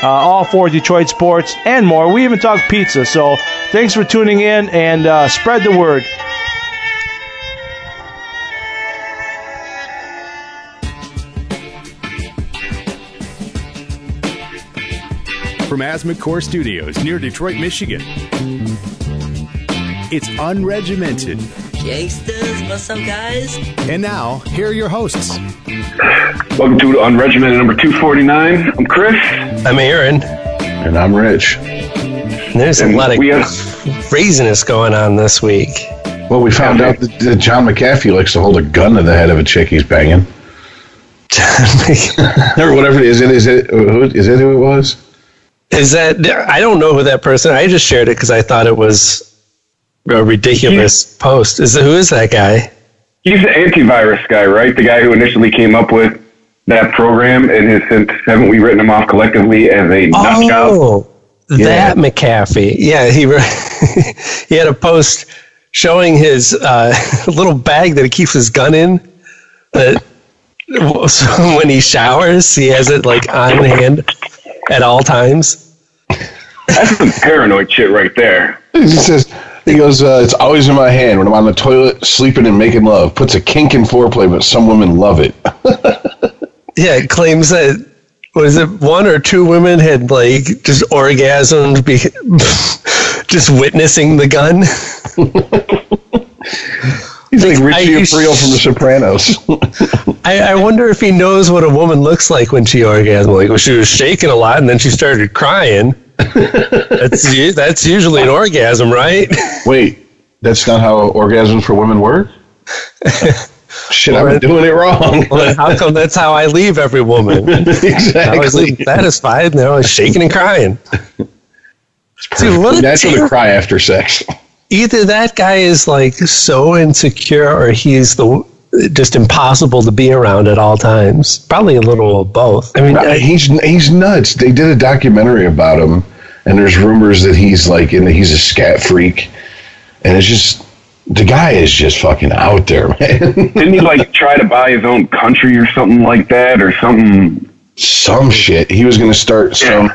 all for Detroit sports and more. We even talk pizza. So thanks for tuning in and spread the word. From Asmacor Studios near Detroit, Michigan, it's Unregimented. Gangsters, what's up, guys? And now, here are your hosts. Welcome to Unregimented number 249. I'm Chris. I'm Aaron. And I'm Rich. There's a lot of craziness going on this week. Well, we found out that John McAfee likes to hold a gun to the head of a chick he's banging. Or whatever it is. Is it who it was? I don't know who that person. I just shared it because I thought it was a ridiculous post. Who is that guy? He's the antivirus guy, right? The guy who initially came up with that program, and since haven't we written him off collectively as a nut job? Oh, that McAfee. Yeah, he had a post showing his little bag that he keeps his gun in. That so when he showers, he has it like on hand at all times. That's some paranoid shit right there. He says. He goes, it's always in my hand when I'm on the toilet, sleeping and making love. Puts a kink in foreplay, but some women love it. Yeah, it claims that, one or two women had, just orgasmed, just witnessing the gun. He's like Richie Aprile from The Sopranos. I wonder if he knows what a woman looks like when she orgasms. She was shaking a lot, and then she started crying. That's usually an orgasm, right? Wait, that's not how orgasms for women work? Shit, I've been doing it wrong. Well, how come that's how I leave every woman? Exactly. I always leave satisfied, and they're always shaking and crying. That's what they cry after sex. Either that guy is so insecure, or he's just impossible to be around at all times. Probably a little of both. I mean, he's nuts. They did a documentary about him, and there's rumors that he's a scat freak, and it's just the guy is just fucking out there, man. Didn't he try to buy his own country or something like that, or something? Some shit. He was going to start some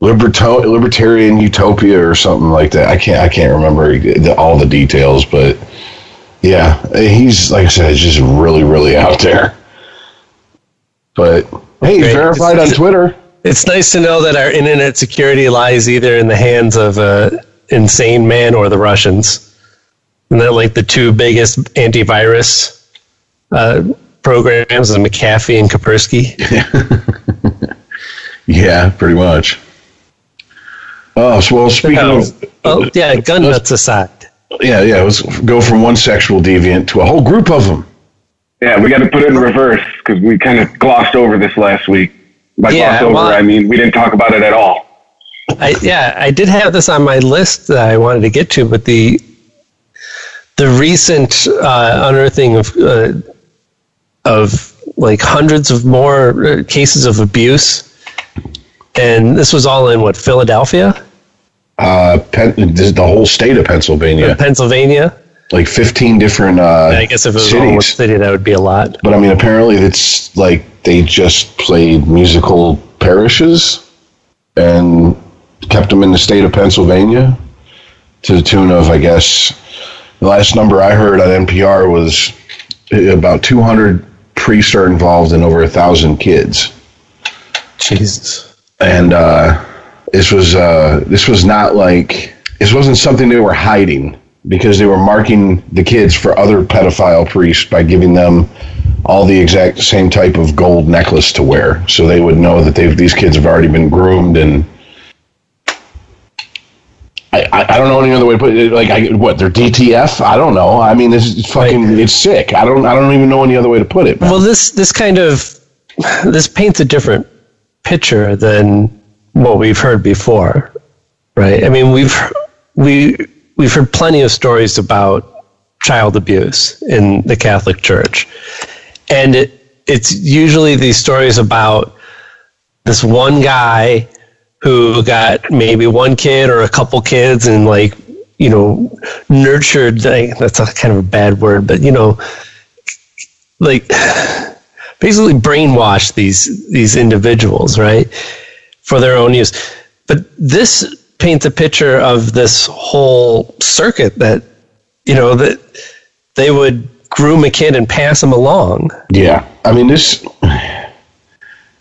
libertarian utopia or something like that. I can't remember all the details, but. Yeah, he's, like I said, he's just really, really out there. But, hey, he's verified on Twitter. It's nice to know that our internet security lies either in the hands of an insane man or the Russians. And they're the two biggest antivirus programs, is McAfee and Kaspersky. Yeah, pretty much. Oh, so, well, speaking of... Oh, yeah, gun nuts aside. Yeah, let's go from one sexual deviant to a whole group of them. Yeah, we got to put it in reverse, because we kind of glossed over this last week. I mean, we didn't talk about it at all. I did have this on my list that I wanted to get to, but the recent unearthing of hundreds of more cases of abuse, and this was all in, Philadelphia? This is the whole state of Pennsylvania. Pennsylvania, 15 different. I guess if it was cities. One city, that would be a lot. But I mean, apparently, it's they just played musical parishes and kept them in the state of Pennsylvania to the tune of, I guess, the last number I heard on NPR was about 200 priests are involved in over 1,000 kids. Jesus. And. This wasn't something they were hiding, because they were marking the kids for other pedophile priests by giving them all the exact same type of gold necklace to wear, so they would know that these kids have already been groomed. And I don't know any other way to put it. They're DTF? I don't know. I mean, this is fucking it's sick. I don't even know any other way to put it. Man. Well, this paints a different picture than what we've heard before, right? I mean, we've heard plenty of stories about child abuse in the Catholic Church, and it's usually these stories about this one guy who got maybe one kid or a couple kids and, like, you know, nurtured, like, that's a kind of a bad word, but, you know, like, basically brainwashed these individuals, right, for their own use. But this paints a picture of this whole circuit that, you know, that they would groom a kid and pass him along. Yeah, I mean, this...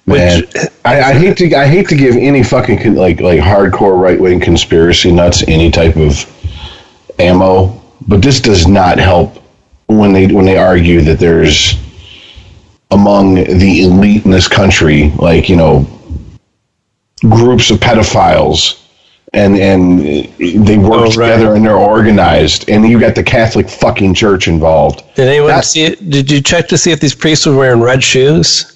Man, I hate to give any fucking like hardcore right wing conspiracy nuts any type of ammo, but this does not help when they argue that there's among the elite in this country, like, you know, groups of pedophiles and they work together and they're organized, and you got the Catholic fucking Church involved. Did anyone see it? Did you check to see if these priests were wearing red shoes?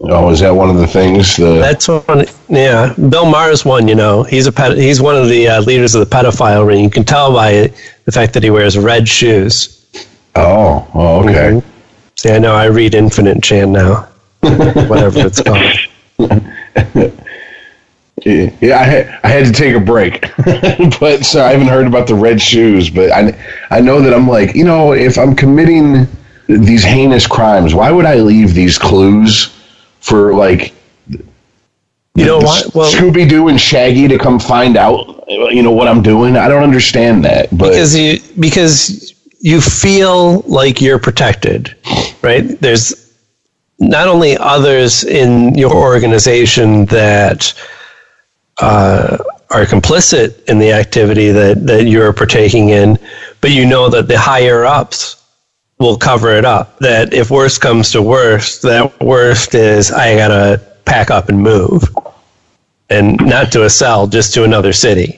Oh, is that one of the things? That's one. Yeah, Bill Maher's one. You know, he's one of the leaders of the pedophile ring. You can tell by the fact that he wears red shoes. Oh okay. Mm-hmm. See, I know I read Infinite Chan now, whatever it's called. Yeah, I had to take a break, but so I haven't heard about the red shoes. But I know that I'm like, you know, if I'm committing these heinous crimes, why would I leave these clues for, like, you know, well, Scooby-Doo and Shaggy to come find out, you know, what I'm doing? I don't understand that. But because you feel like you're protected, right? There's not only others in your organization that are complicit in the activity that you're partaking in, but you know that the higher-ups will cover it up, that if worst comes to worst, that worst is I gotta pack up and move, and not to a cell, just to another city.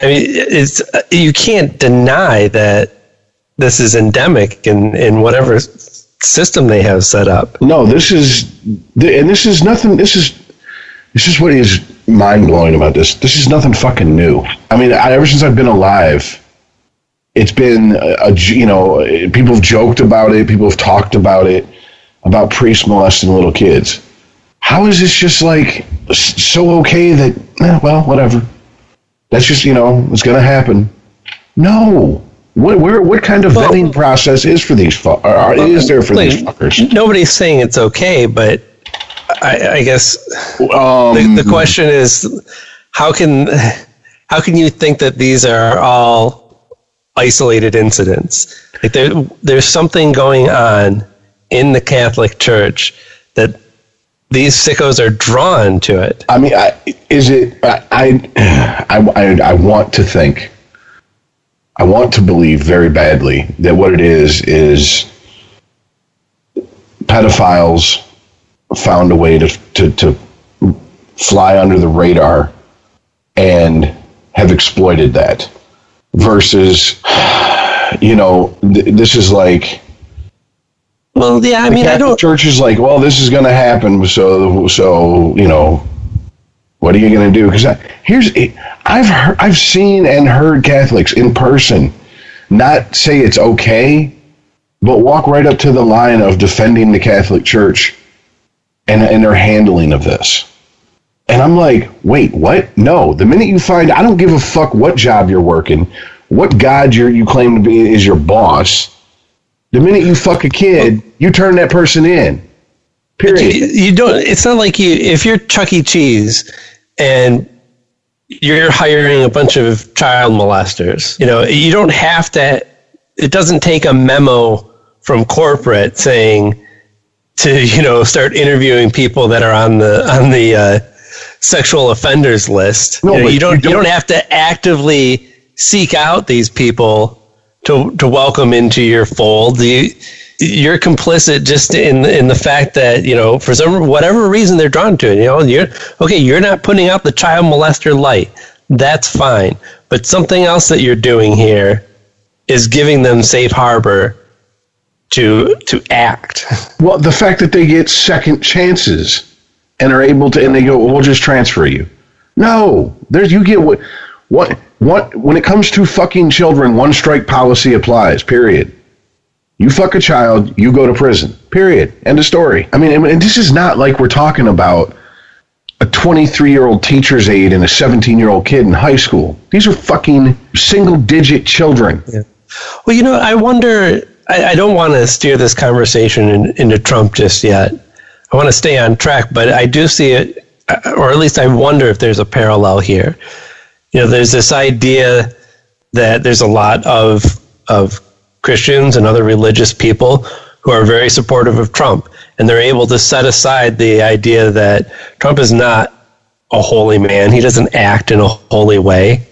It's, you can't deny that this is endemic in whatever system they have set up. No, this is what is mind-blowing about this. This is nothing fucking new. I mean, ever since I've been alive, it's been, you know, people have joked about it, people have talked about it, about priests molesting little kids. How is this just, like, so okay that, well, whatever. That's just, you know, it's going to happen. No. What kind of vetting process is for these is there for these fuckers? Nobody's saying it's okay, but I guess the question is, how can you think that these are all isolated incidents? Like, there's something going on in the Catholic Church that these sickos are drawn to it. I mean, I want to think, I want to believe very badly that what it is pedophiles found a way to fly under the radar and have exploited that. Versus, you know, this is like... Well, yeah, I mean, I don't... The church is like, well, this is going to happen, so you know, what are you going to do? Because I've seen and heard Catholics in person not say it's okay, but walk right up to the line of defending the Catholic Church and their handling of this. And I'm like, wait, what? No, the minute you find, I don't give a fuck what job you're working, what God you claim to be is your boss, the minute you fuck a kid, you turn that person in. Period. You don't, it's not like if you're Chuck E. Cheese and you're hiring a bunch of child molesters, you know, you don't have to, it doesn't take a memo from corporate saying to, you know, start interviewing people that are on the sexual offenders list. No, you know, you don't have to actively seek out these people to welcome into your fold. You're complicit just in the fact that, you know, for whatever reason they're drawn to it. You know, you're not putting out the child molester light. That's fine, but something else that you're doing here is giving them safe harbor to act. Well, the fact that they get second chances. and are able to, and they go, well, we'll just transfer you. No, there's, you get what, when it comes to fucking children, one strike policy applies, period. You fuck a child, you go to prison, period. End of story. I mean, and this is not like we're talking about a 23-year-old teacher's aide and a 17-year-old kid in high school. These are fucking single-digit children. Yeah. Well, you know, I wonder, I don't want to steer this conversation into Trump just yet. I want to stay on track, but I do see it, or at least I wonder if there's a parallel here. You know, there's this idea that there's a lot of Christians and other religious people who are very supportive of Trump, and they're able to set aside the idea that Trump is not a holy man. He doesn't act in a holy way,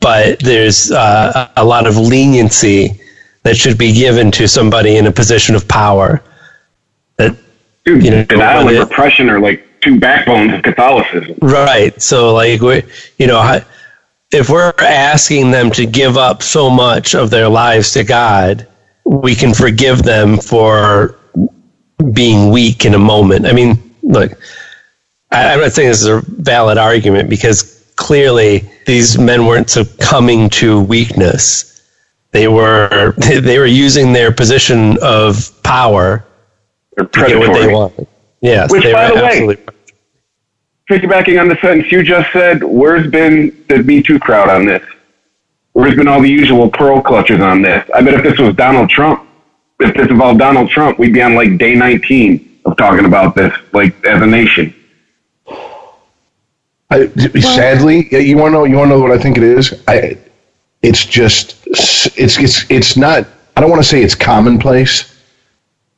but there's a lot of leniency that should be given to somebody in a position of power. That, dude, you know, denial and repression are like two backbones of Catholicism. Right. So, like, you know, if we're asking them to give up so much of their lives to God, we can forgive them for being weak in a moment. I mean, look, I'm not saying this is a valid argument, because clearly these men weren't succumbing to weakness. They were using their position of power to get what they wanted. Yes. Which, they, by the way, piggybacking on the sentence you just said, where's been the Me Too crowd on this? Where's been all the usual pearl clutchers on this? I bet if this was Donald Trump, if this involved Donald Trump, we'd be on like day 19 of talking about this, like, as a nation. Sadly, you want to know what I think it is? It's not, I don't want to say it's commonplace,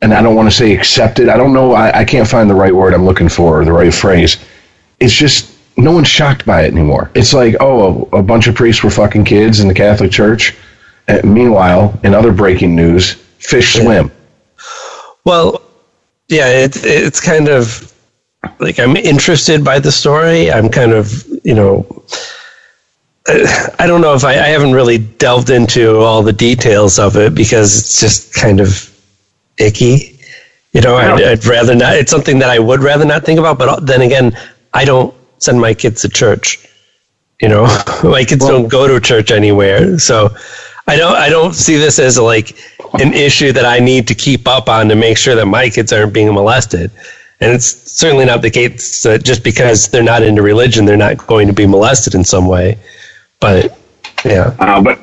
and I don't want to say accepted. I don't know. I can't find the right word I'm looking for or the right phrase. It's just, no one's shocked by it anymore. It's like, oh, a bunch of priests were fucking kids in the Catholic Church. Meanwhile, in other breaking news, fish swim. Well, yeah, it's kind of like, I'm interested by the story. I'm kind of, you know, I don't know if I haven't really delved into all the details of it, because it's just kind of icky. You know, I'd rather not. It's something that I would rather not think about. But then again, I don't send my kids to church. You know, my kids don't go to church anywhere, so I don't see this as like an issue that I need to keep up on to make sure that my kids aren't being molested. And it's certainly not the case that just because they're not into religion, they're not going to be molested in some way. But yeah, but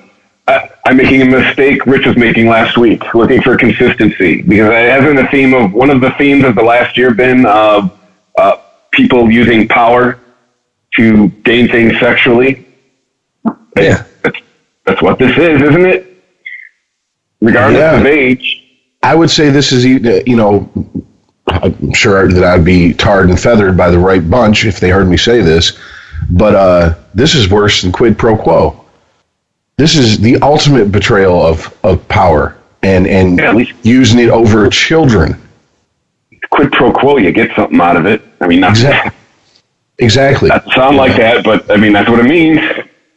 I'm making a mistake Rich was making last week, looking for consistency, because it hasn't the theme of one of the themes of the last year been of people using power to gain things sexually. Yeah. That's what this is, isn't it? Regardless of age. I would say this is, you know, I'm sure that I'd be tarred and feathered by the right bunch if they heard me say this, but this is worse than quid pro quo. This is the ultimate betrayal of power and using it over children. Quid pro quo, you get something out of it. I mean, not exactly. Exactly. That sound like that, but I mean, that's what it means.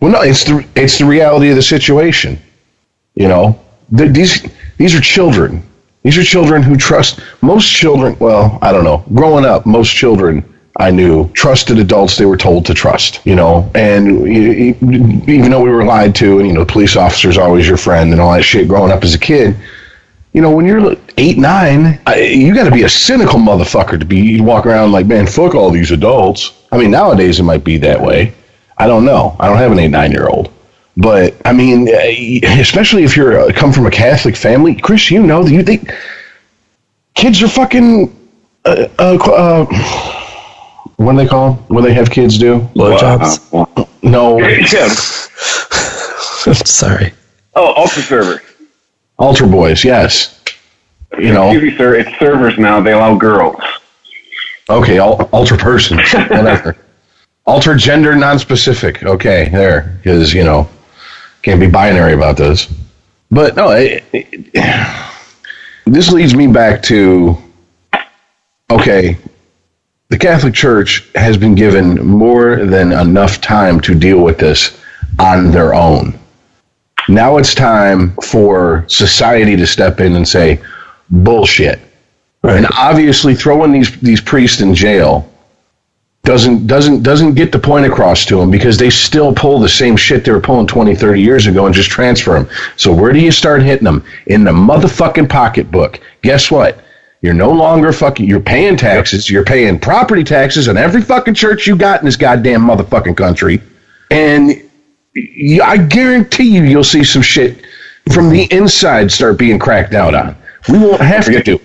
Well, no, it's the reality of the situation. You know, these are children. These are children who trust most children. Well, I don't know. Growing up, most children I knew trusted adults they were told to trust. You know, and even though we were lied to, and you know, the police officer's always your friend and all that shit. Growing up as a kid, you know, when you're 8, 9, you got to be a cynical motherfucker to be walking around like, man, fuck all these adults. I mean, nowadays it might be that way. I don't know. I don't have an 8, 9-year-old. But, I mean, especially if you're come from a Catholic family, Chris, you know, you think kids are fucking, what do they call them? What do they have kids do? Blowjobs? No. I'm sorry. Oh, altar servers. Altar boys, yes. You know. Excuse me, sir, it's servers now. They allow girls. Okay, alter persons, whatever. Alter gender non-specific. Okay, there, because you know, can't be binary about this. But no, this leads me back to, okay, the Catholic Church has been given more than enough time to deal with this on their own. Now it's time for society to step in and say, bullshit. Right. And obviously throwing these priests in jail doesn't get the point across to them, because they still pull the same shit they were pulling 20, 30 years ago and just transfer them. So where do you start hitting them? In the motherfucking pocketbook. Guess what? You're no longer fucking, you're paying taxes, you're paying property taxes on every fucking church you got in this goddamn motherfucking country. And I guarantee you, you'll see some shit from the inside start being cracked out on. We won't have to do it.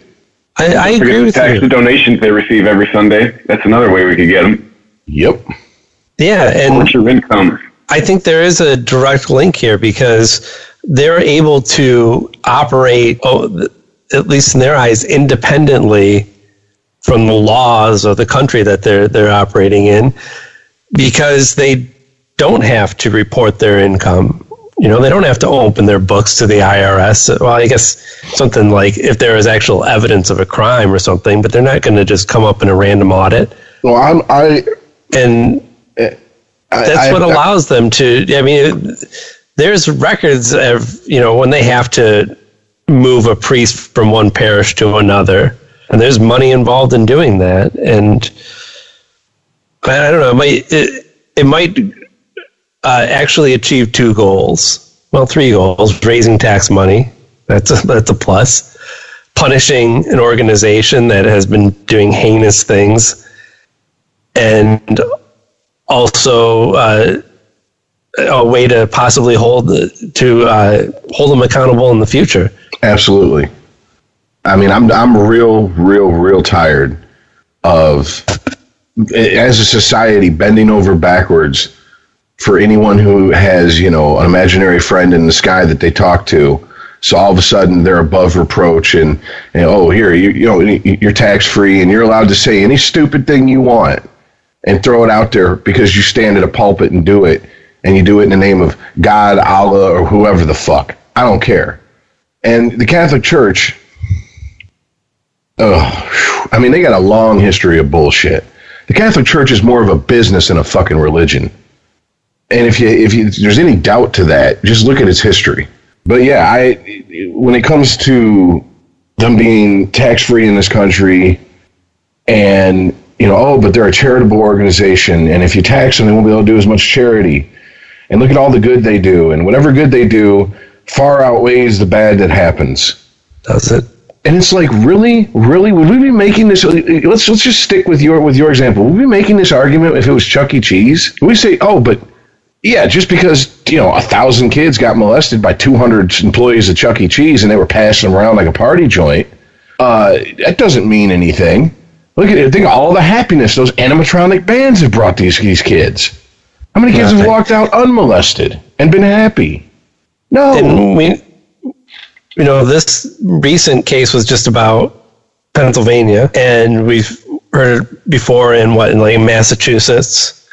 I agree with you. Tax the donations they receive every Sunday. That's another way we could get them. Yep. Yeah, and your income. I think there is a direct link here, because they're able to operate, at least in their eyes, independently from the laws of the country that they're operating in, because they don't have to report their income. You know, they don't have to open their books to the IRS. Well, I guess something like if there is actual evidence of a crime or something, but they're not going to just come up in a random audit. Well, that's what allows them to. I mean, there's records of, you know, when they have to move a priest from one parish to another, and there's money involved in doing that. And I don't know, it might. Actually achieved two goals. Well, three goals. Raising tax money. That's a plus. Punishing an organization that has been doing heinous things. And also a way to possibly hold them accountable in the future. Absolutely. I mean, I'm real tired of, as a society, bending over backwards for anyone who has, you know, an imaginary friend in the sky that they talk to. So all of a sudden they're above reproach, and oh, here, you're tax-free, and you're allowed to say any stupid thing you want and throw it out there because you stand at a pulpit and do it, and you do it in the name of God, Allah, or whoever the fuck. I don't care. And the Catholic Church, I mean, they got a long history of bullshit. The Catholic Church is more of a business than a fucking religion. And if there's any doubt to that, just look at its history. But yeah, when it comes to them being tax-free in this country, and, you know, oh, but they're a charitable organization, and if you tax them, they won't be able to do as much charity. And look at all the good they do, and whatever good they do far outweighs the bad that happens. Does it? And it's like, really, really, would we be making this? Let's just stick with your example. Would we be making this argument if it was Chuck E. Cheese? Would we say, oh, but yeah, just because, you know, 1,000 kids got molested by 200 employees of Chuck E. Cheese and they were passing them around like a party joint, that doesn't mean anything. Look at it. Think of all the happiness those animatronic bands have brought these kids. How many kids have walked out unmolested and been happy? No. And you know, this recent case was just about Pennsylvania, and we've heard before in Massachusetts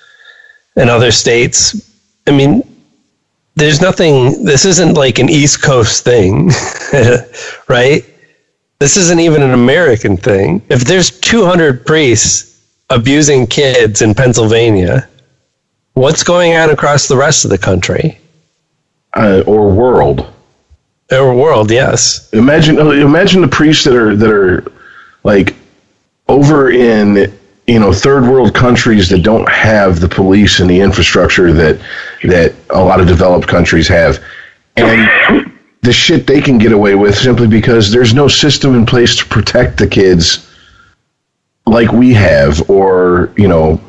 and other states. I mean, there's nothing, this isn't like an East Coast thing, right? This isn't even an American thing. If there's 200 priests abusing kids in Pennsylvania, what's going on across the rest of the country? Or world. Or world, yes. Imagine the priests that are like over in, you know, third world countries that don't have the police and the infrastructure that a lot of developed countries have, and the shit they can get away with simply because there's no system in place to protect the kids like we have, or, you know,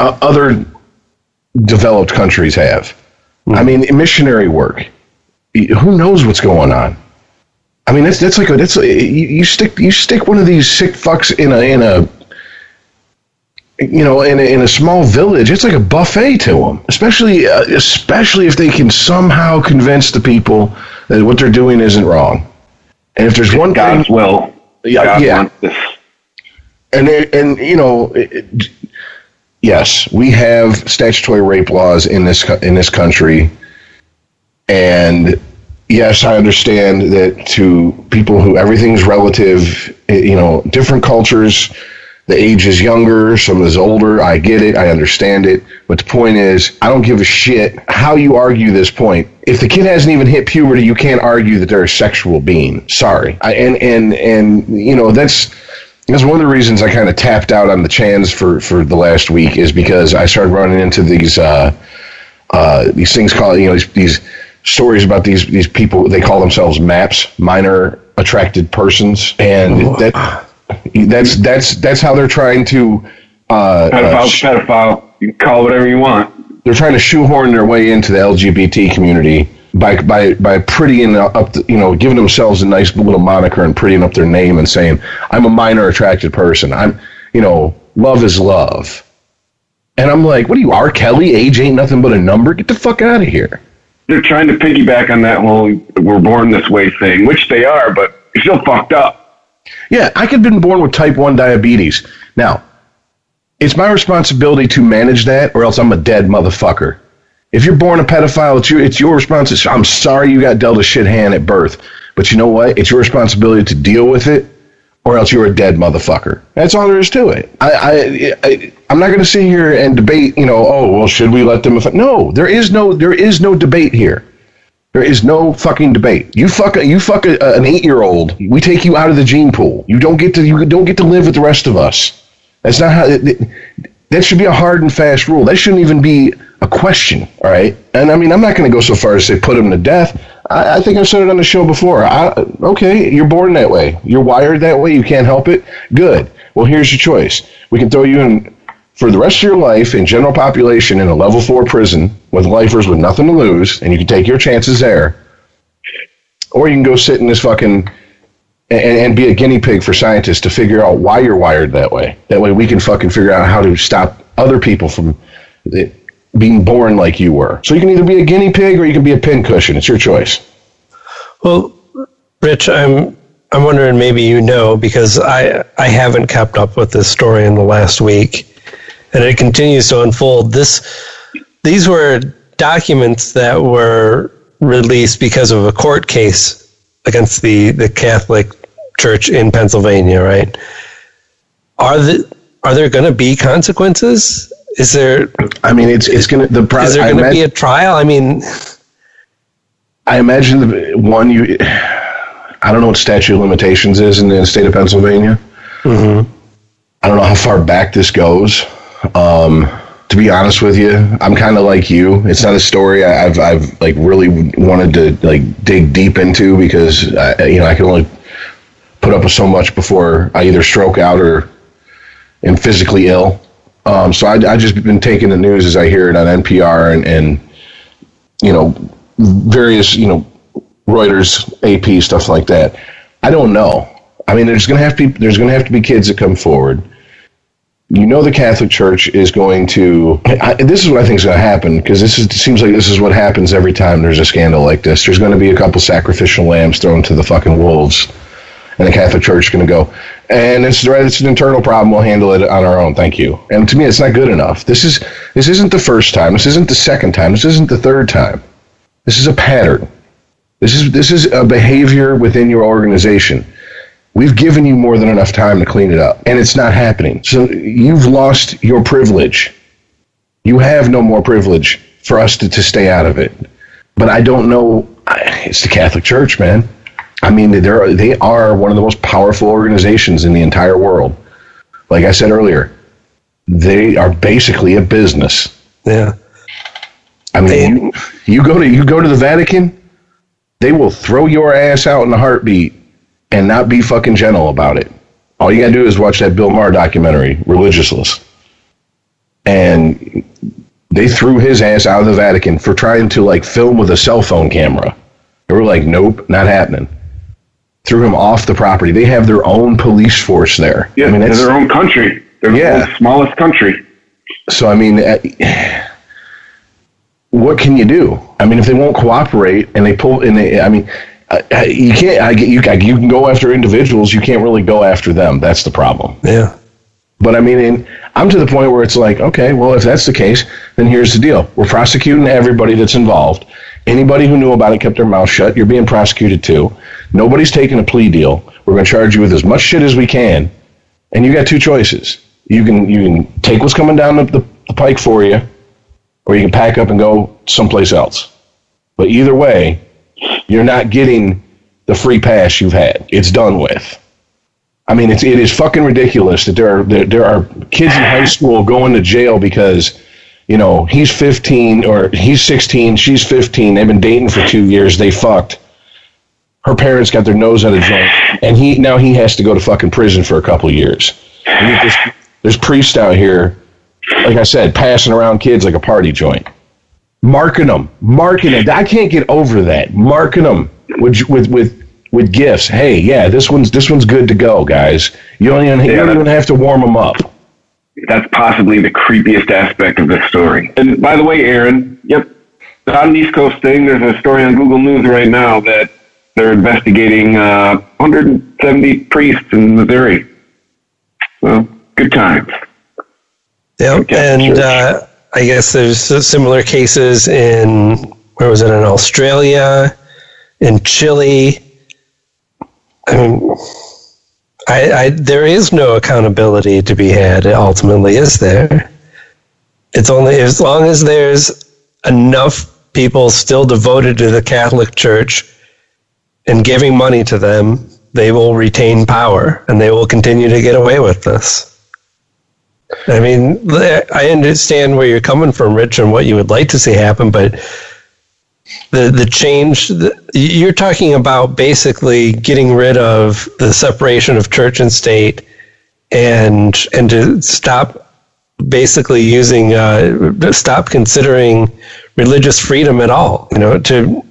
other developed countries have. Mm-hmm. I mean, missionary work. Who knows what's going on? I mean, you stick one of these sick fucks in a small village. It's like a buffet to them, especially if they can somehow convince the people that what they're doing isn't wrong. And if there's one God's thing, will, yeah, God yeah. Wants this. And you know, yes, we have statutory rape laws in this country, and yes, I understand that to people who everything's relative, you know, different cultures, the age is younger, some is older. I get it. I understand it. But the point is, I don't give a shit how you argue this point. If the kid hasn't even hit puberty, you can't argue that they're a sexual being. Sorry. And you know, that's That's one of the reasons I kind of tapped out on the Chans for the last week, is because I started running into these things called, you know, these stories about these people. They call themselves MAPs, minor attracted persons, and that's how they're trying to pedophile. You can call it whatever you want. They're trying to shoehorn their way into the LGBT community by prettying up, giving themselves a nice little moniker and prettying up their name and saying, I'm a minor attracted person. I'm, love is love. And I'm like, what are you, R. Kelly? Age ain't nothing but a number? Get the fuck out of here. They're trying to piggyback on that whole we're born this way thing, which they are, but you're still fucked up. Yeah, I could have been born with type 1 diabetes. Now, it's my responsibility to manage that, or else I'm a dead motherfucker. If you're born a pedophile, it's your responsibility. I'm sorry you got dealt a shit hand at birth, but you know what? It's your responsibility to deal with it, or else you're a dead motherfucker. That's all there is to it. I'm not going to sit here and debate, should we let them... No, there is no debate here. There is no fucking debate. You fuck an 8-year-old, we take you out of the gene pool. You don't get to live with the rest of us. That's not how... That should be a hard and fast rule. That shouldn't even be a question, all right? And, I'm not going to go so far as to say put them to death. I think I've said it on the show before. Okay, you're born that way. You're wired that way. You can't help it. Good. Well, here's your choice. We can throw you in for the rest of your life in general population in a level 4 prison with lifers with nothing to lose, and you can take your chances there. Or you can go sit in this fucking... And be a guinea pig for scientists to figure out why you're wired that way. That way we can fucking figure out how to stop other people from being born like you were. So you can either be a guinea pig or you can be a pincushion. It's your choice. Well, Rich, I'm wondering, maybe because I haven't kept up with this story in the last week, and it continues to unfold. These were documents that were released because of a court case against the Catholic Church in Pennsylvania, right? Are there going to be consequences? Is there? Is there going to be a trial? I imagine I don't know what statute of limitations is in the state of Pennsylvania. Mm-hmm. I don't know how far back this goes. To be honest with you, I'm kind of like you. It's not a story I've like really wanted to like dig deep into, because I can only put up with so much before I either stroke out or am physically ill. So I just been taking the news as I hear it on NPR and various Reuters, AP, stuff like that. I don't know. There's gonna have to be kids that come forward. The Catholic Church is going to... this is what I think is going to happen, because seems like this is what happens every time there's a scandal like this. There's going to be a couple sacrificial lambs thrown to the fucking wolves, and the Catholic Church is going to go, and it's an internal problem, we'll handle it on our own, thank you. And to me, it's not good enough. This isn't the first time. This isn't the second time. This isn't the third time. This is a pattern. This is a behavior within your organization. We've given you more than enough time to clean it up, and it's not happening. So you've lost your privilege. You have no more privilege for us to stay out of it. But I don't know. It's the Catholic Church, man. They are one of the most powerful organizations in the entire world. Like I said earlier, they are basically a business. Yeah. You go to the Vatican, they will throw your ass out in a heartbeat. And not be fucking gentle about it. All you gotta do is watch that Bill Maher documentary, Religiousless. And they threw his ass out of the Vatican for trying to film with a cell phone camera. They were like, nope, not happening. Threw him off the property. They have their own police force there. Yeah, they're their own country. They're the smallest country. So, what can you do? If they won't cooperate and they pull... you can't. You can go after individuals. You can't really go after them. That's the problem. Yeah. But I'm to the point where it's like, okay, well, if that's the case, then here's the deal: we're prosecuting everybody that's involved. Anybody who knew about it kept their mouth shut. You're being prosecuted too. Nobody's taking a plea deal. We're going to charge you with as much shit as we can, and you got two choices: you can take what's coming down the pike for you, or you can pack up and go someplace else. But either way, you're not getting the free pass you've had. It's done with. I mean, it is fucking ridiculous that there are kids in high school going to jail because, you know, he's 15 or he's 16, she's 15. They've been dating for 2 years. They fucked. Her parents got their nose out of joint, and now he has to go to fucking prison for a couple of years. And there's priests out here, like I said, passing around kids like a party joint, marking them. I can't get over that. Marking them with gifts. Hey, yeah, this one's good to go, guys. You don't even have to warm them up. That's possibly the creepiest aspect of this story. And by the way, Aaron, yep, on the East Coast thing, there's a story on Google News right now that they're investigating 170 priests in Missouri. Well, good times. Yep, and I guess there's similar cases in Australia, in Chile. I mean, there is no accountability to be had, ultimately, is there? It's only as long as there's enough people still devoted to the Catholic Church and giving money to them, they will retain power, and they will continue to get away with this. I mean, I understand where you're coming from, Rich, and what you would like to see happen, but the change, you're talking about basically getting rid of the separation of church and state and to stop basically using, stop considering religious freedom at all, you know, to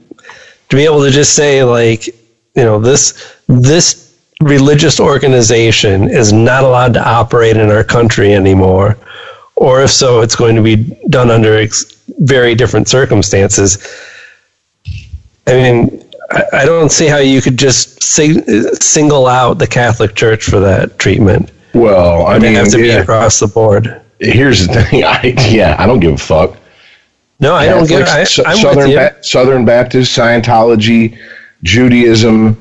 be able to just say, like, you know, this religious organization is not allowed to operate in our country anymore, or if so, it's going to be done under very different circumstances. I mean, I don't see how you could just single out the Catholic Church for that treatment. Well, I mean, it has to be across the board. Here's the thing. I don't give a fuck. No, I don't get it. Southern Baptist, Scientology, Judaism,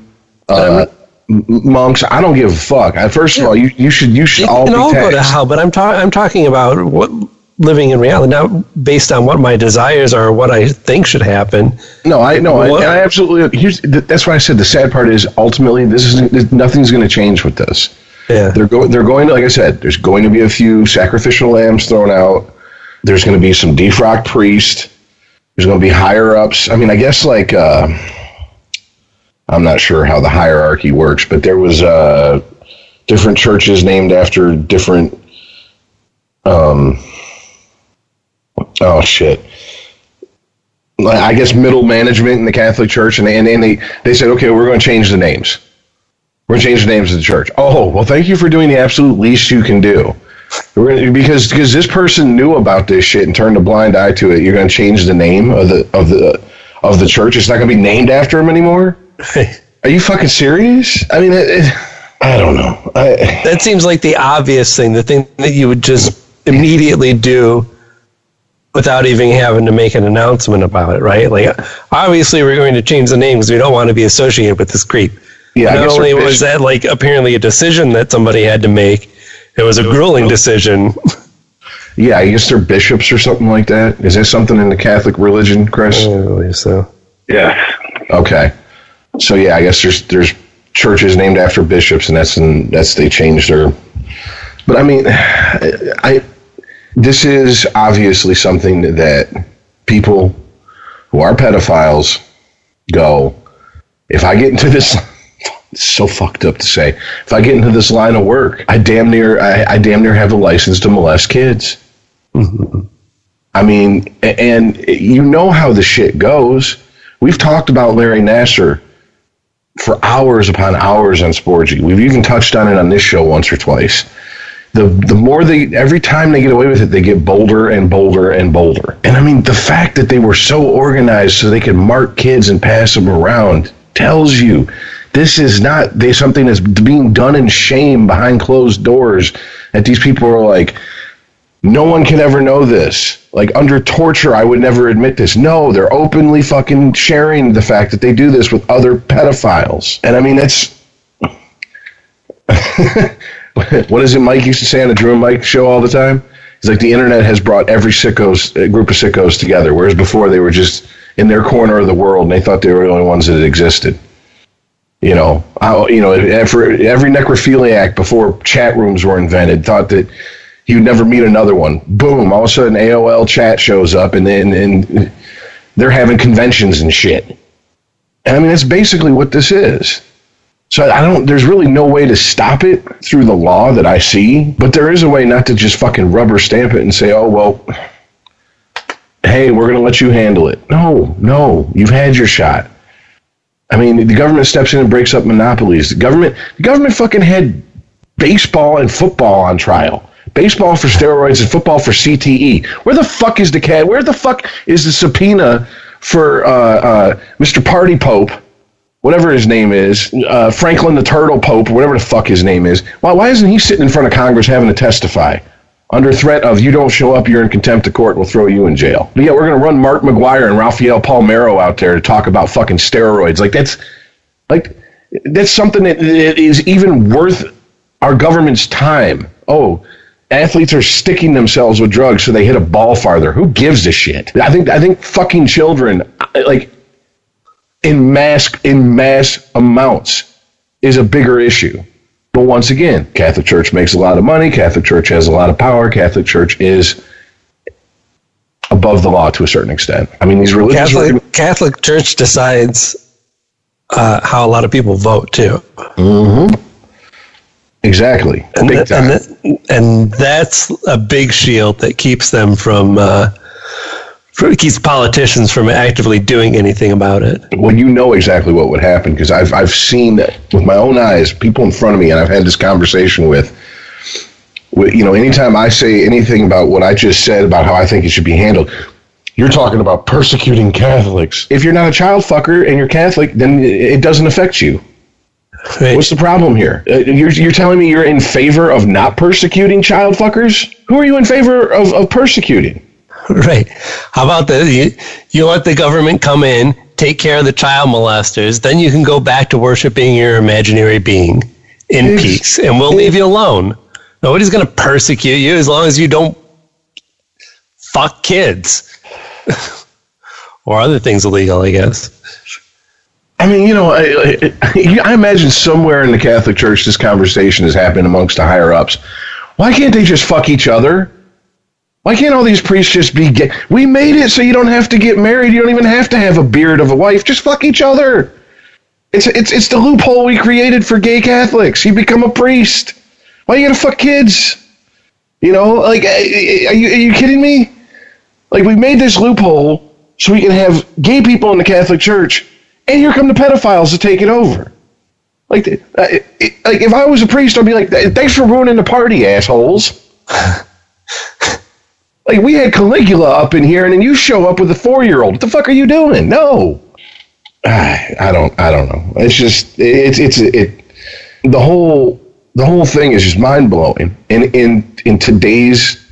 monks. I don't give a fuck. First of all, you should all be taxed. Go to hell. But I'm talking about what living in reality now, based on what my desires are, what I think should happen. I absolutely. That's why I said the sad part is ultimately nothing's going to change with this. Yeah, they're going to, like I said, there's going to be a few sacrificial lambs thrown out. There's going to be some defrocked priest. There's going to be higher-ups. I mean, I guess, like, I'm not sure how the hierarchy works, but there was different churches named after different, I guess middle management in the Catholic Church, and they said, okay, we're going to change the names. We're going to change the names of the church. Oh, well, thank you for doing the absolute least you can do. Because this person knew about this shit and turned a blind eye to it. You're going to change the name of the church. It's not going to be named after him anymore. Are you fucking serious? I mean, I don't know. That seems like the obvious thing, the thing that you would just immediately do without even having to make an announcement about it, right? Like, obviously, we're going to change the name because we don't want to be associated with this creep. Yeah. Not only was that, like, apparently a decision that somebody had to make. It was a grueling decision. Yeah, I guess they're bishops or something like that. Is that something in the Catholic religion, Chris? I believe so. Yeah. Okay. So yeah, I guess there's churches named after bishops, and that's they changed their. But I mean, this is obviously something that people who are pedophiles go, if I get into this. It's so fucked up to say. If I get into this line of work, I damn near have a license to molest kids. Mm-hmm. I mean, and you know how the shit goes. We've talked about Larry Nassar for hours upon hours on Sporgy. We've even touched on it on this show once or twice. The more every time they get away with it, they get bolder and bolder and bolder. And I mean, the fact that they were so organized so they could mark kids and pass them around tells you this is not something that's being done in shame behind closed doors, that these people are like, no one can ever know this. Like, under torture, I would never admit this. No, they're openly fucking sharing the fact that they do this with other pedophiles. And I mean, that's... What is it Mike used to say on the Drew and Mike show all the time? He's like, the internet has brought every group of sickos together, whereas before they were just in their corner of the world and they thought they were the only ones that existed. You know, every necrophiliac before chat rooms were invented thought that you'd never meet another one. Boom! All of a sudden, AOL chat shows up, and they're having conventions and shit. I mean, that's basically what this is. So I don't. There's really no way to stop it through the law that I see, but there is a way not to just fucking rubber stamp it and say, "Oh well, hey, we're gonna let you handle it." No, you've had your shot. I mean, the government steps in and breaks up monopolies. The government fucking had baseball and football on trial. Baseball for steroids and football for CTE. Where the fuck is the subpoena for Mr. Party Pope? Whatever his name is, Franklin the Turtle Pope, whatever the fuck his name is. Why isn't he sitting in front of Congress having to testify under threat of, you don't show up, you're in contempt of court, we'll throw you in jail? But yet we're going to run Mark McGuire and Rafael Palmeiro out there to talk about fucking steroids. That's something that is even worth our government's time. Oh, athletes are sticking themselves with drugs so they hit a ball farther. Who gives a shit? I think fucking children, in mass amounts is a bigger issue. But once again, Catholic Church makes a lot of money. Catholic Church has a lot of power. Catholic Church is above the law to a certain extent. I mean, these religious Catholic Church decides how a lot of people vote too. Mm-hmm. Exactly. And that's a big shield that keeps them from. It keeps politicians from actively doing anything about it. Well, you know exactly what would happen, because I've seen that with my own eyes, people in front of me, and I've had this conversation with anytime I say anything about what I just said about how I think it should be handled, you're talking about persecuting Catholics. If you're not a child fucker and you're Catholic, then it doesn't affect you. Right. What's the problem here? You're telling me you're in favor of not persecuting child fuckers? Who are you in favor of persecuting? Right. How about this? You let the government come in, take care of the child molesters, then you can go back to worshiping your imaginary being in peace, and we'll leave you alone. Nobody's going to persecute you as long as you don't fuck kids. Or other things illegal, I guess. I mean, I imagine somewhere in the Catholic Church this conversation is happening amongst the higher-ups. Why can't they just fuck each other? Why can't all these priests just be gay? We made it so you don't have to get married. You don't even have to have a beard of a wife. Just fuck each other. It's the loophole we created for gay Catholics. You become a priest. Why you gotta fuck kids? Are you kidding me? We made this loophole so we can have gay people in the Catholic Church, and here come the pedophiles to take it over. If I was a priest, I'd be like, thanks for ruining the party, assholes. We had Caligula up in here, and then you show up with a 4-year-old. What the fuck are you doing? No, I don't know. It's just the whole thing is just mind blowing. And in today's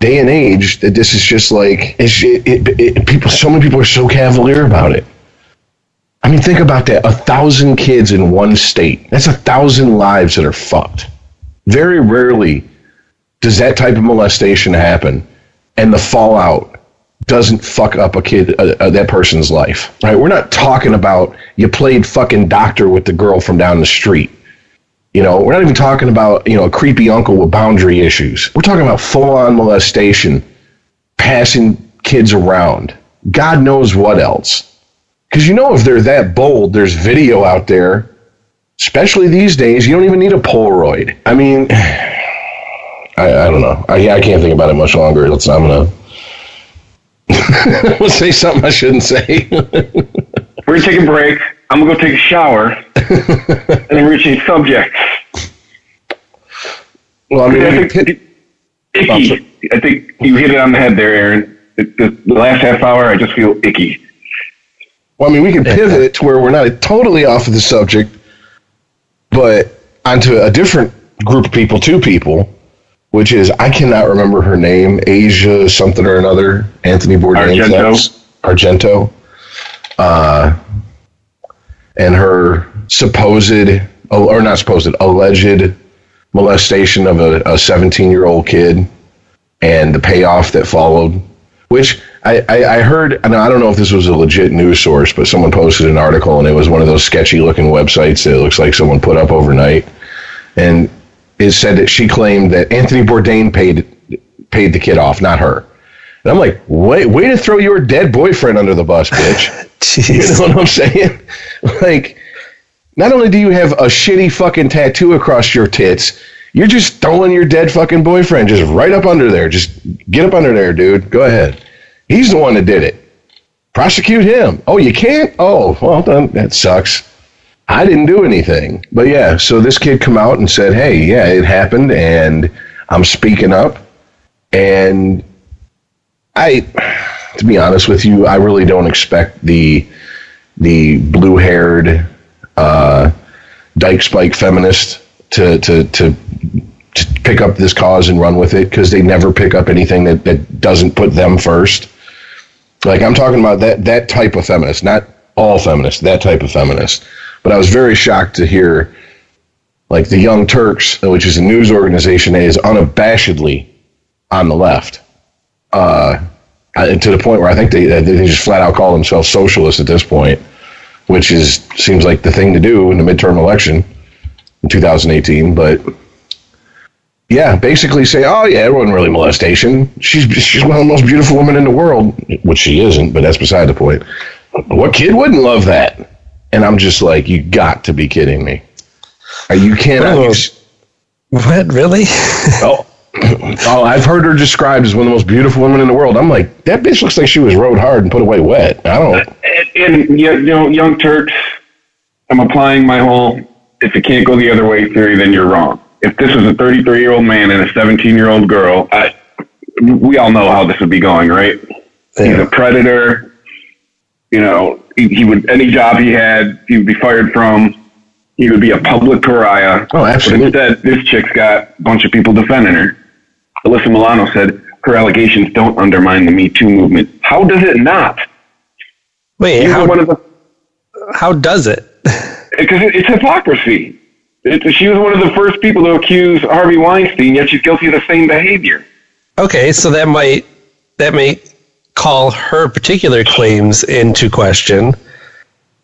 day and age, that this is just people. So many people are so cavalier about it. I mean, think about that: 1,000 kids in one state. That's 1,000 lives that are fucked. Very rarely does that type of molestation happen, and the fallout doesn't fuck up a kid, that person's life, right? We're not talking about you played fucking doctor with the girl from down the street. We're not even talking about a creepy uncle with boundary issues. We're talking about full-on molestation, passing kids around, God knows what else. Because if they're that bold, there's video out there. Especially these days, you don't even need a Polaroid. I mean. I don't know. I can't think about it much longer. I'm going to say something I shouldn't say. We're going to take a break. I'm going to go take a shower. And then we're going to change subjects. Well, I think you hit it on the head there, Aaron. The last half hour, I just feel icky. Well, we can pivot to where we're not totally off of the subject, but onto a different group of people, two people. Which is, I cannot remember her name, Asia something or another, Anthony Bourdain's Argento, and her alleged molestation of a 17-year-old kid, and the payoff that followed, which I heard, and I don't know if this was a legit news source, but someone posted an article, and it was one of those sketchy-looking websites that it looks like someone put up overnight, and it said that she claimed that Anthony Bourdain paid the kid off, not her. And I'm like, way to throw your dead boyfriend under the bus, bitch. You know what I'm saying? Like, not only do you have a shitty fucking tattoo across your tits, you're just throwing your dead fucking boyfriend just right up under there. Just get up under there, dude. Go ahead. He's the one that did it. Prosecute him. Oh, you can't? Oh, well, that sucks. I didn't do anything. But yeah, so this kid come out and said, hey, yeah, it happened, and I'm speaking up. And to be honest with you, I really don't expect the blue-haired dyke-spike feminist to pick up this cause and run with it, because they never pick up anything that doesn't put them first. Like, I'm talking about that type of feminist, not all feminists, that type of feminist. But I was very shocked to hear, like, the Young Turks, which is a news organization that is unabashedly on the left, to the point where I think they just flat out call themselves socialists at this point, which seems like the thing to do in the midterm election in 2018, but yeah, basically say, oh yeah, it wasn't really molestation. She's one of the most beautiful women in the world, which she isn't, but that's beside the point. What kid wouldn't love that? And I'm just like, you got to be kidding me. You cannot. What, really? Oh, I've heard her described as one of the most beautiful women in the world. I'm like, that bitch looks like she was rode hard and put away wet. I don't. And you know, Young Turks, I'm applying my whole if it can't go the other way theory, then you're wrong. If this was a 33-year-old man and a 17-year-old girl, we all know how this would be going, right? Yeah. He's a predator. You know, he would, any job he had, he would be fired from. He would be a public pariah. Oh, absolutely. But instead, this chick's got a bunch of people defending her. Alyssa Milano said her allegations don't undermine the Me Too movement. How does it not? Wait, how does it? Because it's hypocrisy. She was one of the first people to accuse Harvey Weinstein, yet she's guilty of the same behavior. Okay, so that may call her particular claims into question,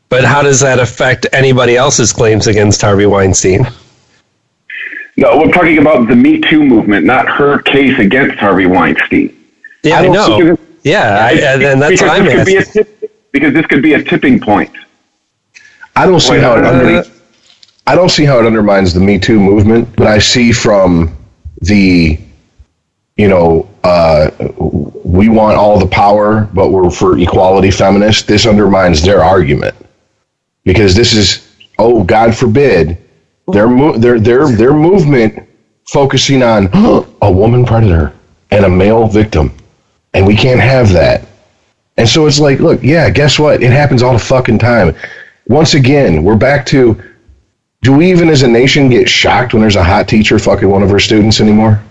but how does that affect anybody else's claims against Harvey Weinstein? No, we're talking about the Me Too movement, not her case against Harvey Weinstein. Yeah, I know. Yeah, and that's what I'm asking. Because this could be a tipping point. I don't see how it undermines the Me Too movement, but I see from the, you know, we want all the power, but we're for equality feminists. This undermines their argument, because this is, oh, God forbid, their movement focusing on a woman predator and a male victim, and we can't have that. And so it's like, look, yeah, guess what? It happens all the fucking time. Once again, we're back to, do we even as a nation get shocked when there's a hot teacher fucking one of her students anymore?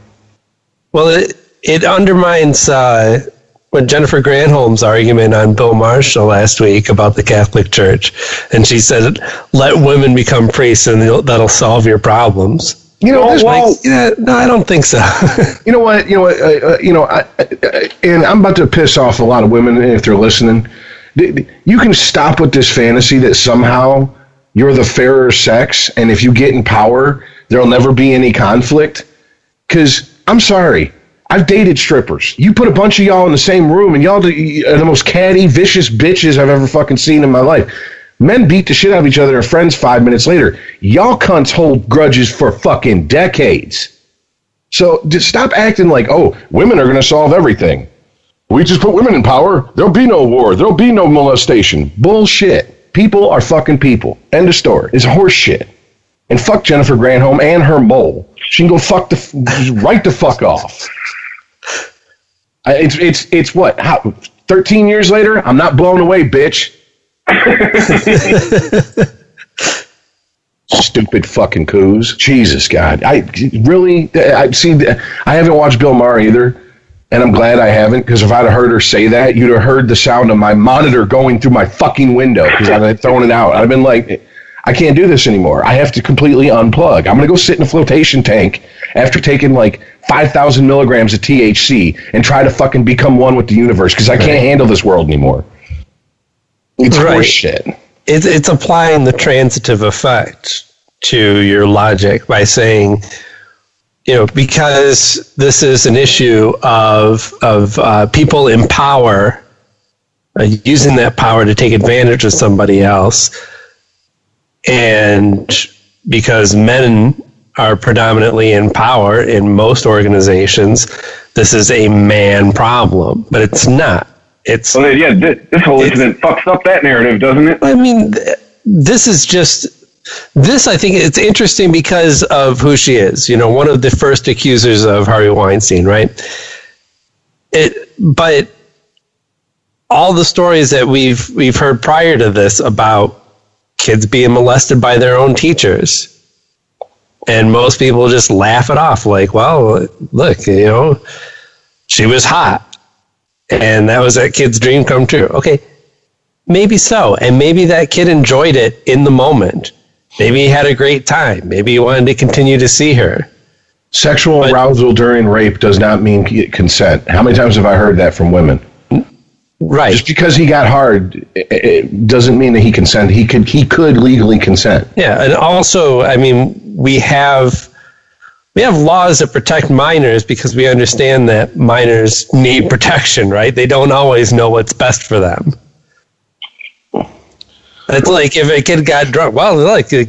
Well, it undermines when Jennifer Granholm's argument on Bill Marshall last week about the Catholic Church, and she said, let women become priests and that'll solve your problems. You know, no, I don't think so. You know what? And I'm about to piss off a lot of women if they're listening. You can stop with this fantasy that somehow you're the fairer sex, and if you get in power, there'll never be any conflict. Because, I'm sorry, I've dated strippers. You put a bunch of y'all in the same room, and y'all are the most catty, vicious bitches I've ever fucking seen in my life. Men beat the shit out of each other and friends 5 minutes later. Y'all cunts hold grudges for fucking decades. So just stop acting like, oh, women are going to solve everything. We just put women in power. There'll be no war. There'll be no molestation. Bullshit. People are fucking people. End of story. It's horse shit. And fuck Jennifer Granholm and her mole. She can go fuck right the fuck off. It's what? How, 13 years later? I'm not blown away, bitch. Stupid fucking coos. Jesus, God. I haven't watched Bill Maher either, and I'm glad I haven't, because if I'd have heard her say that, you'd have heard the sound of my monitor going through my fucking window, because I'd have thrown it out. I'd have been like, I can't do this anymore. I have to completely unplug. I'm going to go sit in a flotation tank after taking like 5,000 milligrams of THC and try to fucking become one with the universe because I can't handle this world anymore. It's horseshit. It's applying the transitive effect to your logic by saying, you know, because this is an issue of people in power using that power to take advantage of somebody else, and because men are predominantly in power in most organizations, this is a man problem, but it's not. It's this whole incident fucks up that narrative, doesn't it? I mean, this is just this. I think it's interesting because of who she is. You know, one of the first accusers of Harvey Weinstein, right? But all the stories that we've heard prior to this about kids being molested by their own teachers, and most people just laugh it off, like, well, look, you know, she was hot and that was that kid's dream come true. Okay, maybe so, and maybe that kid enjoyed it in the moment, maybe he had a great time, maybe he wanted to continue to see her. Sexual arousal during rape does not mean consent. How many times have I heard that from women? Right. Just because he got hard, it doesn't mean that he consented. He could legally consent. Yeah, and also, I mean, we have laws that protect minors because we understand that minors need protection, right? They don't always know what's best for them. It's like if a kid got drunk. Well, look, the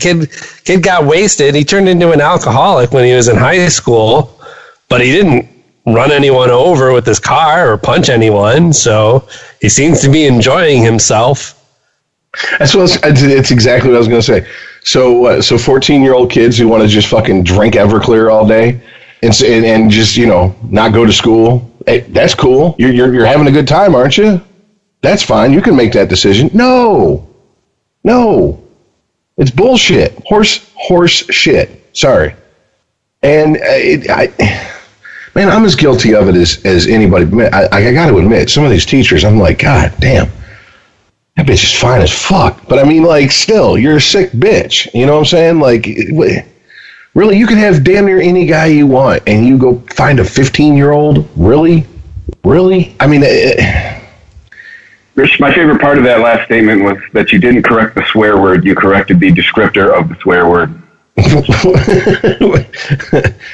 kid got wasted. He turned into an alcoholic when he was in high school, but he didn't run anyone over with his car or punch anyone, so he seems to be enjoying himself. That's exactly what I was going to say. So 14-year-old kids who want to just fucking drink Everclear all day and just, you know, not go to school, hey, that's cool. You're having a good time, aren't you? That's fine. You can make that decision. No. It's bullshit. Horse shit. Sorry. And man, I'm as guilty of it as anybody. I got to admit, some of these teachers, I'm like, God damn, that bitch is fine as fuck. But I mean, like, still, you're a sick bitch. You know what I'm saying? Like, really, you can have damn near any guy you want, and you go find a 15-year-old? Really? I mean, Rich, my favorite part of that last statement was that you didn't correct the swear word. You corrected the descriptor of the swear word.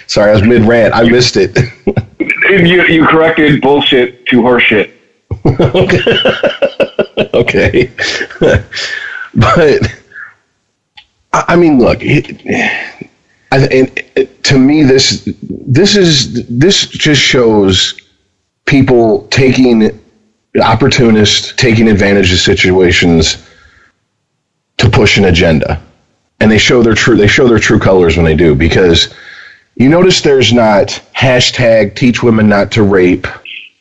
Sorry, I was mid-rant. I missed it. You corrected bullshit to horseshit. Okay. But, I mean, look, to me, this just shows people taking advantage of situations to push an agenda. And they show their true colors when they do, because you notice there's not hashtag teach women not to rape,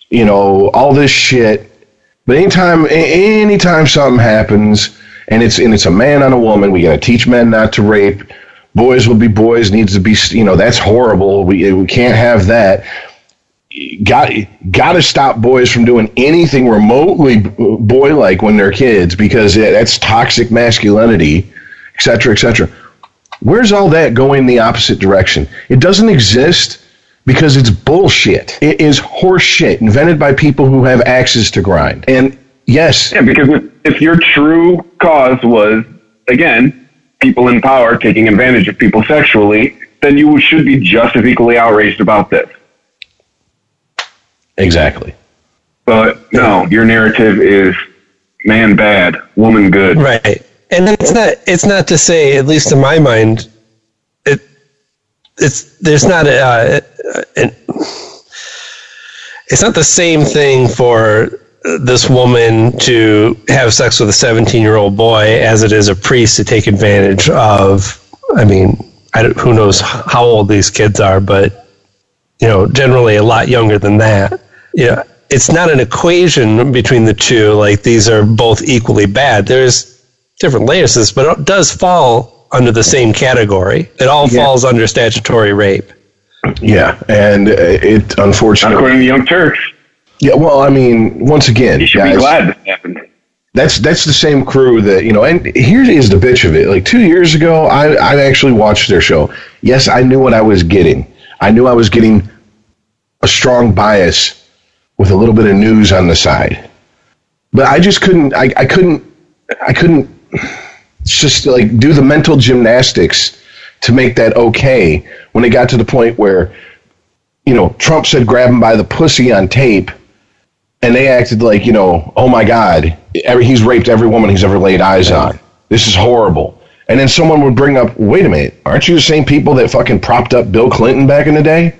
you know, all this shit. But anytime something happens and it's a man on a woman, we got to teach men not to rape. Boys will be boys, needs to be, you know, that's horrible. We can't have that. Got to stop boys from doing anything remotely boy-like when they're kids, because that's toxic masculinity. Et cetera, et cetera. Where's all that going the opposite direction? It doesn't exist because it's bullshit. It is horseshit invented by people who have axes to grind. And yes. Yeah, because if your true cause was, again, people in power taking advantage of people sexually, then you should be just as equally outraged about this. Exactly. But no, your narrative is man bad, woman good. Right. And it's not to say, at least in my mind, it's not the same thing for this woman to have sex with a 17-year-old boy as it is a priest to take advantage of. I mean, who knows how old these kids are, but, you know, generally a lot younger than that. Yeah, it's not an equation between the two. Like, these are both equally bad. There's different layers to this, but it does fall under the same category. It all falls under statutory rape. Yeah, and it, unfortunately... Not according to Young Turks. Yeah, well, I mean, once again, you should be glad this happened. That's the same crew that, you know, and here is the bitch of it. Like 2 years ago, I actually watched their show. Yes, I knew what I was getting. I knew I was getting a strong bias with a little bit of news on the side. But I just couldn't, I couldn't just like do the mental gymnastics to make that okay when it got to the point where, you know, Trump said grab him by the pussy on tape. And they acted like, you know, oh my God, he's raped every woman he's ever laid eyes on. This is horrible. And then someone would bring up, wait a minute, aren't you the same people that fucking propped up Bill Clinton back in the day?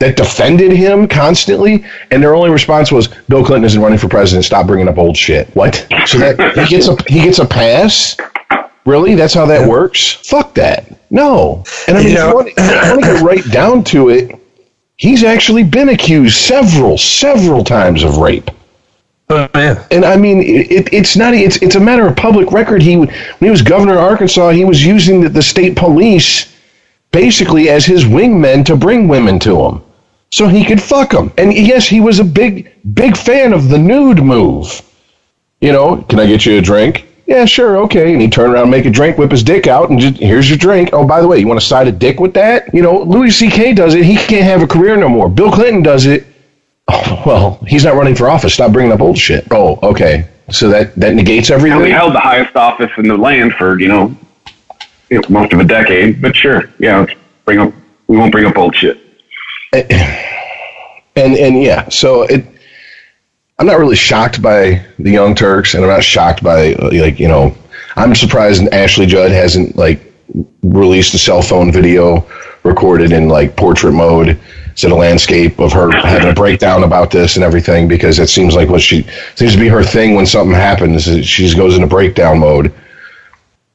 That defended him constantly? And their only response was, Bill Clinton isn't running for president, stop bringing up old shit. What? So that he gets a pass? Really? That's how that works? Fuck that. No. And I mean, if you want to get right down to it, he's actually been accused several times of rape. Oh, man. And I mean, it's a matter of public record. When he was governor of Arkansas, he was using the state police basically as his wingmen to bring women to him so he could fuck them. And yes, he was a big fan of the nude move. You know, can I get you a drink? Yeah, sure, okay. And he'd turn around and make a drink, whip his dick out, and just, here's your drink. Oh, by the way, you want to side a dick with that? You know, Louis C.K. does it. He can't have a career no more. Bill Clinton does it. Oh, well, he's not running for office. Stop bringing up old shit. Oh, okay. So that negates everything? And we held the highest office in the land for, you know, most of a decade. But sure, yeah, let's bring up, we won't bring up old shit. And yeah, so it... I'm not really shocked by the Young Turks, and I'm not shocked by, like, you know, I'm surprised Ashley Judd hasn't, like, released a cell phone video recorded in, like, portrait mode instead of landscape of her having a breakdown about this and everything, because that seems like what she seems to be her thing when something happens. She just goes into breakdown mode.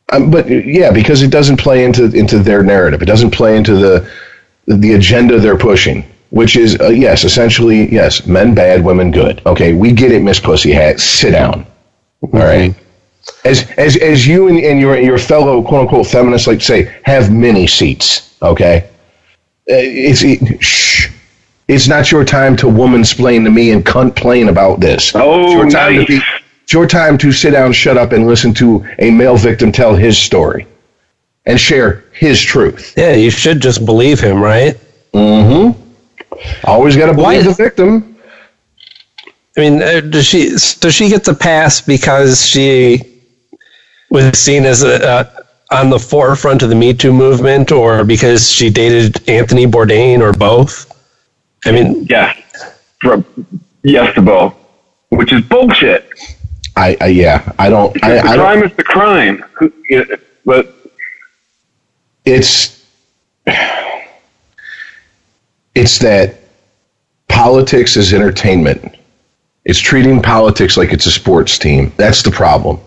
But, yeah, because it doesn't play into their narrative. It doesn't play into the agenda they're pushing. Which is, yes, essentially, yes, men bad, women good. Okay, we get it, Miss Pussy Hat. Sit down. All right? As you and your fellow quote-unquote feminists like to say, have many seats, okay? Shh. It's not your time to woman-splain to me and cunt-plain about this. Oh, it's your time to sit down, shut up, and listen to a male victim tell his story and share his truth. Yeah, you should just believe him, right? Mm-hmm. Always got to blame the victim. I mean, does she get the pass because she was seen as on the forefront of the Me Too movement, or because she dated Anthony Bourdain, or both? I mean, yes to both, which is bullshit. The crime is the crime, but it's. It's that politics is entertainment. It's treating politics like it's a sports team. That's the problem.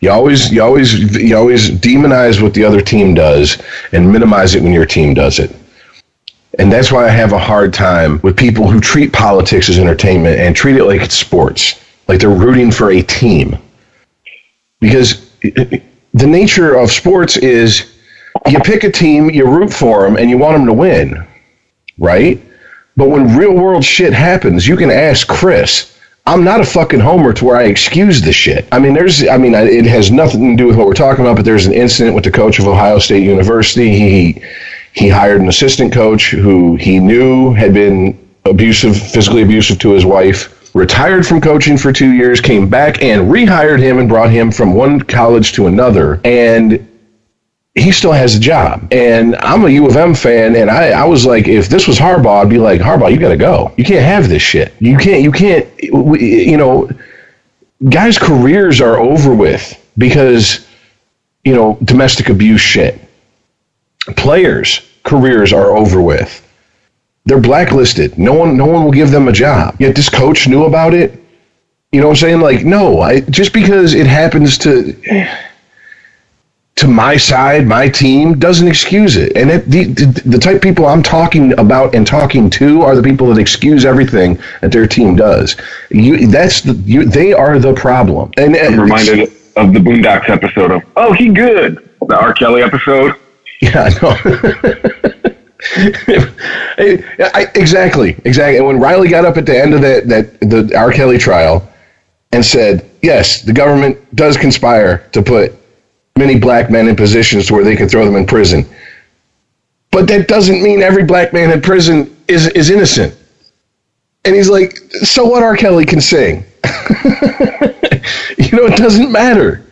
You always demonize what the other team does and minimize it when your team does it. And that's why I have a hard time with people who treat politics as entertainment and treat it like it's sports, like they're rooting for a team. Because the nature of sports is you pick a team, you root for them, and you want them to win. Right? But when real world shit happens, you can ask Chris. I'm not a fucking homer to where I excuse the shit. I mean, it has nothing to do with what we're talking about, but there's an incident with the coach of Ohio State University. He hired an assistant coach who he knew had been abusive, physically abusive to his wife, retired from coaching for 2 years, came back and rehired him and brought him from one college to another. And he still has a job. And I'm a U of M fan, and I was like, if this was Harbaugh, I'd be like, Harbaugh, you got to go. You can't have this shit. You can't, you know, guys' careers are over with because, you know, domestic abuse shit. Players' careers are over with. They're blacklisted. No one will give them a job. Yet this coach knew about it. You know what I'm saying? Like, no, just because it happens to my side, my team, doesn't excuse it. And the type of people I'm talking about and talking to are the people that excuse everything that their team does. They are the problem. And I'm reminded of the Boondocks episode of, oh, he good, the R. Kelly episode. Yeah, I know. Exactly. And when Riley got up at the end of the R. Kelly trial and said, yes, the government does conspire to put many black men in positions where they could throw them in prison. But that doesn't mean every black man in prison is innocent. And he's like, so what, R. Kelly can sing? You know, it doesn't matter.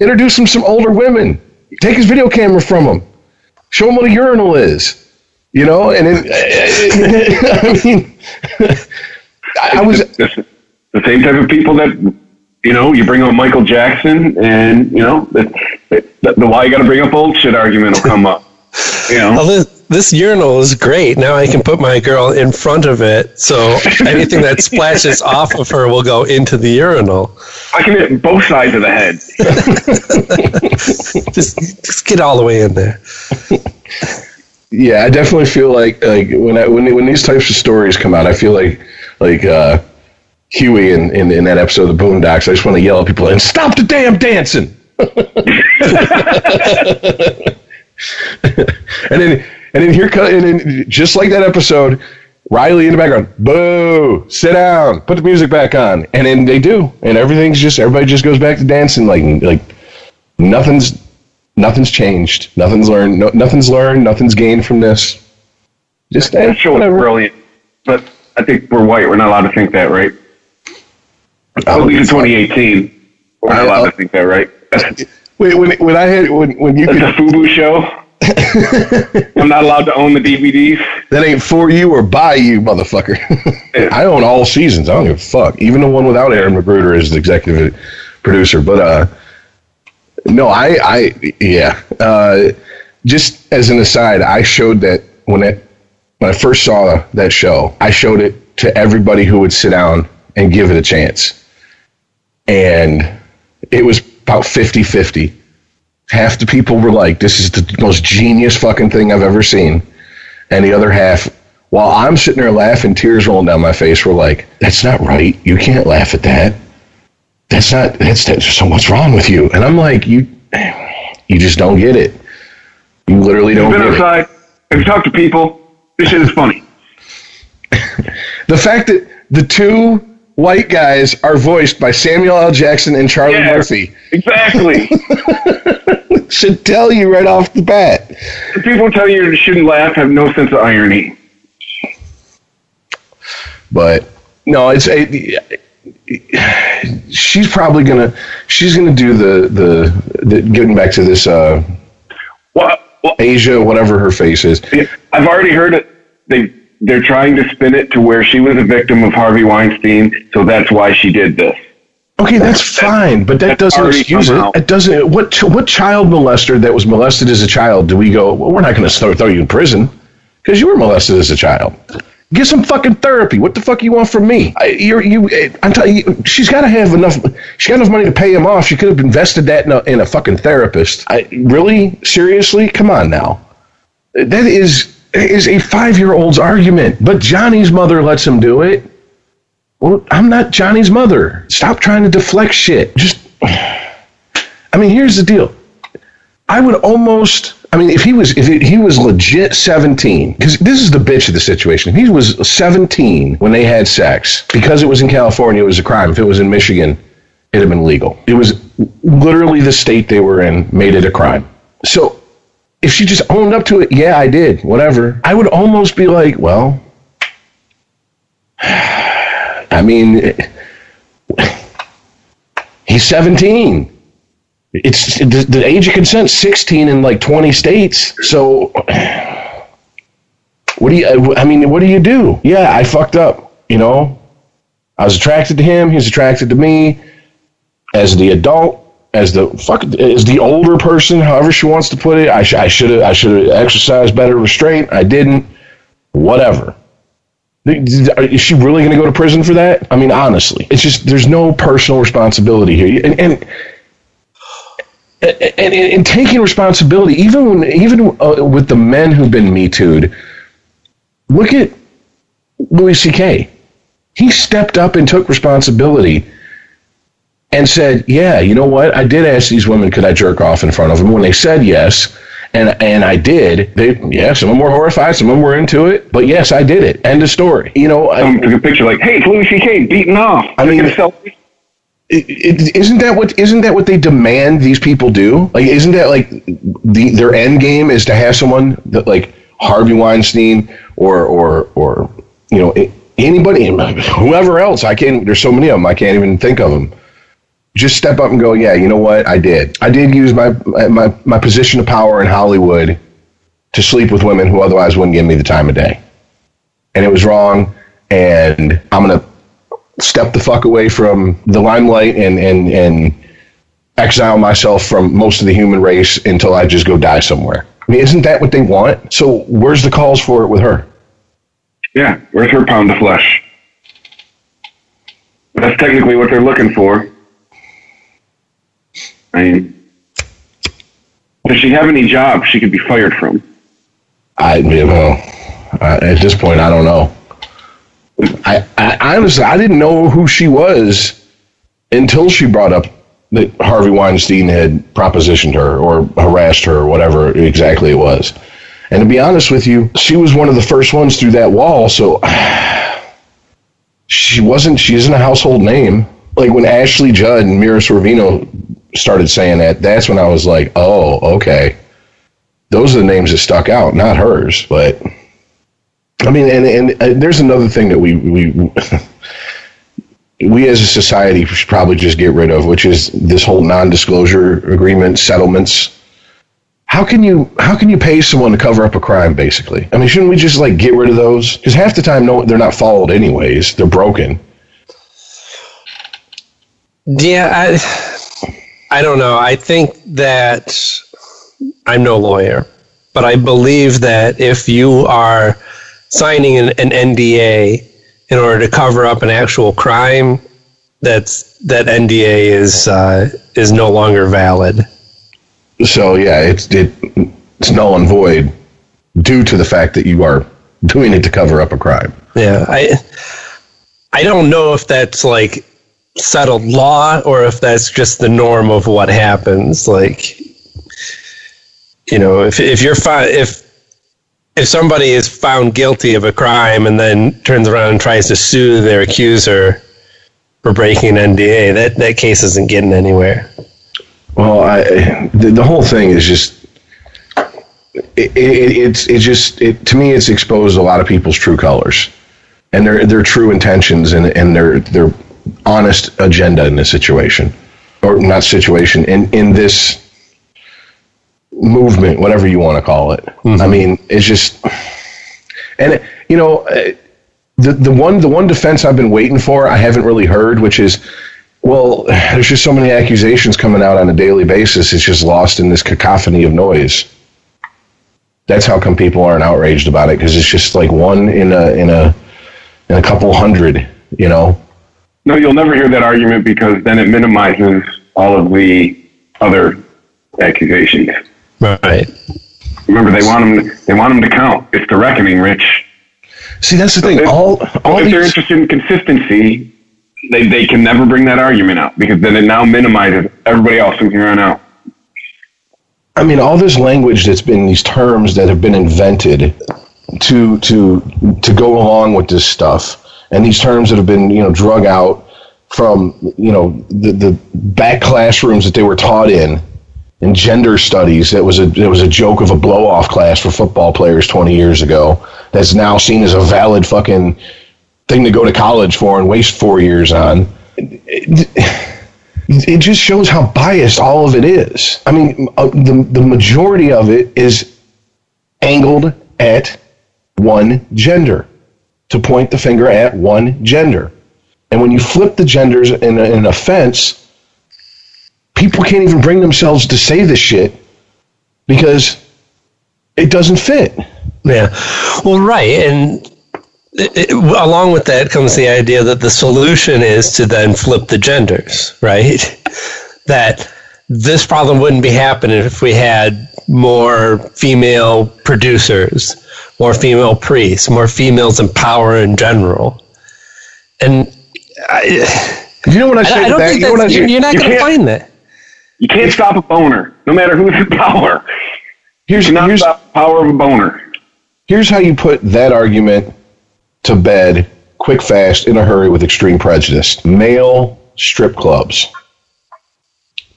Introduce him to some older women. Take his video camera from him. Show him what a urinal is. You know, and it, I mean, I was... The same type of people that, you know, you bring up Michael Jackson and, you know, the why you got to bring up old shit argument will come up. You know? Well, this urinal is great. Now I can put my girl in front of it, so anything that splashes off of her will go into the urinal. I can hit both sides of the head. just get all the way in there. Yeah, I definitely feel like when these types of stories come out, I feel like Huey in that episode of The Boondocks. I just want to yell at people and stop the damn dancing. and then here comes, and then just like that episode, Riley in the background, boo, sit down, put the music back on, and then they do, and everybody just goes back to dancing like nothing's changed, nothing's learned, nothing's gained from this. Just that's sure brilliant, but I think we're white. We're not allowed to think that, right? At least in 2018, we're not allowed to think that, right? That's a FUBU show. I'm not allowed to own the DVDs. That ain't for you or by you, motherfucker. Yeah. I own all seasons. I don't give a fuck. Even the one without Aaron Magruder as the executive producer. But no, just as an aside, I showed that when I first saw that show, I showed it to everybody who would sit down and give it a chance, and it was about 50-50. Half the people were like, this is the most genius fucking thing I've ever seen. And the other half, while I'm sitting there laughing, tears rolling down my face, were like, that's not right. You can't laugh at that. So what's wrong with you? And I'm like, you just don't get it. You literally don't get it. You've been outside. Have you talked to people? This shit is funny. The fact that the two white guys are voiced by Samuel L. Jackson and Charlie Murphy. Exactly. Should tell you right off the bat. The people tell you you shouldn't laugh have no sense of irony. But no, she's probably gonna. She's gonna do the getting back to this. Well, Asia, whatever her face is. I've already heard it. They're trying to spin it to where she was a victim of Harvey Weinstein, so that's why she did this. Okay, that's fine, but that doesn't excuse it. It doesn't. What child molester that was molested as a child do we go, well, we're not going to throw you in prison because you were molested as a child. Get some fucking therapy. What the fuck you want from me? I'm telling you, she's got to have enough. She got enough money to pay him off. She could have invested that in a fucking therapist. Really, seriously, come on now. That is a 5-year-old's argument, but Johnny's mother lets him do it. Well, I'm not Johnny's mother. Stop trying to deflect shit. Here's the deal. If he was legit 17, because this is the bitch of the situation. If he was 17 when they had sex, because it was in California, it was a crime. If it was in Michigan, it'd have been legal. It was literally the state they were in made it a crime. So if she just owned up to it, yeah, I did, whatever, I would almost be like, well, he's 17. It's the age of consent, 16 in like 20 states. So what do you do? Yeah, I fucked up, you know. I was attracted to him. He was attracted to me as the adult. As the older person, however she wants to put it, I should have exercised better restraint. I didn't. Whatever. Is she really going to go to prison for that? I mean, honestly, it's just there's no personal responsibility here, and taking responsibility, even with the men who've been Me Too'd. Look at Louis C.K. He stepped up and took responsibility. And said, yeah, you know what? I did ask these women, could I jerk off in front of them? When they said yes, and I did, some of them were horrified, some of them were into it, but yes, I did it. End of story. You know, I took a picture like, hey, it's Louis C.K. beating off. I mean, Isn't that what they demand these people do? Like, isn't that like their end game is to have someone that, like Harvey Weinstein or you know, anybody, whoever else? There's so many of them, I can't even think of them. Just step up and go, yeah, you know what? I did use my position of power in Hollywood to sleep with women who otherwise wouldn't give me the time of day. And it was wrong, and I'm going to step the fuck away from the limelight and exile myself from most of the human race until I just go die somewhere. I mean, isn't that what they want? So where's the calls for it with her? Yeah, where's her pound of flesh? That's technically what they're looking for. I mean, does she have any job she could be fired from? At this point, I don't know. I honestly, I didn't know who she was until she brought up that Harvey Weinstein had propositioned her or harassed her or whatever exactly it was. And to be honest with you, she was one of the first ones through that wall, so she isn't a household name. Like when Ashley Judd and Mira Sorvino started saying that, that's when I was like, oh, okay. Those are the names that stuck out, not hers, but... I mean, and there's another thing that we as a society should probably just get rid of, which is this whole non-disclosure agreement, settlements. How can you pay someone to cover up a crime, basically? I mean, shouldn't we just, like, get rid of those? Because half the time, no, they're not followed anyways. They're broken. Yeah, I don't know. I think that I'm no lawyer, but I believe that if you are signing an NDA in order to cover up an actual crime, that NDA is no longer valid. So yeah, it's null and void due to the fact that you are doing it to cover up a crime. Yeah, I don't know if that's like settled law or if that's just the norm of what happens. Like, you know, if somebody is found guilty of a crime and then turns around and tries to sue their accuser for breaking an NDA, that case isn't getting anywhere. Well, the whole thing is just it to me, it's exposed a lot of people's true colors and their true intentions and their honest agenda in this situation, or not situation, in this movement, whatever you want to call it. Mm-hmm. I mean, it's just, and you know, the one defense I've been waiting for, I haven't really heard, which is, well, there's just so many accusations coming out on a daily basis. It's just lost in this cacophony of noise. That's how come people aren't outraged about it, because it's just like one in a couple hundred, you know. No, you'll never hear that argument because then it minimizes all of the other accusations. Right. Remember, they want them to count. It's the reckoning, Rich. See, that's the thing. If they're interested in consistency, they can never bring that argument out because then it now minimizes everybody else from here on out. I mean, all this language that's been, these terms that have been invented to go along with this stuff, and these terms that have been, you know, drug out from, you know, the back classrooms that they were taught in. In gender studies, it was a joke of a blow-off class for football players 20 years ago that's now seen as a valid fucking thing to go to college for and waste 4 years on. It just shows how biased all of it is. I mean, the majority of it is angled at one gender, to point the finger at one gender. And when you flip the genders in an offense, people can't even bring themselves to say this shit because it doesn't fit. Yeah. Well, right. And along with that comes the idea that the solution is to then flip the genders, right? That this problem wouldn't be happening if we had more female producers, more female priests, more females in power in general. And you know what I say? You're not going to find that. You can't stop a boner, no matter who's in power. You cannot stop the power of a boner. Here's how you put that argument to bed, quick, fast, in a hurry, with extreme prejudice. Male strip clubs.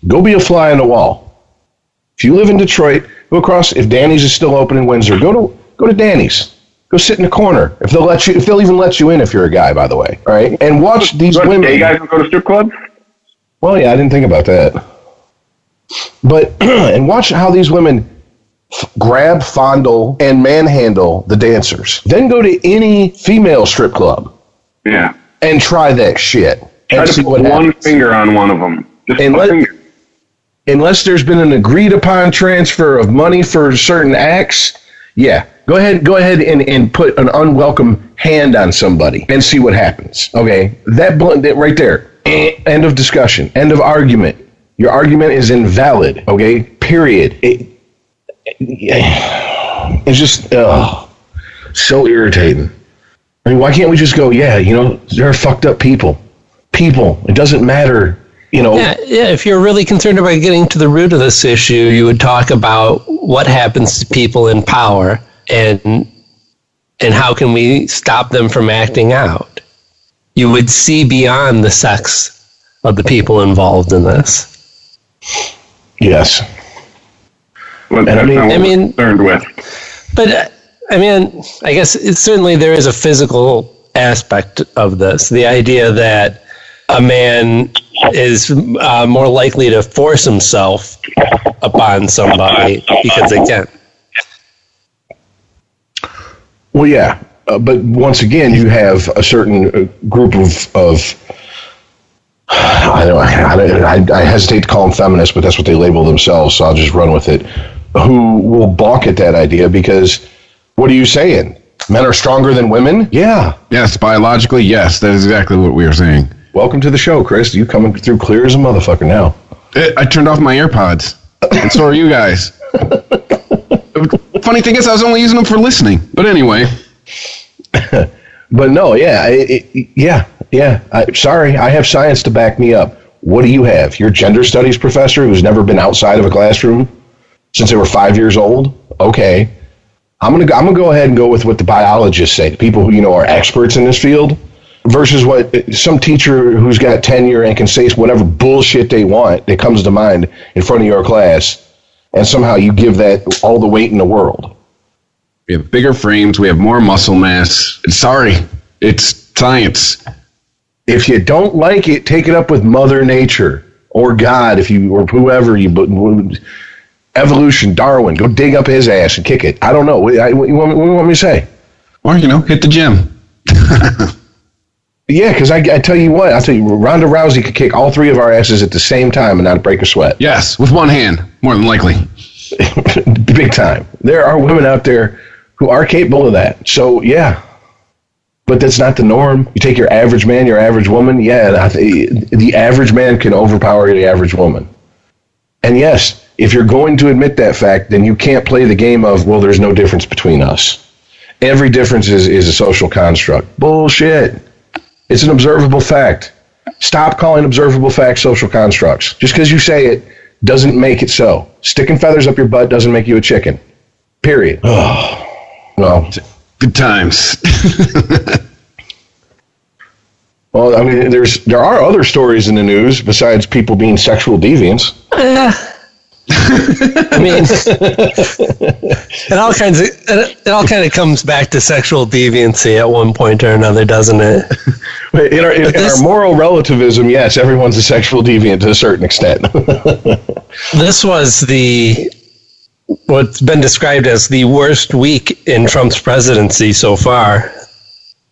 Go be a fly on the wall. If you live in Detroit, go across. If Danny's is still open in Windsor, go to Danny's. Go sit in the corner if they'll let you. If they'll even let you in, if you're a guy, by the way. All right, and watch these women. Gay guys don't go to strip clubs. Well, yeah, I didn't think about that. But and watch how these women grab, fondle, and manhandle the dancers. Then go to any female strip club. Yeah. And try that shit. Try to put one finger on one of them. Just one finger. Unless there's been an agreed upon transfer of money for certain acts, yeah, go ahead and put an unwelcome hand on somebody and see what happens. Okay, that right there. End of discussion. End of argument. Your argument is invalid. Okay, period. It's just so irritating. I mean, why can't we just go? Yeah, they're fucked up people. People. It doesn't matter. Yeah, if you're really concerned about getting to the root of this issue, you would talk about what happens to people in power and how can we stop them from acting out. You would see beyond the sex of the people involved in this. Yes. Well, and I mean, concerned with. But I mean, I guess certainly there is a physical aspect of this. The idea that a man is more likely to force himself upon somebody because they can. Well, yeah, but once again, you have a certain group of I hesitate to call them feminists, but that's what they label themselves, so I'll just run with it, who will balk at that idea because what are you saying? Men are stronger than women? Yeah. Yes, biologically, yes. That is exactly what we are saying. Welcome to the show, Chris. You coming through clear as a motherfucker now. I turned off my AirPods, and so are you guys. Funny thing is, I was only using them for listening. But anyway. But no, yeah, yeah. Sorry, I have science to back me up. What do you have? Your gender studies professor who's never been outside of a classroom since they were 5 years old? Okay, I'm gonna go ahead and go with what the biologists say, the people who are experts in this field. Versus what some teacher who's got tenure and can say whatever bullshit they want that comes to mind in front of your class, and somehow you give that all the weight in the world. We have bigger frames. We have more muscle mass. Sorry, it's science. If you don't like it, take it up with Mother Nature or God, or whoever you. Evolution, Darwin, go dig up his ass and kick it. I don't know. What do you want me to say? Or hit the gym. Yeah, because I tell you what, Ronda Rousey could kick all three of our asses at the same time and not break a sweat. Yes, with one hand, more than likely. Big time. There are women out there who are capable of that. So, yeah. But that's not the norm. You take your average man, your average woman, yeah, the average man can overpower the average woman. And yes, if you're going to admit that fact, then you can't play the game of, well, there's no difference between us. Every difference is a social construct. Bullshit. It's an observable fact. Stop calling observable facts social constructs. Just because you say it doesn't make it so. Sticking feathers up your butt doesn't make you a chicken. Period. Oh, well, good times. Well, I mean, there are other stories in the news besides people being sexual deviants. I mean, it all kind of comes back to sexual deviancy at one point or another, doesn't it? In our moral relativism, yes, everyone's a sexual deviant to a certain extent. This was what's been described as the worst week in Trump's presidency so far,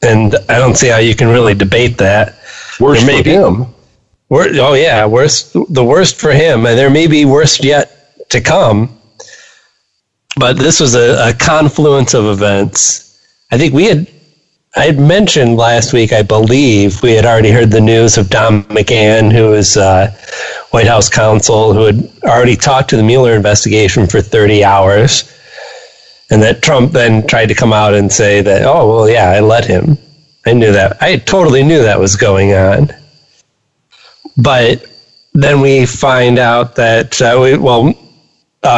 and I don't see how you can really debate that. Worse for him. Oh, yeah, the worst for him, and there may be worse yet to come, but this was a confluence of events. I think I had mentioned last week, I believe, we had already heard the news of Don McGahn, who is White House counsel, who had already talked to the Mueller investigation for 30 hours, and that Trump then tried to come out and say that, oh, well, yeah, I let him. I knew that. I totally knew that was going on. But then we find out that,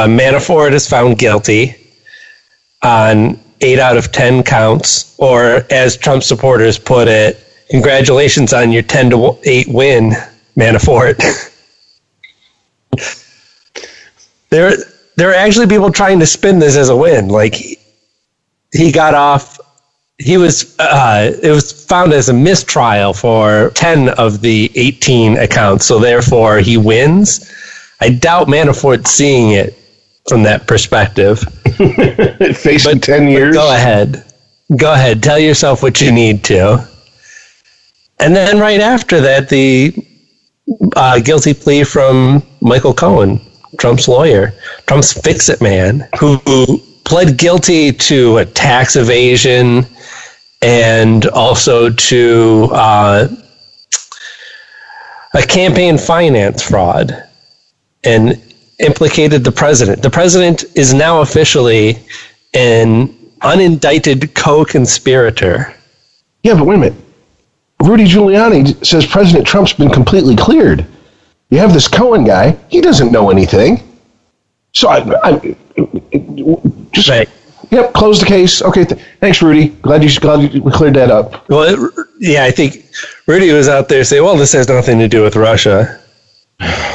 Manafort is found guilty on 8 out of 10 counts, or as Trump supporters put it, congratulations on your 10-8 win Manafort. There are actually people trying to spin this as a win. Like, he got off. He was. It was found as a mistrial for 10 of the 18 accounts. So therefore, he wins. I doubt Manafort's seeing it from that perspective. Facing 10 years. Go ahead. Tell yourself what you need to. And then right after that, the guilty plea from Michael Cohen, Trump's lawyer, Trump's fix-it man, who pled guilty to a tax evasion and also to a campaign finance fraud, and implicated the president. The president is now officially an unindicted co-conspirator. Yeah, but wait a minute. Rudy Giuliani says President Trump's been completely cleared. You have this Cohen guy. He doesn't know anything. So I just right. Yep, close the case. Okay, thanks, Rudy. Glad you cleared that up. Well, I think Rudy was out there saying, well, this has nothing to do with Russia.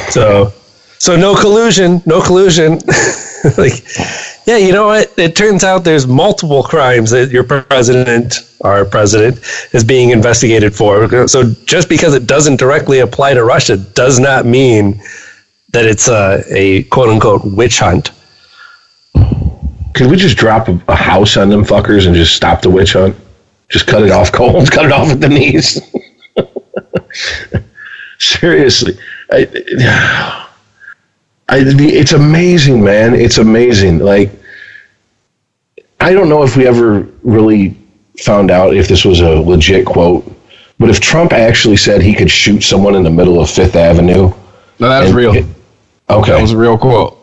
So no collusion. Like, yeah, you know what? It turns out there's multiple crimes that your president, our president, is being investigated for. So just because it doesn't directly apply to Russia does not mean that it's a quote-unquote witch hunt. Could we just drop a house on them fuckers and just stop the witch hunt? Just cut it off cold, cut it off at the knees. Seriously. It's amazing, man. It's amazing. Like, I don't know if we ever really found out if this was a legit quote, but if Trump actually said he could shoot someone in the middle of Fifth Avenue. No, that's real. Okay. That was a real quote.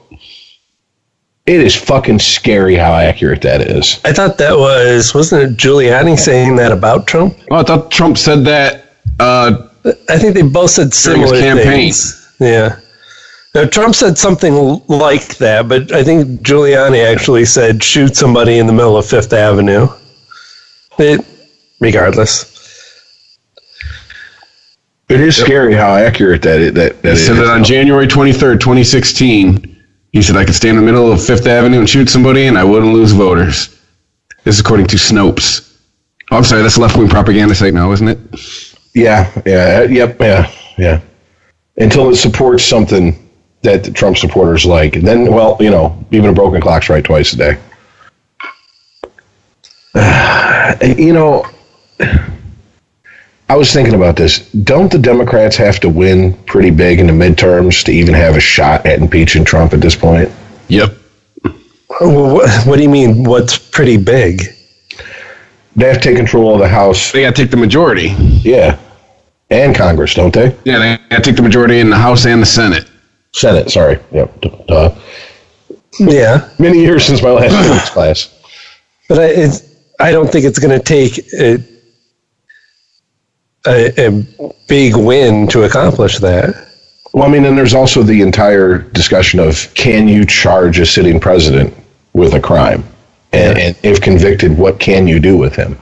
It is fucking scary how accurate that is. I thought that wasn't it Giuliani saying that about Trump? Oh, I thought Trump said that. I think they both said similar things. Yeah. Now, Trump said something like that, but I think Giuliani actually said, shoot somebody in the middle of Fifth Avenue. Regardless. It is scary how accurate that is. He said that on January 23rd, 2016, he said, I could stand in the middle of Fifth Avenue and shoot somebody and I wouldn't lose voters. This is according to Snopes. Oh, I'm sorry, that's a left-wing propaganda site now, isn't it? Yeah. Until it supports something that the Trump supporters like. And then, well, you know, even a broken clock's right twice a day. You know, I was thinking about this. Don't the Democrats have to win pretty big in the midterms to even have a shot at impeaching Trump at this point? Yep. What do you mean, what's pretty big? They have to take control of the House. They got to take the majority. Yeah. And Congress, don't they? Yeah, they got to take the majority in the House and the Senate. Senate, sorry. Yep. Yeah. Many years since my last English class. But I don't think it's going to take a big win to accomplish that. Well, I mean, and there's also the entire discussion of can you charge a sitting president with a crime? And if convicted, what can you do with him?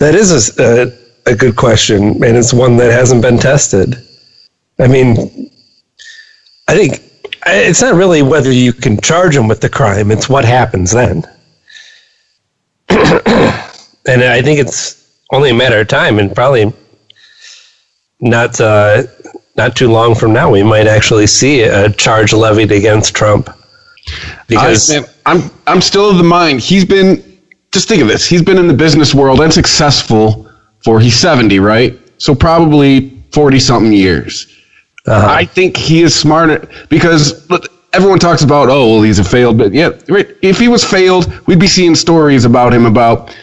That is a good question, and it's one that hasn't been tested. I mean, I think it's not really whether you can charge him with the crime, it's what happens then. And I think it's only a matter of time, and probably not too long from now, we might actually see a charge levied against Trump. Because I'm still of the mind. He's been, just think of this, he's been in the business world and successful for, he's 70, right? So probably 40-something years. Uh-huh. I think he is smarter because everyone talks about, oh, well, he's a failed. But yeah, if he was failed, we'd be seeing stories about him about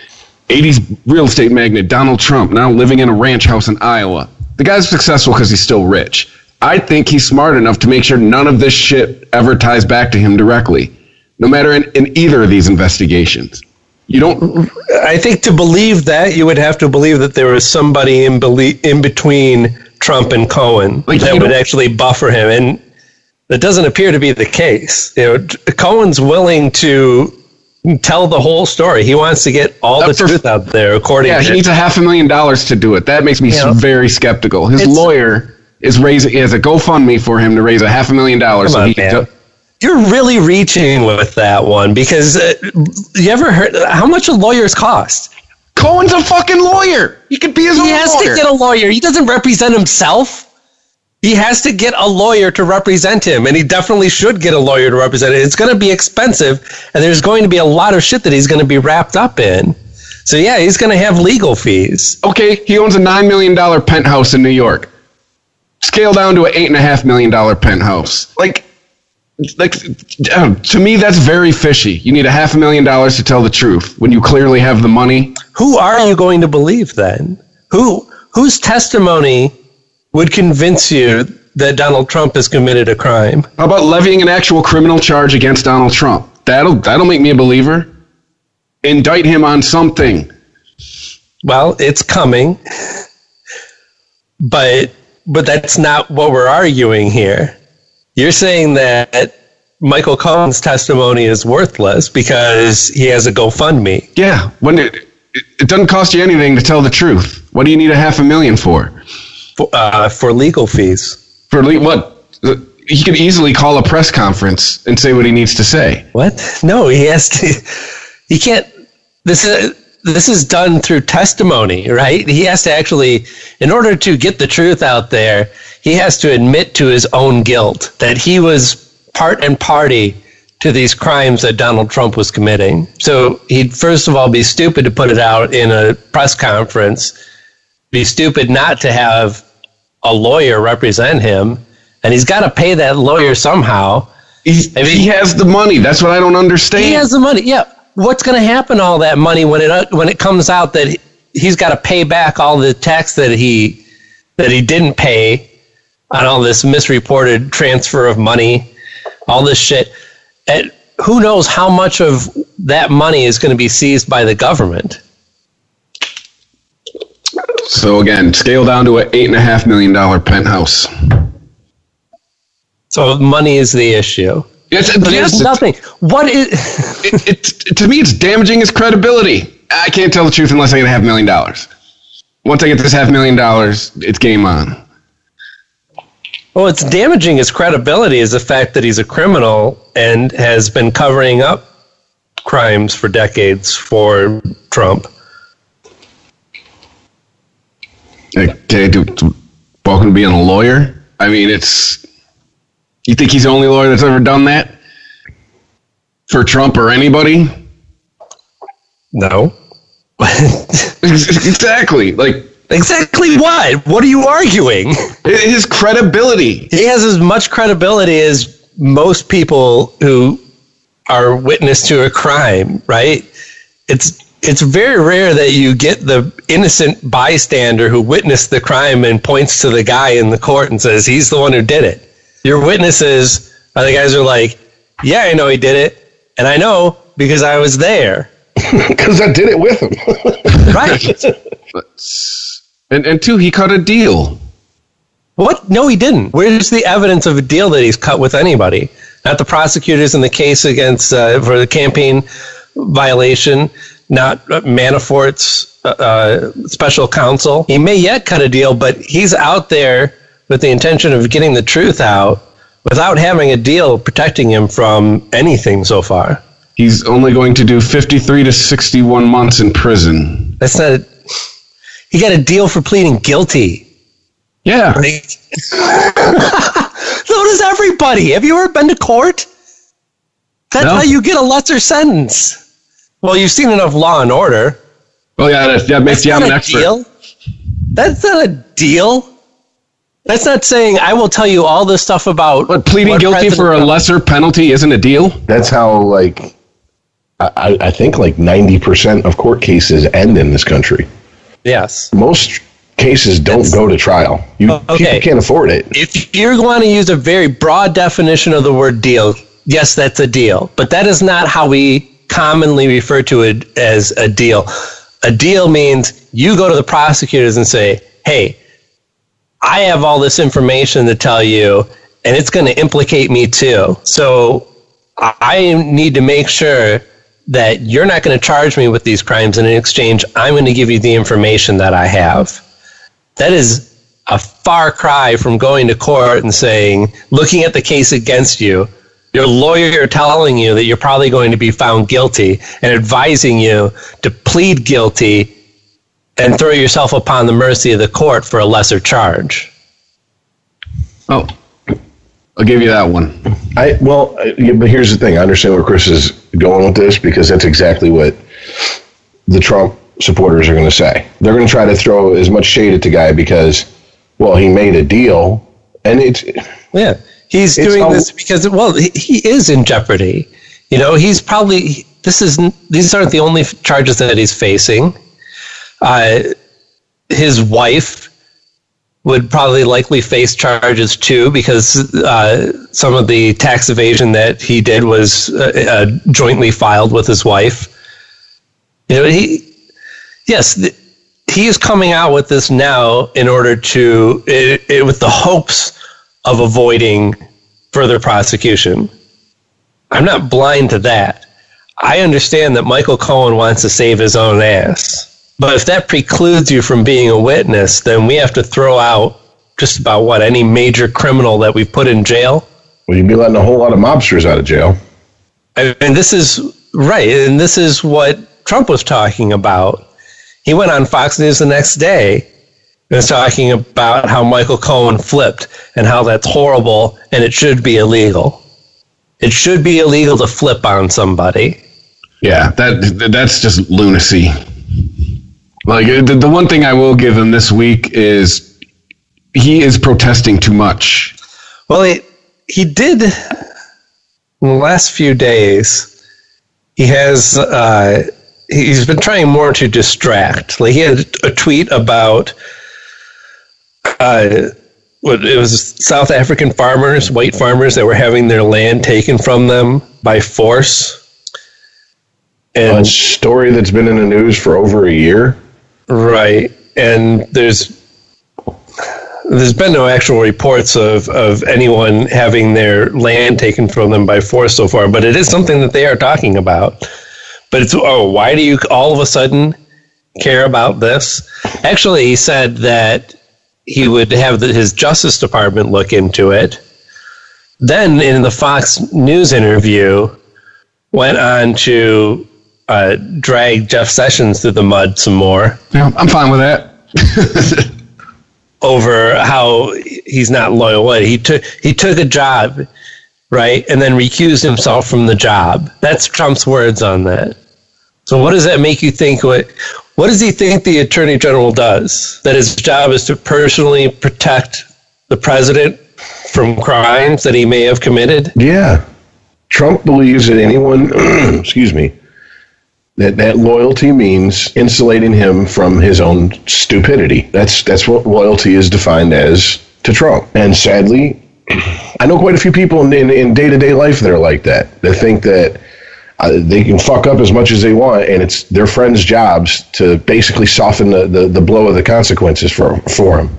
80s real estate magnate Donald Trump now living in a ranch house in Iowa. The guy's successful because he's still rich. I think he's smart enough to make sure none of this shit ever ties back to him directly, no matter in either of these investigations. You don't. I think to believe that, you would have to believe that there was somebody in between Trump and Cohen that would actually buffer him, and that doesn't appear to be the case. You know, Cohen's willing to tell the whole story. He wants to get all the truth out there. According, he needs $500,000 to do it. That makes me very skeptical. His lawyer is raising, is a GoFundMe for him to raise $500,000. Come on, man. You're really reaching with that one, because you ever heard how much a lawyer's cost? Cohen's a fucking lawyer. He could be his own lawyer. He has to get a lawyer. He doesn't represent himself. He has to get a lawyer to represent him, and he definitely should get a lawyer to represent it. It's going to be expensive, and there's going to be a lot of shit that he's going to be wrapped up in. So, yeah, he's going to have legal fees. Okay, he owns a $9 million penthouse in New York. Scale down to an $8.5 million penthouse. Like, to me, that's very fishy. You need $500,000 to tell the truth when you clearly have the money. Who are you going to believe then? Whose testimony would convince you that Donald Trump has committed a crime? How about levying an actual criminal charge against Donald Trump? That'll make me a believer. Indict him on something. Well, it's coming. But that's not what we're arguing here. You're saying that Michael Cohen's testimony is worthless because he has a GoFundMe. Yeah, when it doesn't cost you anything to tell the truth. What do you need $500,000 for? For legal fees. For what? He could easily call a press conference and say what he needs to say. What? No, he has to. He can't. This is done through testimony, right? He has to actually, in order to get the truth out there, he has to admit to his own guilt that he was part and party to these crimes that Donald Trump was committing. So he'd first of all be stupid to put it out in a press conference, be stupid not to have a lawyer represent him, and he's got to pay that lawyer somehow. He has the money. That's what I don't understand. He has the money. Yeah. What's going to happen to all that money when it comes out that he's got to pay back all the tax that he didn't pay on all this misreported transfer of money, all this shit? And who knows how much of that money is going to be seized by the government? So again, scale down to an $8.5 million penthouse. So money is the issue. It's nothing. What is? To me, it's damaging his credibility. I can't tell the truth unless I get $500,000. Once I get this $500,000, it's game on. Well, what's damaging his credibility is the fact that he's a criminal and has been covering up crimes for decades for Trump. Okay, welcome to being a lawyer. I mean, it's. You think he's the only lawyer that's ever done that? For Trump or anybody? No. Exactly. Like. Exactly what? What are you arguing? His credibility. He has as much credibility as most people who are witness to a crime, right? It's very rare that you get the innocent bystander who witnessed the crime and points to the guy in the court and says, he's the one who did it. Your witnesses are the guys who are like, yeah, I know he did it. And I know because I was there. Because I did it with him. Right. And two, he cut a deal. What? No, he didn't. Where's the evidence of a deal that he's cut with anybody? Not the prosecutors in the case against for the campaign violation. Not Manafort's special counsel. He may yet cut a deal, but he's out there with the intention of getting the truth out without having a deal protecting him from anything so far. He's only going to do 53 to 61 months in prison. That's not a, he got a deal for pleading guilty. Yeah. Like, so does everybody. Have you ever been to court? That's no. How you get a lesser sentence. Well, you've seen enough Law and Order. Well, yeah, that makes you an expert. Deal. That's not a deal. That's not saying I will tell you all this stuff about. But pleading guilty for a lesser penalty isn't a deal? That's how, like, I think like 90% of court cases end in this country. Yes. Most cases don't go to trial. People can't afford it. If you're going to use a very broad definition of the word deal, yes, that's a deal. But that is not how we commonly refer to it as a deal. A deal means you go to the prosecutors and say, hey, I have all this information to tell you, and it's going to implicate me too. So I need to make sure that you're not going to charge me with these crimes, and in exchange, I'm going to give you the information that I have. That is a far cry from going to court and saying, looking at the case against you, your lawyer telling you that you're probably going to be found guilty and advising you to plead guilty and throw yourself upon the mercy of the court for a lesser charge. Oh, I'll give you that one. But here's the thing. I understand where Chris is going with this, because that's exactly what the Trump supporters are going to say. They're going to try to throw as much shade at the guy because, well, he made a deal, and it's... Yeah, he's doing this because, well, he is in jeopardy. You know, he's probably... These aren't the only charges that he's facing. His wife would likely face charges too, because some of the tax evasion that he did was jointly filed with his wife. You know, he is coming out with this now in order to, with the hopes of avoiding further prosecution. I'm not blind to that. I understand that Michael Cohen wants to save his own ass. But if that precludes you from being a witness, then we have to throw out just about any major criminal that we've put in jail. Well, you'd be letting a whole lot of mobsters out of jail. And this is right. And this is what Trump was talking about. He went on Fox News the next day and was talking about how Michael Cohen flipped and how that's horrible and it should be illegal. It should be illegal to flip on somebody. Yeah, that's just lunacy. Like, the one thing I will give him this week is he is protesting too much. Well, he did in the last few days. He has he's been trying more to distract. Like, he had a tweet about it was South African farmers, white farmers that were having their land taken from them by force. And a story that's been in the news for over a year. Right, and there's been no actual reports of anyone having their land taken from them by force so far, but it is something that they are talking about. But it's, why do you all of a sudden care about this? Actually, he said that he would have his Justice Department look into it. Then, in the Fox News interview, went on to... drag Jeff Sessions through the mud some more. Yeah, I'm fine with that. Over how he's not loyal. He took a job, right, and then recused himself from the job. That's Trump's words on that. So what does that make you think? What does he think the Attorney General does? That his job is to personally protect the president from crimes that he may have committed? Yeah. Trump believes that anyone, excuse me, That loyalty means insulating him from his own stupidity. That's what loyalty is defined as to Trump. And sadly, I know quite a few people in day-to-day life that are like that. That think that they can fuck up as much as they want, and it's their friends' jobs to basically soften the blow of the consequences for them.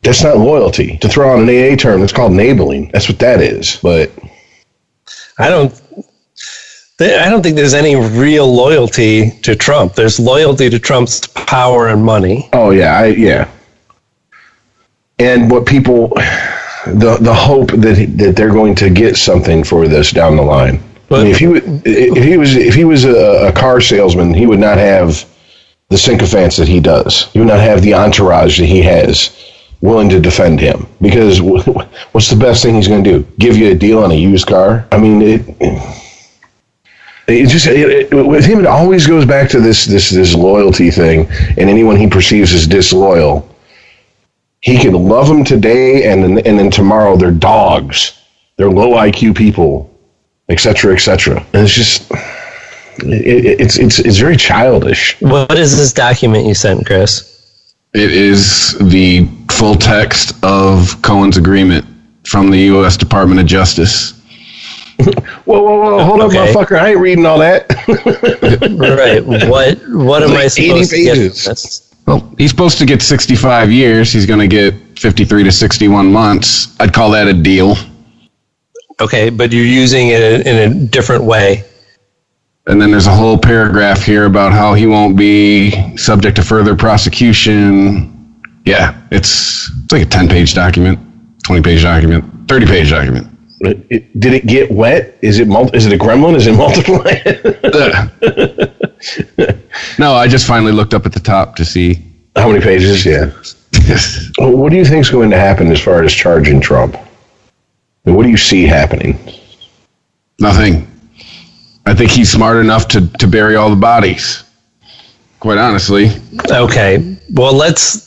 That's not loyalty. To throw out an AA term, that's called enabling. That's what that is. But I don't think there's any real loyalty to Trump. There's loyalty to Trump's power and money. Oh, yeah. Yeah. And what people, the hope that they're going to get something for this down the line. But, I mean, if he was a car salesman, he would not have the sycophants that he does. He would not have the entourage that he has willing to defend him. Because what's the best thing he's going to do? Give you a deal on a used car? I mean, with him, it always goes back to this loyalty thing, and anyone he perceives as disloyal, he can love them today, and then tomorrow they're dogs, they're low IQ people, etc., etc. And it's just, it's very childish. What is this document you sent, Chris? It is the full text of Cohen's agreement from the U.S. Department of Justice. Whoa, hold up, motherfucker. I ain't reading all that. Right. What am I supposed to get from this? Well, he's supposed to get 65 years. He's going to get 53 to 61 months. I'd call that a deal. Okay, but you're using it in a different way. And then there's a whole paragraph here about how he won't be subject to further prosecution, Yeah, it's like a 10-page document, 20-page document, 30-page document. Did it get wet? Is it a gremlin? Is it multiplying? No, I just finally looked up at the top to see. How many pages? Yeah. What do you think is going to happen as far as charging Trump? What do you see happening? Nothing. I think he's smart enough to bury all the bodies, quite honestly. Okay. Well, let's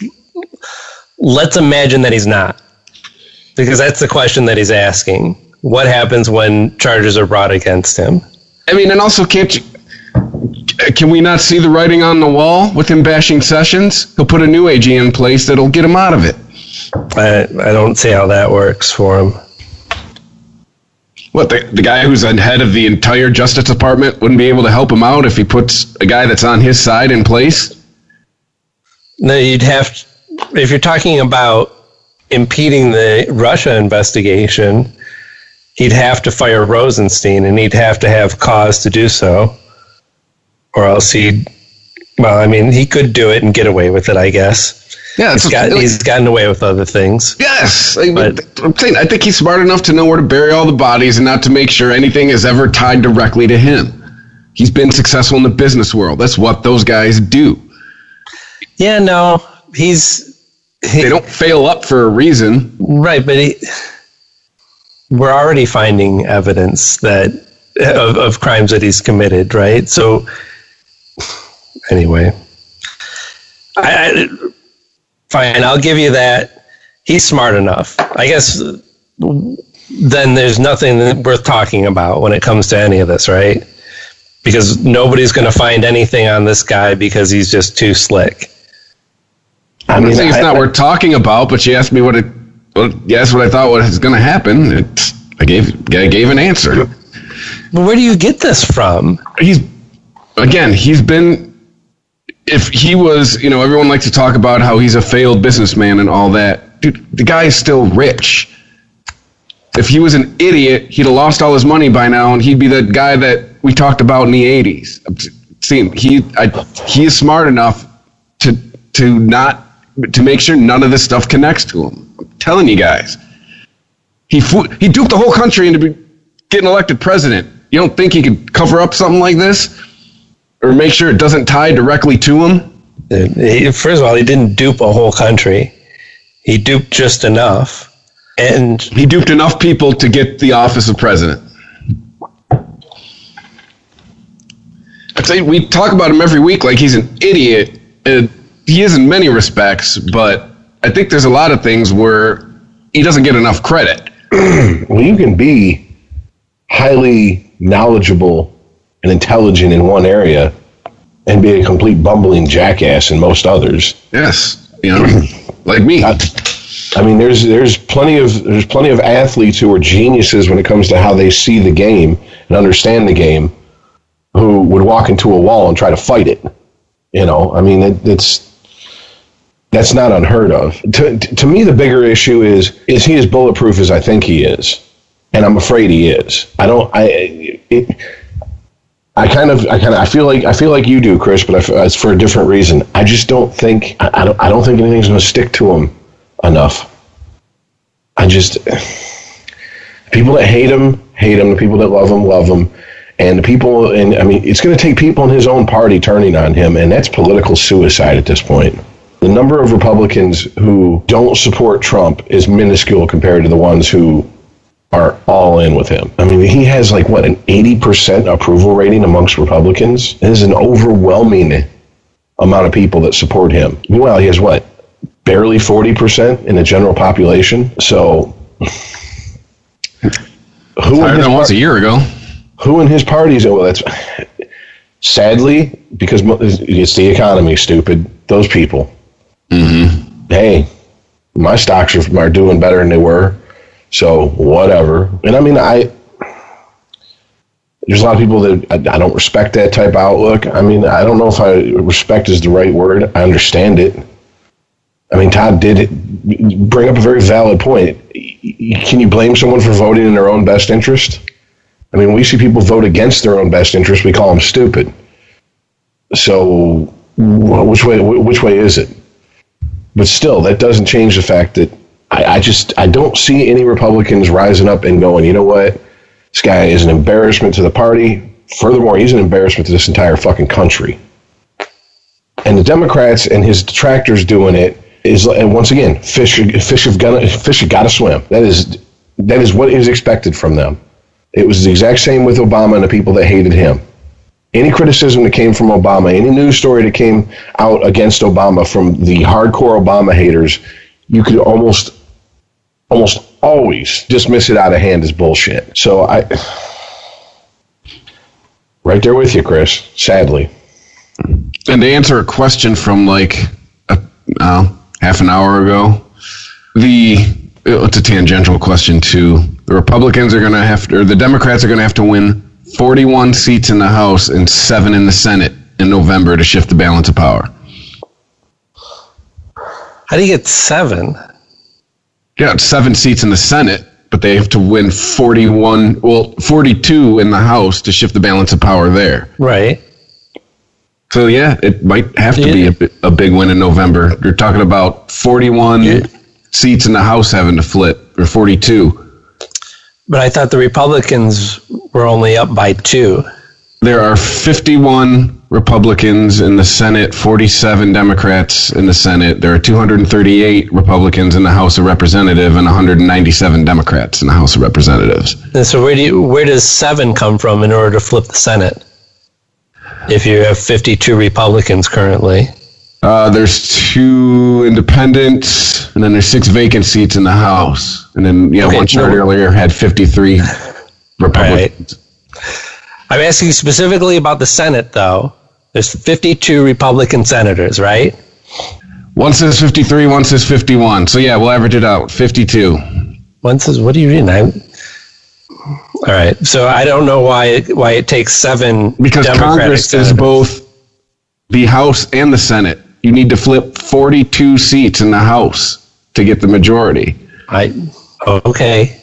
imagine that he's not. Because that's the question that he's asking. What happens when charges are brought against him? I mean, and also, can we not see the writing on the wall with him bashing Sessions? He'll put a new AG in place that'll get him out of it. I don't see how that works for him. What, the guy who's the head of the entire Justice Department wouldn't be able to help him out if he puts a guy that's on his side in place? No, you'd have to, if you're talking about impeding the Russia investigation, he'd have to fire Rosenstein, and he'd have to have cause to do so, or else he could do it and get away with it, I guess. Yeah, he's gotten away with other things. Yes, but I'm saying I think he's smart enough to know where to bury all the bodies and not to make sure anything is ever tied directly to him. He's been successful in the business world. That's what those guys do. Yeah, no, they don't fail up for a reason. Right, but we're already finding evidence that of crimes that he's committed, right? So, anyway. Fine, I'll give you that. He's smart enough. I guess then there's nothing worth talking about when it comes to any of this, right? Because nobody's going to find anything on this guy because he's just too slick. I mean, it's not worth talking about, but she asked me what I thought was going to happen. I gave an answer. But where do you get this from? Everyone likes to talk about how he's a failed businessman and all that. Dude, the guy is still rich. If he was an idiot, he'd have lost all his money by now, and he'd be the guy that we talked about in the 80s. See, he is smart enough to make sure none of this stuff connects to him. I'm telling you guys, he duped the whole country into getting elected president. You don't think he could cover up something like this or make sure it doesn't tie directly to him? First of all, he didn't dupe a whole country. He duped just enough, and he duped enough people to get the office of president. I'd say we talk about him every week like he's an idiot. He is in many respects, but I think there's a lot of things where he doesn't get enough credit. Well, you can be highly knowledgeable and intelligent in one area and be a complete bumbling jackass in most others. Yes, like me. I mean, there's plenty of athletes who are geniuses when it comes to how they see the game and understand the game, who would walk into a wall and try to fight it. That's not unheard of. To me, the bigger issue is he as bulletproof as I think he is? And I'm afraid he is. I feel like you do, Chris, but it's for a different reason. I just don't think, I don't think anything's going to stick to him enough. People that hate him. The people that love him. And it's going to take people in his own party turning on him, and that's political suicide at this point. The number of Republicans who don't support Trump is minuscule compared to the ones who are all in with him. I mean, he has an 80% approval rating amongst Republicans. It is an overwhelming amount of people that support him. Meanwhile, he has barely 40% in the general population. So, higher than once a year ago. Who in his parties? Oh, that's sadly because it's the economy. Stupid, those people. Mm-hmm. Hey, my stocks are doing better than they were, so whatever. And I mean, there's a lot of people that I don't respect that type of outlook. I mean, I don't know if respect is the right word. I understand it. I mean, Todd did bring up a very valid point. Can you blame someone for voting in their own best interest? I mean, we see people vote against their own best interest. We call them stupid. So, which way is it? But still, that doesn't change the fact that I don't see any Republicans rising up and going, you know what? This guy is an embarrassment to the party. Furthermore, he's an embarrassment to this entire fucking country. And the Democrats and his detractors doing it is, and once again, fish have gotta swim. That is what is expected from them. It was the exact same with Obama and the people that hated him. Any criticism that came from Obama, any news story that came out against Obama from the hardcore Obama haters, you could almost always dismiss it out of hand as bullshit. So right there with you, Chris, sadly. And to answer a question from like half an hour ago, it's a tangential question too. The Republicans are going to have to, or the Democrats are going to have to win 41 seats in the House and 7 in the Senate in November to shift the balance of power. How do you get 7? Yeah, it's 7 seats in the Senate, but they have to win 42 in the House to shift the balance of power there. Right. So, yeah, it might have to be a big win in November. You're talking about 41 seats in the House having to flip, or 42. But I thought the Republicans were only up by 2. There are 51 Republicans in the Senate, 47 Democrats in the Senate. There are 238 Republicans in the House of Representatives and 197 Democrats in the House of Representatives. And so where does 7 come from in order to flip the Senate? If you have 52 Republicans currently. There's 2 independents, and then there's 6 vacant seats in the House. And then, one chart earlier had 53 Republicans. Right. I'm asking specifically about the Senate, though. There's 52 Republican senators, right? One says 53, one says 51. So, yeah, we'll average it out. 52. One says, what are you reading? All right. So I don't know why it takes 7 Because Democratic Congress senators. Is both the House and the Senate. You need to flip 42 seats in the House to get the majority. Okay.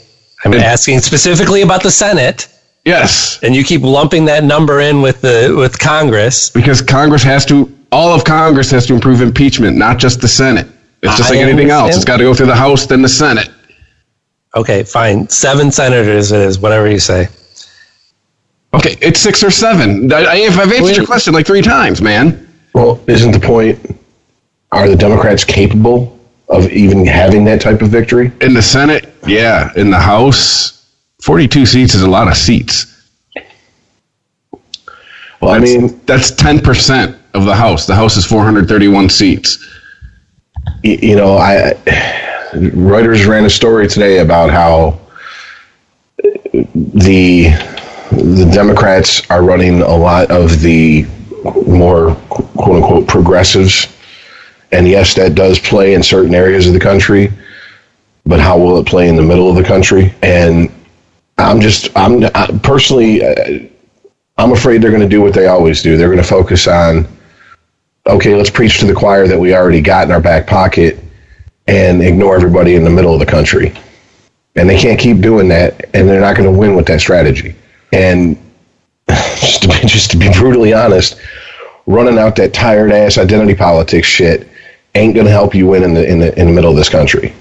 I'm asking specifically about the Senate. Yes. And you keep lumping that number in with Congress. Because Congress has to, all of Congress has to improve impeachment, not just the Senate. It's just like anything else. It's got to go through the House, then the Senate. Okay, fine. 7 senators it is, whatever you say. Okay, it's 6 or 7. I've answered your question like 3 times, man. Well, isn't the point, are the Democrats capable of even having that type of victory? In the Senate, yeah. In the House... 42 seats is a lot of seats. Well, that's 10% of the House. The House is 431 seats. Reuters ran a story today about how the Democrats are running a lot of the more quote-unquote progressives. And yes, that does play in certain areas of the country, but how will it play in the middle of the country? And I'm afraid they're going to do what they always do. They're going to focus on, okay, let's preach to the choir that we already got in our back pocket and ignore everybody in the middle of the country. And they can't keep doing that, and they're not going to win with that strategy. And just to be brutally honest, running out that tired-ass identity politics shit ain't going to help you win in the middle of this country.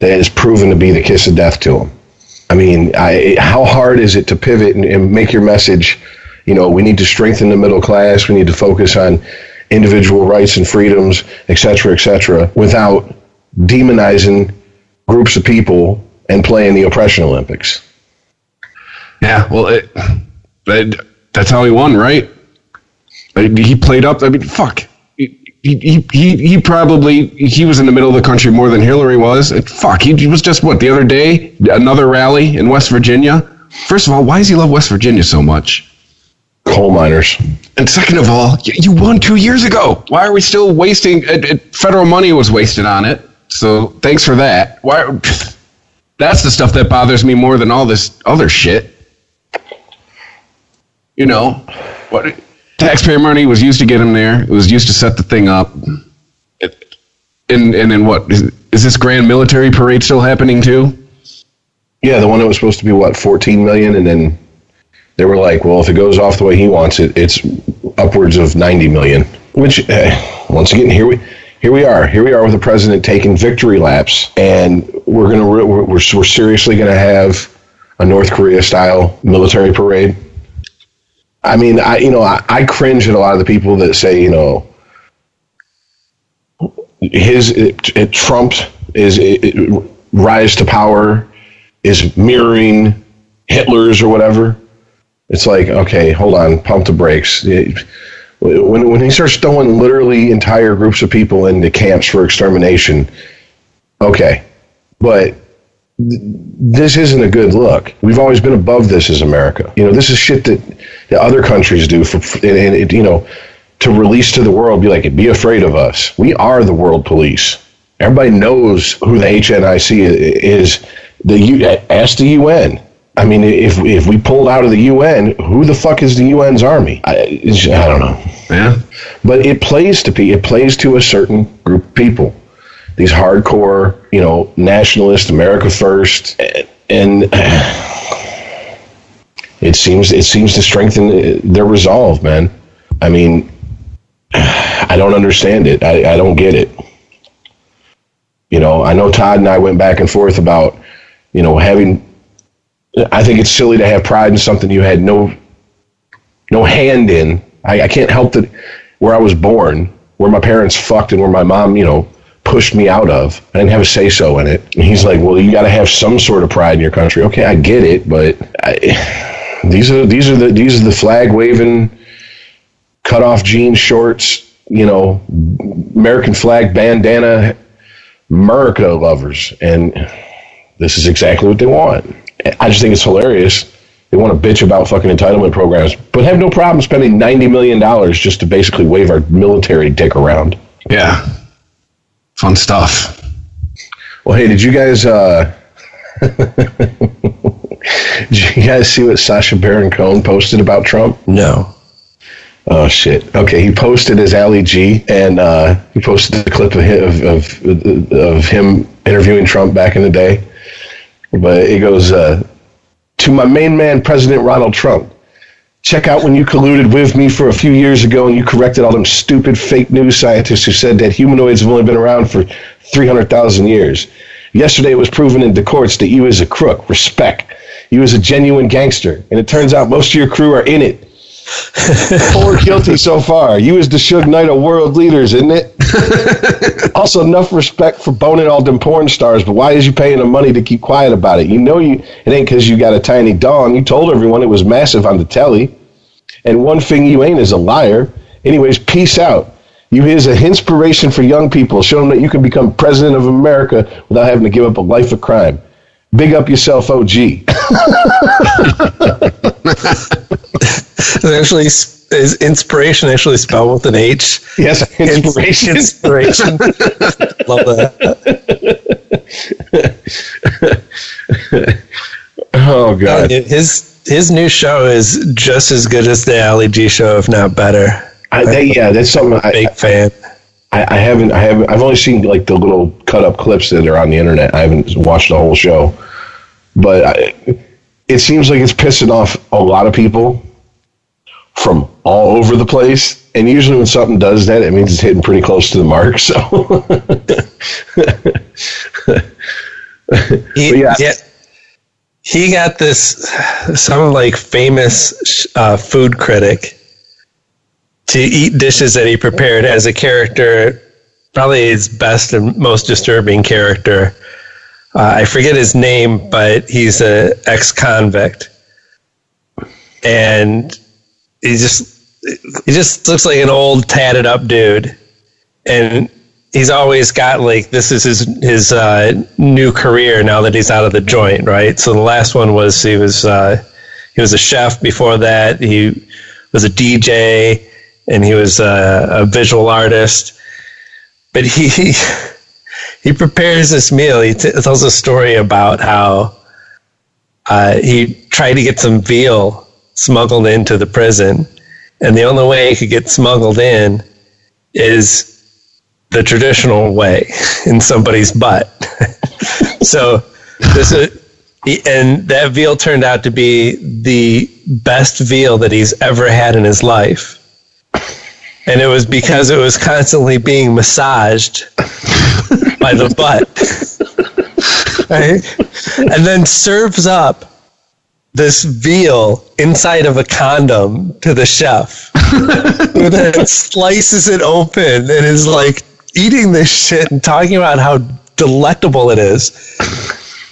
That has proven to be the kiss of death to them. How hard is it to pivot and make your message, we need to strengthen the middle class, we need to focus on individual rights and freedoms, et cetera, without demonizing groups of people and playing the oppression Olympics? Yeah, well, that's how he won, right? He played up, fuck. He probably, he was in the middle of the country more than Hillary was. Fuck, he was just, the other day, another rally in West Virginia. First of all, why does he love West Virginia so much? Coal miners. And second of all, you won 2 years ago. Why are we still wasting, federal money was wasted on it. So thanks for that. That's the stuff that bothers me more than all this other shit. What... Taxpayer money was used to get him there. It was used to set the thing up. And then what? Is this grand military parade still happening too? Yeah, the one that was supposed to be, $14 million? And then they were like, well, if it goes off the way he wants it, it's upwards of $90 million. Which, once again, Here we are with the president taking victory laps, and we're seriously going to have a North Korea style military parade. I mean, I cringe at a lot of the people that say, Trump's rise to power is mirroring Hitler's or whatever. It's like, okay, hold on, pump the brakes. When he starts throwing literally entire groups of people into camps for extermination, okay, but this isn't a good look. We've always been above this as America. This is shit that other countries do for to release to the world, be like, be afraid of us. We are the world police. Everybody knows who the HNIC is. Ask the UN. I mean, if we pulled out of the UN, who the fuck is the UN's army? I don't know. Yeah. But it plays to a certain group of people. These hardcore, nationalist, America first, and it seems to strengthen their resolve, man. I mean, I don't understand it. I don't get it. I know Todd and I went back and forth about, I think it's silly to have pride in something you had no hand in. I can't help that where I was born, where my parents fucked and where my mom, pushed me out of. I didn't have a say-so in it. And he's like, well, you got to have some sort of pride in your country. Okay, I get it, but these are the flag-waving, cut-off jean shorts, American flag bandana, America lovers. And this is exactly what they want. I just think it's hilarious. They want to bitch about fucking entitlement programs, but have no problem spending $90 million just to basically wave our military dick around. Yeah. Fun stuff. Well, hey, did you guys see what Sacha Baron Cohen posted about Trump? No. Oh, shit. Okay, he posted his Ali G, and he posted a clip of him interviewing Trump back in the day. But it goes, to my main man, President Ronald Trump, check out when you colluded with me for a few years ago and you corrected all them stupid fake news scientists who said that humanoids have only been around for 300,000 years. Yesterday it was proven in the courts that you is a crook. Respect. You is a genuine gangster. And it turns out most of your crew are in it. 4 guilty so far. You is the Suge Knight of world leaders, isn't it? Also, enough respect for boning all them porn stars, but why is you paying them money to keep quiet about it? It ain't because you got a tiny dong. You told everyone it was massive on the telly. And one thing you ain't is a liar. Anyways, peace out. You is an inspiration for young people. Show them that you can become president of America without having to give up a life of crime. Big up yourself, OG. Is inspiration actually spelled with an H? Yes, inspiration. Inspiration. Love that. Oh, God. Yeah, his new show is just as good as the Ali G show, if not better. That's something. I'm a big fan. I've only seen like the little cut-up clips that are on the internet. I haven't watched the whole show, but it seems like it's pissing off a lot of people from all over the place. And usually when something does that, it means it's hitting pretty close to the mark. So, he got this some like famous food critic to eat dishes that he prepared as a character, probably his best and most disturbing character. I forget his name, but he's an ex-convict, and he just looks like an old tatted up dude, and he's always got like this is his new career now that he's out of the joint, right? So the last one was he was a chef. Before that, he was a DJ, and he was a visual artist, but he prepares this meal. He tells a story about how he tried to get some veal smuggled into the prison, and the only way it could get smuggled in is the traditional way, in somebody's butt. So and that veal turned out to be the best veal that he's ever had in his life. And it was because it was constantly being massaged by the butt. Right? And then serves up this veal inside of a condom to the chef. Who then slices it open and is like eating this shit and talking about how delectable it is.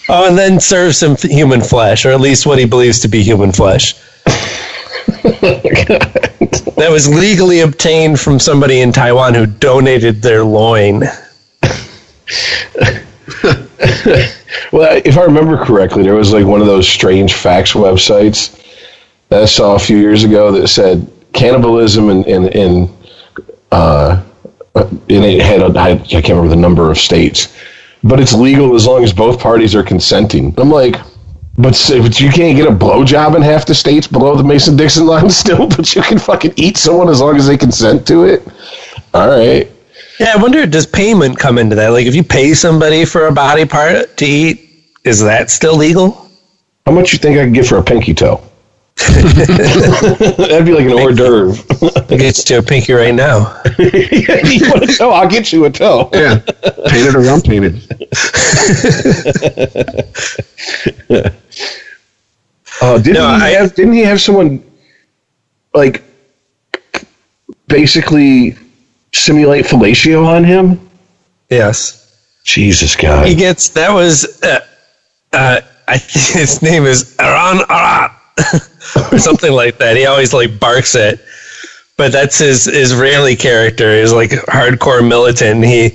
Oh, and then serves some human flesh, or at least what he believes to be human flesh. That was legally obtained from somebody in Taiwan who donated their loin. Well, if I remember correctly, there was like one of those strange facts websites that I saw a few years ago that said cannibalism and it had I can't remember the number of states, but it's legal as long as both parties are consenting. I'm like, but you can't get a blowjob in half the states below the Mason-Dixon line still, but you can fucking eat someone as long as they consent to it? All right. Yeah, I wonder, does payment come into that? Like, if you pay somebody for a body part to eat, is that still legal? How much you think I can get for a pinky toe? That'd be like an hors d'oeuvre. I'll get you a pinky right now. You want a toe? I'll get you a toe. Yeah. Painted or unpainted. Didn't he have someone, like, basically simulate fellatio on him? Yes. Jesus, God. He gets, that was, I think his name is Aaron Arat. Or something like that. He always like barks it, but that's his Israeli character. He's like hardcore militant. He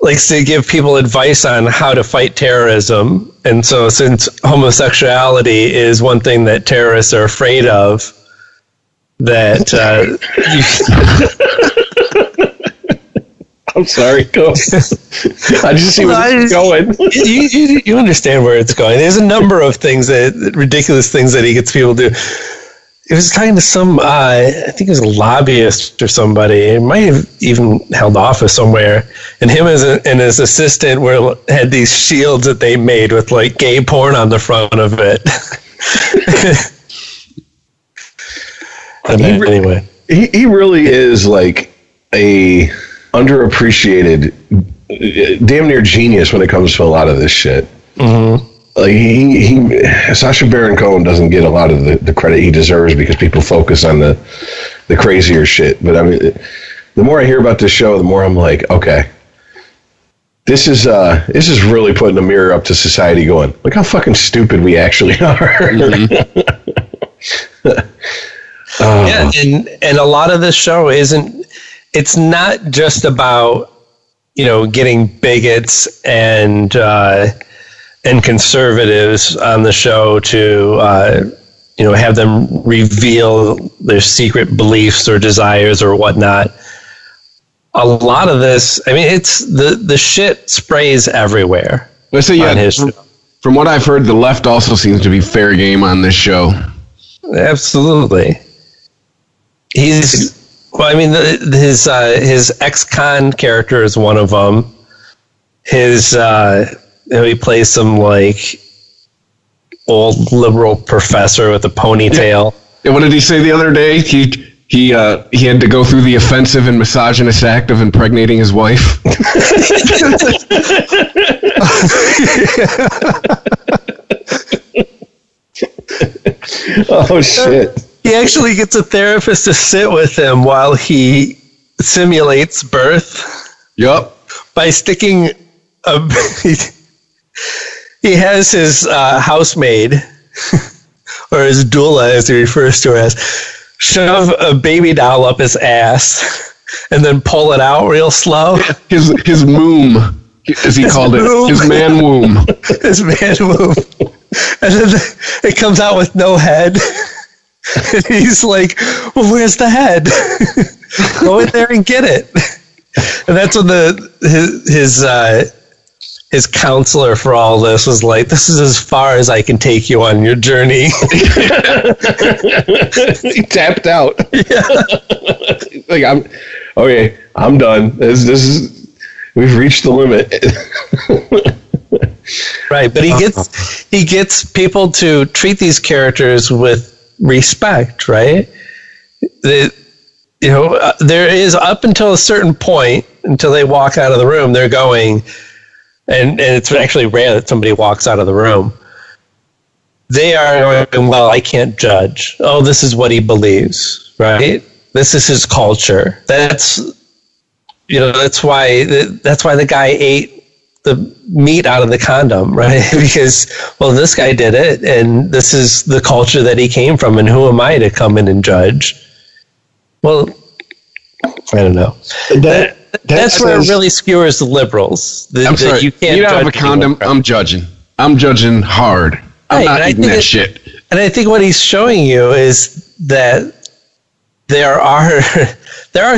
likes to give people advice on how to fight terrorism. And so, since homosexuality is one thing that terrorists are afraid of, that I'm sorry. Go. I just see where it's going. You understand where it's going. There's a number of things that ridiculous things that he gets people to do. It was talking to some, I think it was a lobbyist or somebody. It might have even held office somewhere. And him and his assistant had these shields that they made with like gay porn on the front of it. Anyway, he really is like a underappreciated, damn near genius when it comes to a lot of this shit. Mm-hmm. Like he Sacha Baron Cohen doesn't get a lot of the credit he deserves because people focus on the crazier shit. But I mean, the more I hear about this show, the more I'm like, okay, this is really putting a mirror up to society. Going, look how fucking stupid we actually are. Mm-hmm. Yeah, and a lot of this show isn't. It's not just about, getting bigots and conservatives on the show to, have them reveal their secret beliefs or desires or whatnot. A lot of this, I mean, it's the shit sprays everywhere. Let's say, yeah, from what I've heard, the left also seems to be fair game on this show. Absolutely. Well, I mean, his ex-con character is one of them. His he plays some like old liberal professor with a ponytail. And what did he say the other day? He had to go through the offensive and misogynist act of impregnating his wife. Oh shit. He actually gets a therapist to sit with him while he simulates birth. Yep. By sticking he has his housemaid, or his doula as he refers to her as, shove a baby doll up his ass and then pull it out real slow. His moom, as he called it. His man womb. His man womb. And then it comes out with no head. And he's like, well, where's the head? Go in there and get it. And that's when his counselor for all this was like, this is as far as I can take you on your journey. He tapped out. Yeah. Like, I'm done. We've reached the limit. Right, but he gets people to treat these characters with respect, right? you know, there is, up until a certain point, until they walk out of the room, they're going, and it's actually rare that somebody walks out of the room. They are going, well, I can't judge. Oh, this is what he believes, right? This is his culture. That's, you know, that's why the guy ate the meat out of the condom, right? Because, well, this guy did it, and this is the culture that he came from, and who am I to come in and judge? Well, I don't know. That's where it really skewers the liberals. I'm sorry. You can't judge out of a condom. People. I'm judging. I'm judging hard. I'm not eating that shit. And I think what he's showing you is that there are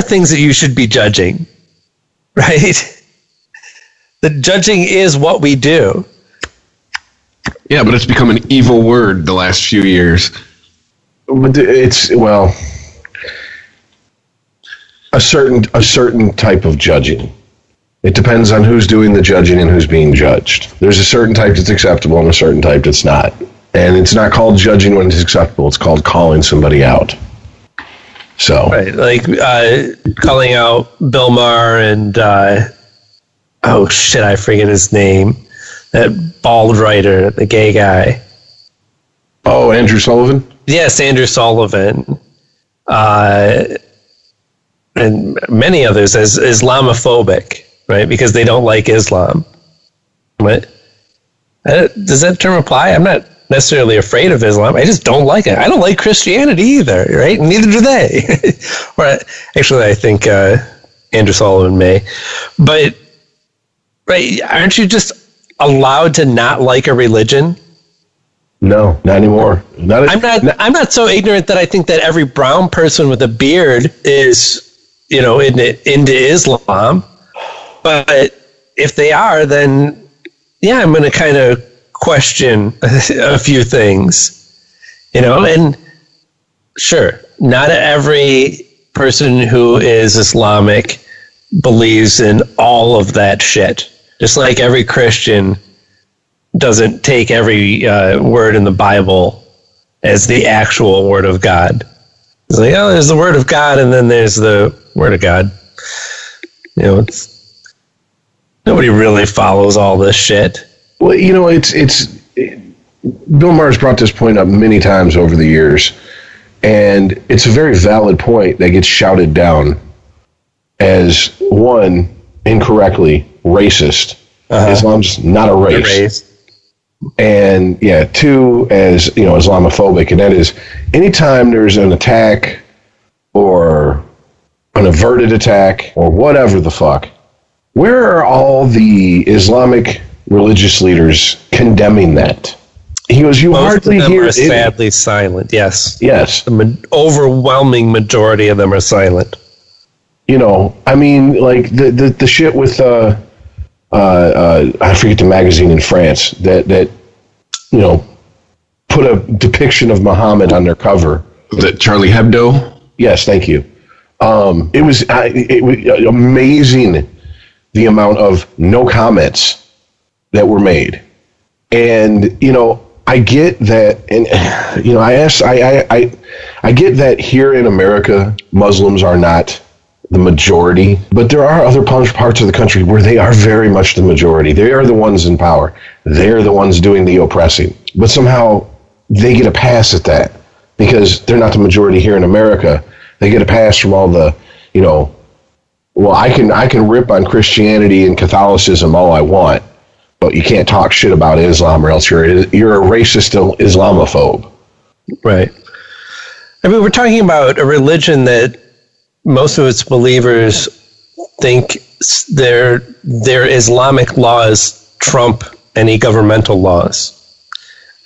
things that you should be judging, right? The judging is what we do. Yeah, but it's become an evil word the last few years. It's, well, a certain type of judging. It depends on who's doing the judging and who's being judged. There's a certain type that's acceptable and a certain type that's not. And it's not called judging when it's acceptable. It's called calling somebody out. So, right, like calling out Bill Maher and, I forget his name. That bald writer, the gay guy. Oh, Andrew Sullivan? Yes, Andrew Sullivan. And many others as Islamophobic. Right, because they don't like Islam. But does that term apply? I'm not necessarily afraid of Islam. I just don't like it. I don't like Christianity either, right? Neither do they. Or actually, I think Andrew Sullivan may. But right, aren't you just allowed to not like a religion? No, not anymore. I'm not so ignorant that I think that every brown person with a beard is, you know, into Islam. But if they are, then, yeah, I'm going to kind of question a few things, you know. And sure, not every person who is Islamic believes in all of that shit. Just like every Christian doesn't take every word in the Bible as the actual word of God. It's like, oh, there's the word of God, and then there's the word of God. You know, it's... Nobody really follows all this shit. Well, you know, Bill Maher's brought this point up many times over the years, and it's a very valid point that gets shouted down as, one, incorrectly, racist. Islam's not a race. And, yeah, two, as, you know, Islamophobic, and that is anytime there's an attack or an averted attack or whatever the fuck, where are all the Islamic religious leaders condemning that? He goes, you hardly hear... Most of them are sadly silent, yes. Yes. The overwhelming majority of them are silent. You know, I mean, like, the shit with, I forget the magazine in France, that you know, put a depiction of Muhammad on their cover. The Charlie Hebdo? Yes, thank you. It was amazing... the amount of no comments that were made. And, you know, I get that, and, you know, I get that here in America, Muslims are not the majority, but there are other parts of the country where they are very much the majority. They are the ones in power. They're the ones doing the oppressing. But somehow they get a pass at that because they're not the majority here in America. They get a pass from all the, you know, well, I can rip on Christianity and Catholicism all I want, but you can't talk shit about Islam or else you're a racist Islamophobe. Right. I mean, we're talking about a religion that most of its believers think their Islamic laws trump any governmental laws,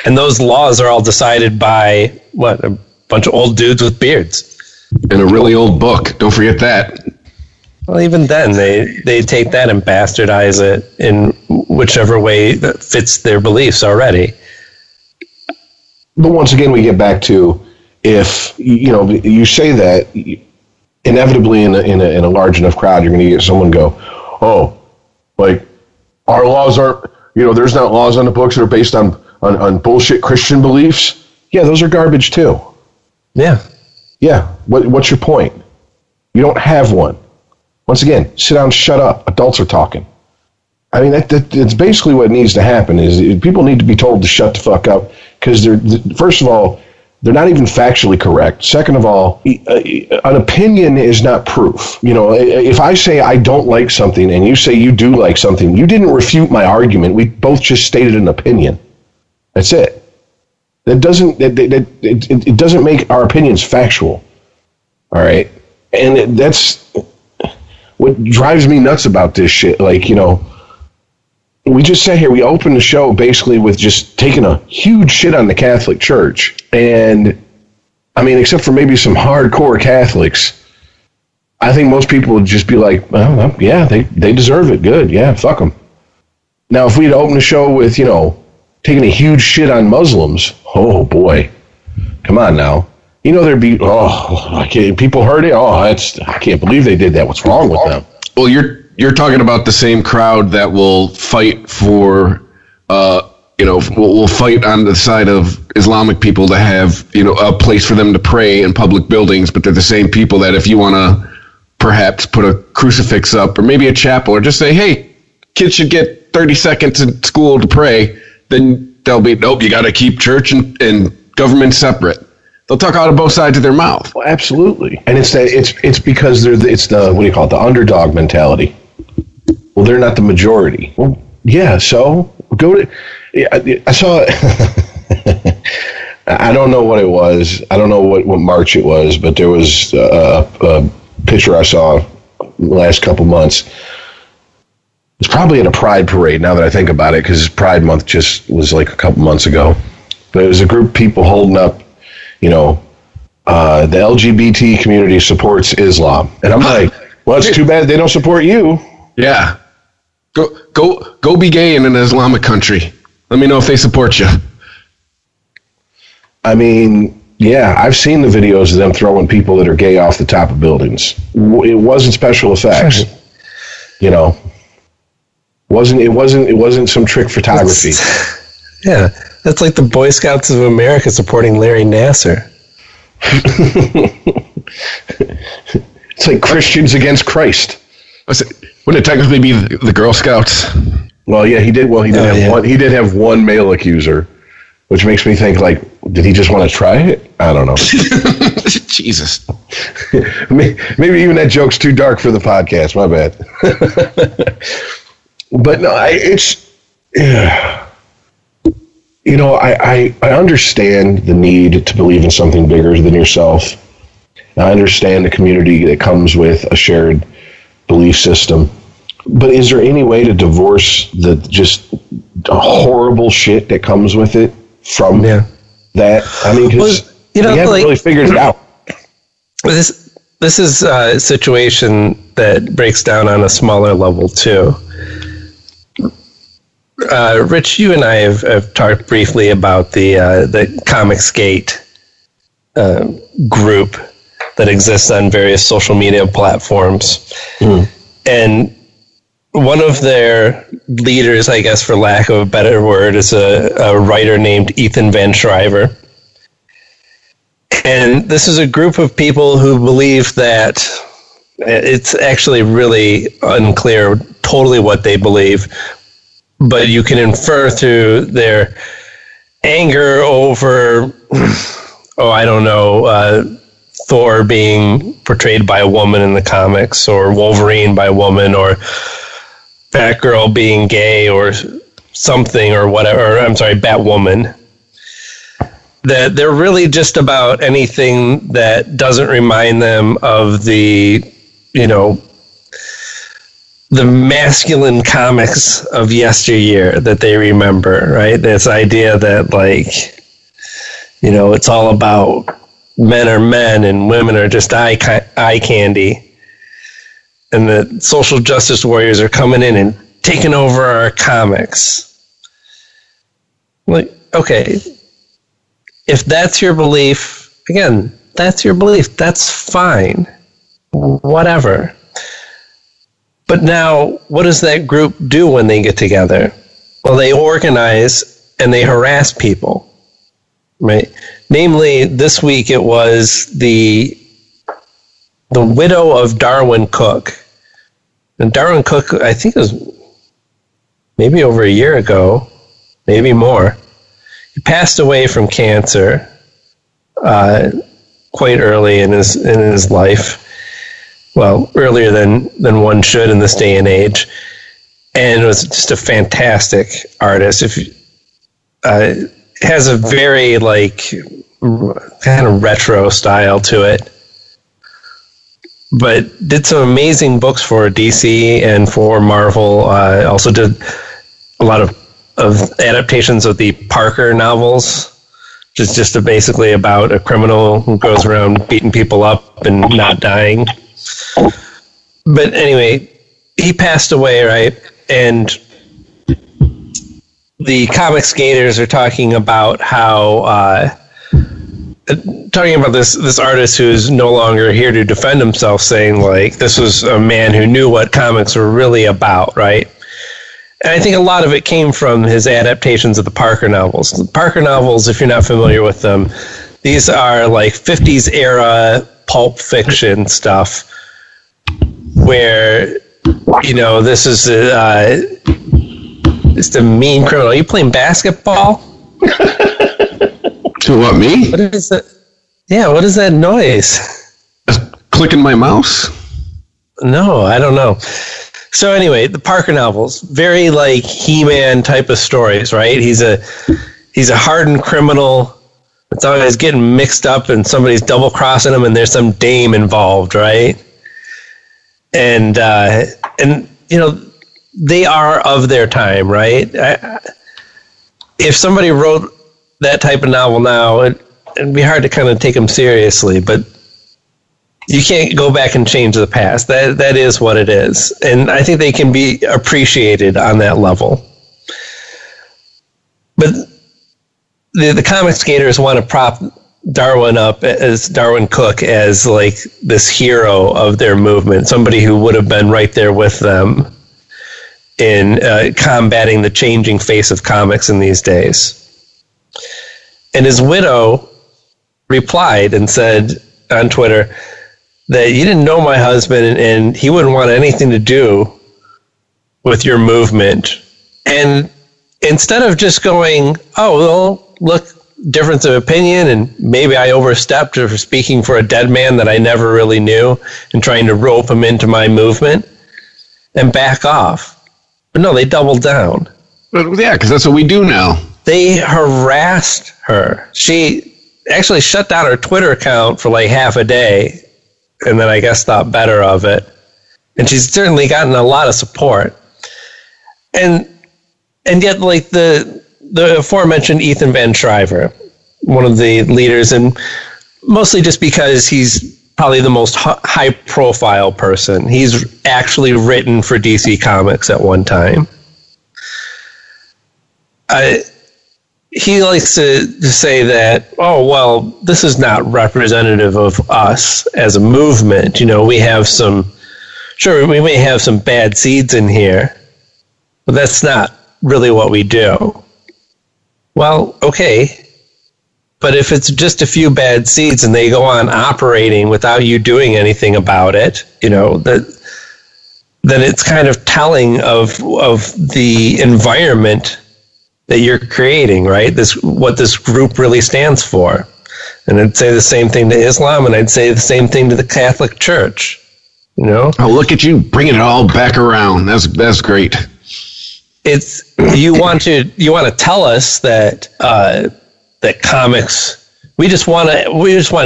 and those laws are all decided by what, a bunch of old dudes with beards and a really old book. Don't forget that. Well, even then, they take that and bastardize it in whichever way that fits their beliefs already. But once again, we get back to, if you know, you say that, inevitably in a large enough crowd, you're going to get someone go, oh, like, our laws aren't, you know, there's not laws on the books that are based on bullshit Christian beliefs. Yeah, those are garbage too. Yeah. Yeah. What's your point? You don't have one. Once again, sit down, shut up. Adults are talking. I mean, that's basically what needs to happen is people need to be told to shut the fuck up because they're, first of all, they're not even factually correct. Second of all, an opinion is not proof. You know, if I say I don't like something and you say you do like something, you didn't refute my argument. We both just stated an opinion. That's it. It doesn't make our opinions factual. All right? And that's what drives me nuts about this shit. Like, you know, we just sat here, we opened the show basically with just taking a huge shit on the Catholic Church. And, I mean, except for maybe some hardcore Catholics, I think most people would just be like, well, yeah, they deserve it. Good. Yeah, fuck them. Now, if we had opened the show with, you know, taking a huge shit on Muslims, oh, boy. Come on now. You know, there'd be, oh, I can't, people heard it. Oh, I can't believe they did that. What's wrong with them? Well, you're talking about the same crowd that will fight for, you know, will fight on the side of Islamic people to have, you know, a place for them to pray in public buildings, but they're the same people that if you want to perhaps put a crucifix up or maybe a chapel or just say, hey, kids should get 30 seconds in school to pray, then they'll be, nope, you got to keep church and government separate. They'll talk out of both sides of their mouth. Well, absolutely. And it's that it's because they're what do you call it, the underdog mentality. Well, they're not the majority. Well, yeah, so go to... Yeah, I saw... I don't know what it was. I don't know what march it was, but there was a picture I saw in the last couple months. It's probably in a pride parade, now that I think about it, because Pride Month just was like a couple months ago. But it was a group of people holding up, you know, the LGBT community supports Islam. And I'm like, well, it's too bad they don't support you. Yeah. Go be gay in an Islamic country. Let me know if they support you. I mean, yeah, I've seen the videos of them throwing people that are gay off the top of buildings. It wasn't special effects. You know. It wasn't some trick photography. Yeah. That's like the Boy Scouts of America supporting Larry Nassar. It's like Christians against Christ. Wouldn't it technically be the Girl Scouts? Well, yeah, he did. Well, he did have one male accuser, which makes me think, like, did he just want to try it? I don't know. Jesus. Maybe even that joke's too dark for the podcast. My bad. But no, you know, I understand the need to believe in something bigger than yourself. I understand the community that comes with a shared belief system. But is there any way to divorce the just horrible shit that comes with it from that? I mean, because we haven't really figured it out. This is a situation that breaks down on a smaller level, too. Rich, you and I have talked briefly about the Comicsgate group that exists on various social media platforms. Mm. And one of their leaders, I guess for lack of a better word, is a writer named Ethan Van Shriver. And this is a group of people who believe that it's actually really unclear totally what they believe, but you can infer through their anger over, Thor being portrayed by a woman in the comics, or Wolverine by a woman, or Batgirl being gay, or something, or whatever, Batwoman, that they're really just about anything that doesn't remind them of the, you know, the masculine comics of yesteryear that they remember, right? This idea that, like, you know, it's all about men are men and women are just eye candy. And the social justice warriors are coming in and taking over our comics. Like, okay, if that's your belief, again, that's your belief. That's fine. Whatever. But now, what does that group do when they get together? Well, they organize and they harass people, right? Namely, this week it was the the widow of Darwin Cooke. And Darwin Cooke, I think it was maybe over a year ago, maybe more. He passed away from cancer quite early in his life. Well, earlier than one should in this day and age. And was just a fantastic artist. Has a very kind of retro style to it, but did some amazing books for DC and for Marvel. Also did a lot of adaptations of the Parker novels, which is just basically about a criminal who goes around beating people up and not dying. But anyway, he passed away, right? And the Comicsgaters are talking about how this artist who's no longer here to defend himself, saying this was a man who knew what comics were really about, right? And I think a lot of it came from his adaptations of the Parker novels. The Parker novels, if you're not familiar with them, these are 50s era pulp fiction stuff where, this is just a mean criminal. Are you playing basketball? To what, me? What is that? Yeah, what is that noise? Clicking my mouse? No, I don't know. So anyway, the Parker novels, very He-Man type of stories, right? He's a hardened criminal. It's always getting mixed up and somebody's double-crossing him and there's some dame involved, right? And they are of their time, right? If somebody wrote that type of novel now, it'd be hard to kind of take them seriously, but you can't go back and change the past. That is what it is. And I think they can be appreciated on that level. But the Comicsgaters want to prop Darwin up as Darwin Cooke as this hero of their movement, somebody who would have been right there with them in combating the changing face of comics in these days. And his widow replied and said on Twitter that you didn't know my husband and he wouldn't want anything to do with your movement. And instead of just going, oh, well, look, difference of opinion, and maybe I overstepped for speaking for a dead man that I never really knew and trying to rope him into my movement and back off. But no, they doubled down. Well, yeah, because that's what we do now. They harassed her. She actually shut down her Twitter account for half a day and then I guess thought better of it. And she's certainly gotten a lot of support. And yet the aforementioned Ethan Van Shriver, one of the leaders, and mostly just because he's probably the most high profile person. He's actually written for DC Comics at one time. He likes to say that, oh, well, this is not representative of us as a movement. We may have some bad seeds in here, but that's not really what we do. Well, okay, but if it's just a few bad seeds and they go on operating without you doing anything about it, then it's kind of telling of the environment that you're creating, right? What this group really stands for. And I'd say the same thing to Islam, and I'd say the same thing to the Catholic Church. Oh, look at you bringing it all back around. That's great. It's you want to tell us that that comics. We just want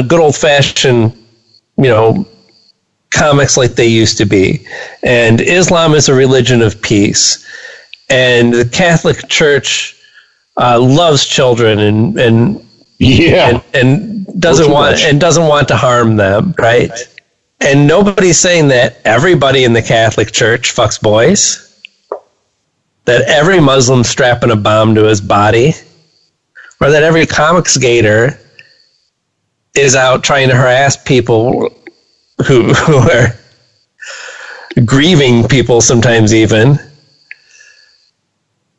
good old fashioned, comics like they used to be. And Islam is a religion of peace. And the Catholic Church loves children and doesn't want to harm them, right? And nobody's saying that everybody in the Catholic Church fucks boys, that every Muslim's strapping a bomb to his body, or that every Comicsgater is out trying to harass people who are grieving people sometimes even.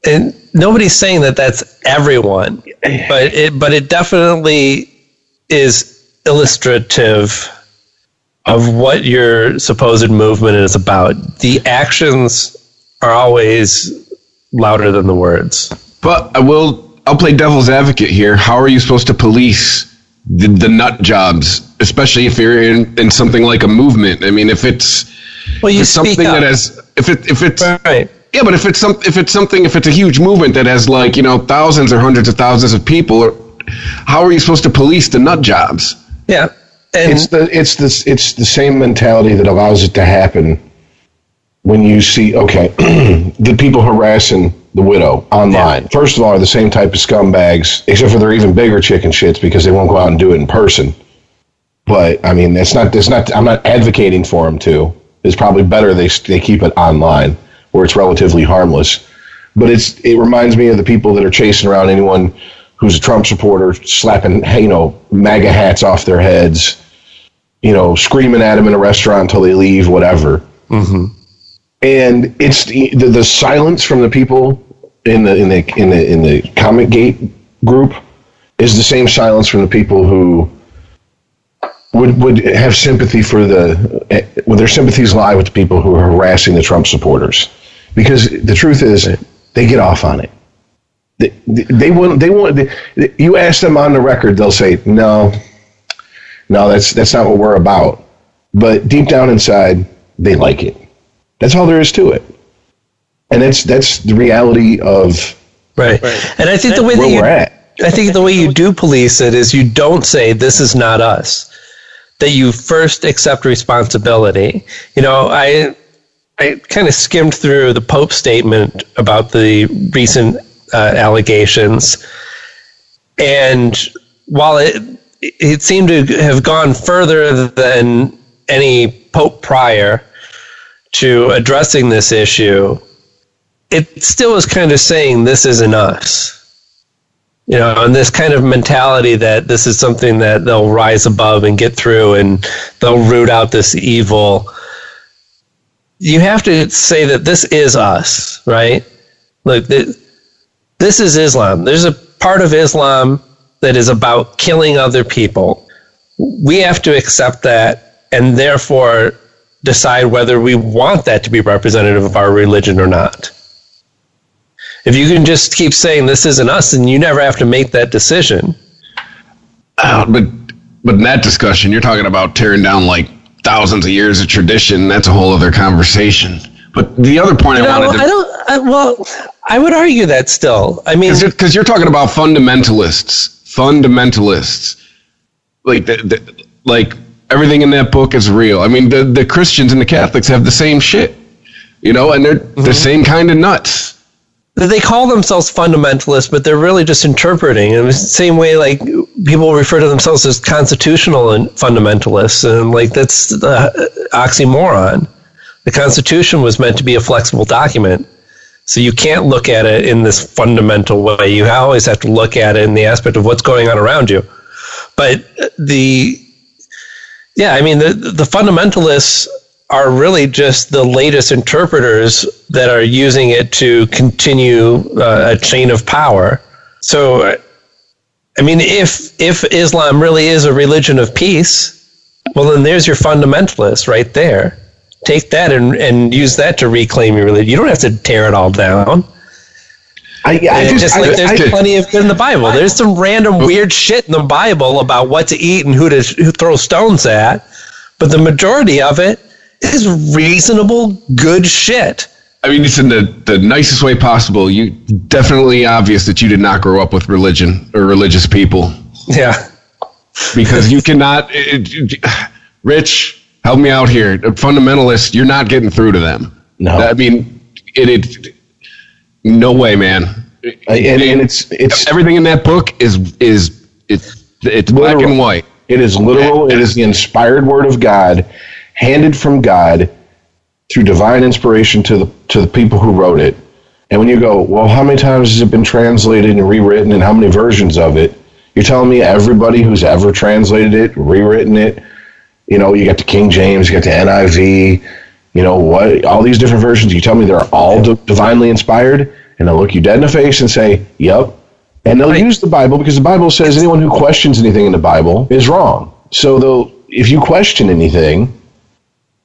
And nobody's saying that that's everyone, but it definitely is illustrative of what your supposed movement is about, the actions are always louder than the words. But I'll play devil's advocate here. How are you supposed to police the nut jobs, especially if you're in something like a movement? I mean, if it's a huge movement that has like, you know, thousands or hundreds of thousands of people, how are you supposed to police the nut jobs? Yeah. And it's the same mentality that allows it to happen when you see, okay, the people harassing the widow online. Yeah. First of all, are the same type of scumbags, except for they're even bigger chicken shits because they won't go out and do it in person. But I mean, I'm not advocating for them to. It's probably better they keep it online where it's relatively harmless. But it reminds me of the people that are chasing around anyone who's a Trump supporter, slapping, you know, MAGA hats off their heads, you know, screaming at them in a restaurant until they leave, whatever. Mm-hmm. And it's the silence from the people in the Comicsgate group is the same silence from the people who would have sympathy for their sympathies lie with the people who are harassing the Trump supporters, because the truth is they get off on it. You ask them on the record, they'll say, no, that's not what we're about. But deep down inside, they like it. That's all there is to it. And that's the reality of right. And I think the way you do police it is you don't say this is not us. That you first accept responsibility. You know, I kind of skimmed through the Pope's statement about the recent allegations, and while it seemed to have gone further than any Pope prior to addressing this issue, it still is kind of saying this isn't us. You know, and this kind of mentality that this is something that they'll rise above and get through and they'll root out this evil. You have to say that this is us, right? Look, this is Islam. There's a part of Islam that is about killing other people. We have to accept that and therefore decide whether we want that to be representative of our religion or not. If you can just keep saying this isn't us, then you never have to make that decision. But in that discussion, you're talking about tearing down like thousands of years of tradition. That's a whole other conversation. But the other point I would argue that still. I mean, because you're talking about fundamentalists, like like. Everything in that book is real. I mean, the Christians and the Catholics have the same shit, you know, and they're the same kind of nuts. They call themselves fundamentalists, but they're really just interpreting. And it's the same way, like, people refer to themselves as constitutional and fundamentalists, and, like, that's the oxymoron. The Constitution was meant to be a flexible document, so you can't look at it in this fundamental way. You always have to look at it in the aspect of what's going on around you. But yeah, I mean, the fundamentalists are really just the latest interpreters that are using it to continue a chain of power. So, I mean, if Islam really is a religion of peace, well, then there's your fundamentalist right there. Take that and use that to reclaim your religion. You don't have to tear it all down. There's plenty of good in the Bible. There's some random weird shit in the Bible about what to eat and who to throw stones at, but the majority of it is reasonable, good shit. I mean, it's in the nicest way possible. You definitely obvious that you did not grow up with religion or religious people. Yeah, because you cannot. Rich, help me out here. Fundamentalists, you're not getting through to them. No, I mean it no way, man. And it's everything in that book is literal. Black and white. It is literal. It is the inspired word of God, handed from God through divine inspiration to the people who wrote it. And when you go, well, how many times has it been translated and rewritten, and how many versions of it? You're telling me everybody who's ever translated it, rewritten it. You know, you got the King James, you got the NIV. You know what? All these different versions. You tell me they're all divinely inspired, and they'll look you dead in the face and say, "Yep." And they'll use the Bible because the Bible says anyone who questions anything in the Bible is wrong. So, if you question anything,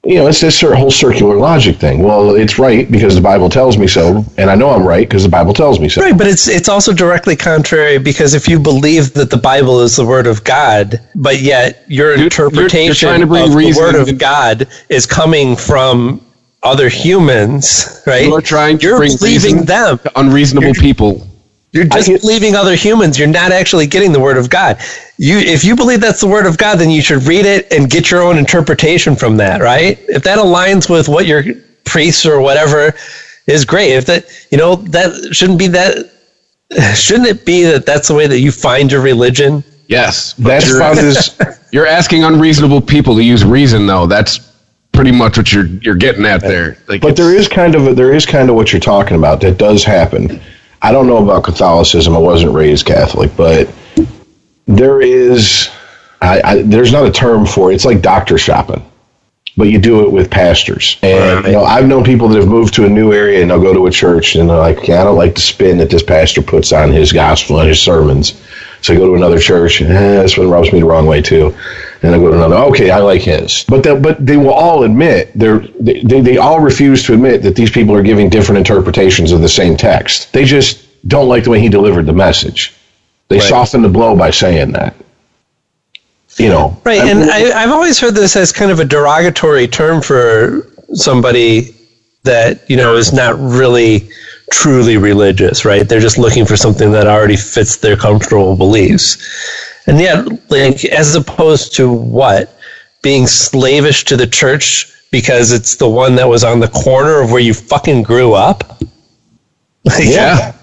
you know, it's this whole circular logic thing. Well, it's right because the Bible tells me so, and I know I'm right because the Bible tells me so. Right, but it's also directly contrary, because if you believe that the Bible is the Word of God, but yet your interpretation of the Word of God is coming from other humans, right? You're trying to bring reason to unreasonable people. You're just believing other humans. You're not actually getting the Word of God. If you believe that's the Word of God, then you should read it and get your own interpretation from that, right? If that aligns with what your priests or whatever is, great. If that, you know, that shouldn't be that. Shouldn't it be that that's the way that you find your religion? Yes, that's how this. You're asking unreasonable people to use reason, though. That's pretty much what you're getting at there. Like, but there is kind of what you're talking about that does happen. I don't know about Catholicism. I wasn't raised Catholic, but there is, there's not a term for it. It's like doctor shopping, but you do it with pastors. And right. You know, I've known people that have moved to a new area and they'll go to a church and they're like, yeah, I don't like the spin that this pastor puts on his gospel and his sermons. So I go to another church, and this one rubs me the wrong way too. And I go to another, okay, I like his. But they will all admit, they all refuse to admit that these people are giving different interpretations of the same text. They just don't like the way he delivered the message. They right. soften the blow by saying that. You know. Right, I've always heard this as kind of a derogatory term for somebody that, you know, is not really truly religious, right? They're just looking for something that already fits their comfortable beliefs. And yet, like, as opposed to what? Being slavish to the church because it's the one that was on the corner of where you fucking grew up? Like, yeah.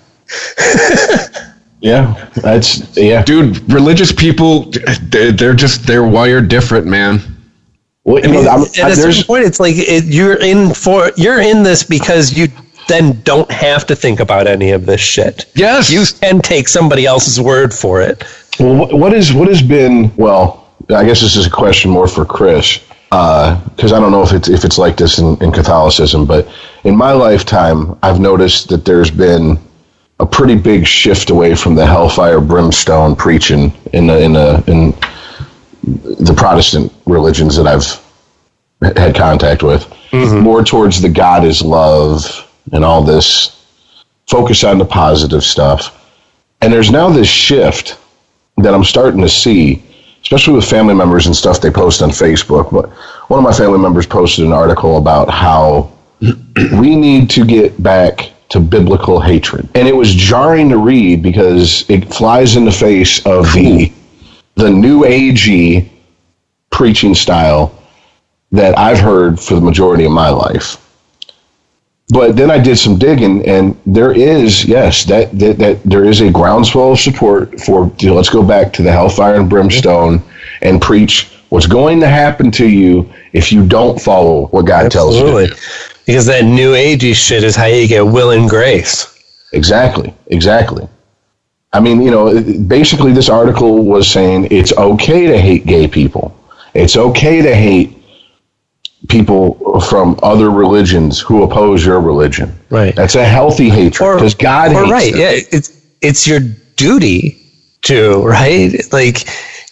Yeah. That's, yeah. Dude, religious people, they're wired different, man. Well, you know, at a certain point, it's like you're in this because you then don't have to think about any of this shit. Yes. You can take somebody else's word for it. Well, what has been, I guess this is a question more for Chris, because I don't know if it's like this in Catholicism, but in my lifetime, I've noticed that there's been a pretty big shift away from the hellfire brimstone preaching in the Protestant religions that I've had contact with, mm-hmm. more towards the God is love and all this focus on the positive stuff. And there's now this shift that I'm starting to see, especially with family members and stuff they post on Facebook. But one of my family members posted an article about how we need to get back to biblical hatred. And it was jarring to read because it flies in the face of the new agey preaching style that I've heard for the majority of my life. But then I did some digging, and there is, yes, that there is a groundswell of support for, you know, let's go back to the hellfire and brimstone and preach what's going to happen to you if you don't follow what God Absolutely. Tells you. Absolutely, because that new agey shit is how you get will and grace. Exactly. I mean, you know, basically this article was saying it's okay to hate gay people. It's okay to hate people from other religions who oppose your religion. Right. That's a healthy hatred because God hates right. them. Yeah, it's your duty to, right? Like,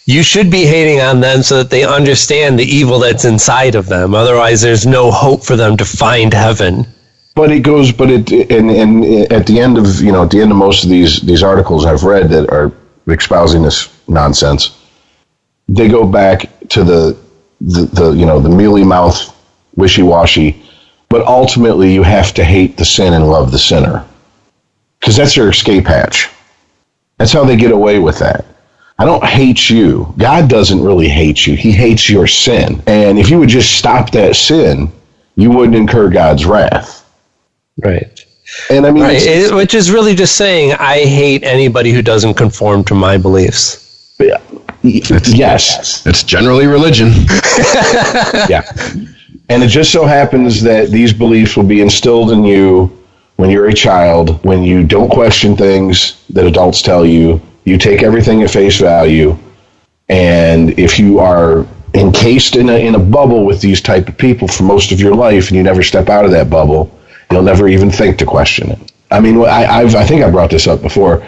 you should be hating on them so that they understand the evil that's inside of them. Otherwise, there's no hope for them to find heaven. But it goes, and at the end of, you know, at the end of most of these articles I've read that are espousing this nonsense, they go back to the you know, the mealy mouth, wishy-washy, but ultimately you have to hate the sin and love the sinner, because that's your escape hatch. That's how they get away with that. I don't hate you. God doesn't really hate you. He hates your sin. And if you would just stop that sin, you wouldn't incur God's wrath. Right. And I mean, right. Which is really just saying, I hate anybody who doesn't conform to my beliefs. Yeah. Yes. It's generally religion. Yeah. And it just so happens that these beliefs will be instilled in you when you're a child, when you don't question things that adults tell you. You take everything at face value. And if you are encased in a bubble with these type of people for most of your life and you never step out of that bubble, you'll never even think to question it. I mean, I think I brought this up before.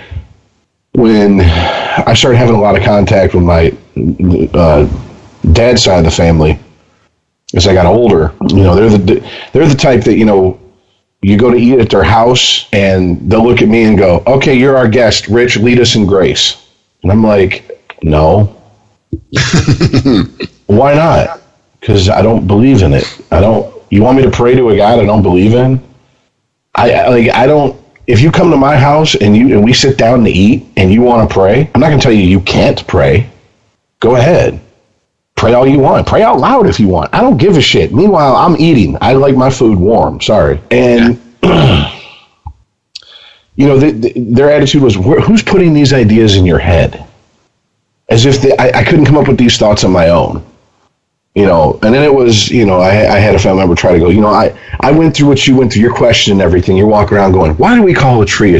When I started having a lot of contact with my dad's side of the family, as I got older. You know, they're the type that, you know, you go to eat at their house and they'll look at me and go, "Okay, you're our guest, Rich, lead us in grace." And I'm like, "No." Why not? Because I don't believe in it. You want me to pray to a God I don't believe in? If you come to my house and we sit down to eat and you want to pray, I'm not going to tell you you can't pray. Go ahead. Pray all you want. Pray out loud if you want. I don't give a shit. Meanwhile, I'm eating. I like my food warm. Sorry. And, you know, their attitude was, who's putting these ideas in your head? As if I couldn't come up with these thoughts on my own. You know, and then it was, you know, I had a family member try to go, you know, I went through what you went through. You're questioning everything. You're walking around going, why do we call a tree?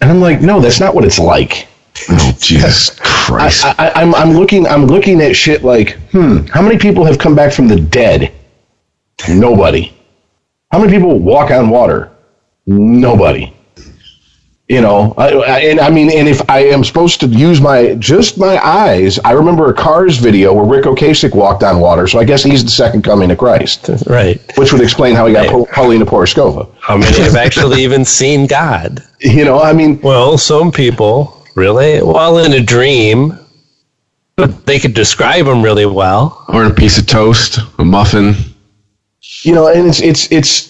And I'm like, no, that's not what it's like. Oh, Jesus Christ. I'm looking at shit like, how many people have come back from the dead? Nobody. How many people walk on water? Nobody. You know, and if I am supposed to use my eyes, I remember a Cars video where Rick Ocasek walked on water, so I guess he's the second coming of Christ. Right. Which would explain how he got Paulina Poroskova. How many have actually even seen God? You know, I mean... Well, some people... Really? Well, in a dream, but they could describe them really well. Or a piece of toast, a muffin. You know, and it's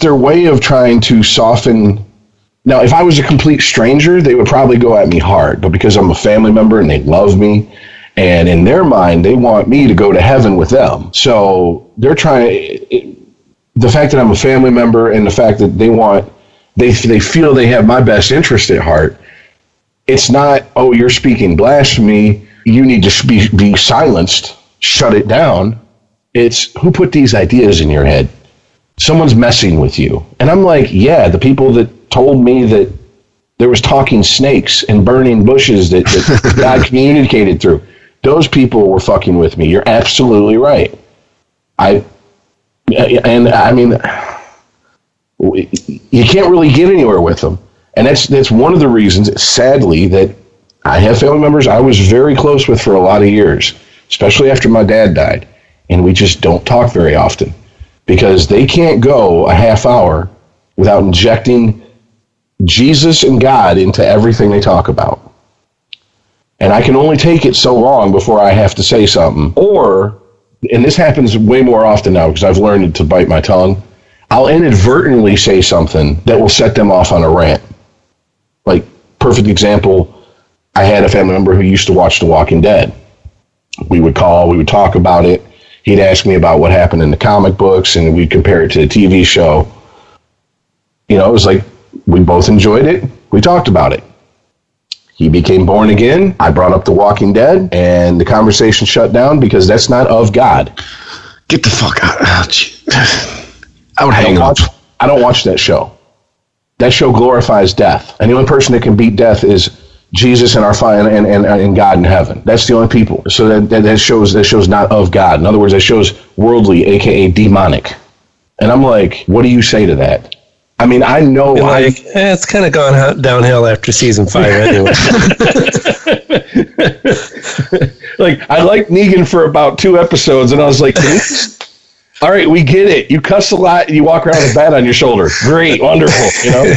their way of trying to soften. Now, if I was a complete stranger, they would probably go at me hard, but because I'm a family member and they love me, and in their mind, they want me to go to heaven with them. So they're the fact that I'm a family member and the fact that they feel they have my best interest at heart. It's not, oh, you're speaking blasphemy, you need to be silenced, shut it down. It's, who put these ideas in your head? Someone's messing with you. And I'm like, yeah, the people that told me that there was talking snakes and burning bushes that God communicated through, those people were fucking with me. You're absolutely right. You can't really get anywhere with them. And that's one of the reasons, sadly, that I have family members I was very close with for a lot of years, especially after my dad died. And we just don't talk very often because they can't go a half hour without injecting Jesus and God into everything they talk about. And I can only take it so long before I have to say something. Or, and this happens way more often now because I've learned to bite my tongue, I'll inadvertently say something that will set them off on a rant. Like, perfect example, I had a family member who used to watch The Walking Dead. We would call, we would talk about it. He'd ask me about what happened in the comic books, and we'd compare it to the TV show. You know, it was like, we both enjoyed it. We talked about it. He became born again. I brought up The Walking Dead, and the conversation shut down because that's not of God. Get the fuck out. I would hang up. I don't watch that show. That show glorifies death. And the only person that can beat death is Jesus and our Father and God in heaven. That's the only people. So that shows not of God. In other words, that shows worldly, a.k.a. demonic. And I'm like, what do you say to that? I mean, I know. Like, it's kind of gone downhill after season 5 anyway. Like, I liked Negan for about 2 episodes, and I was like, all right, we get it. You cuss a lot and you walk around with a bat on your shoulder. Great, wonderful, you know?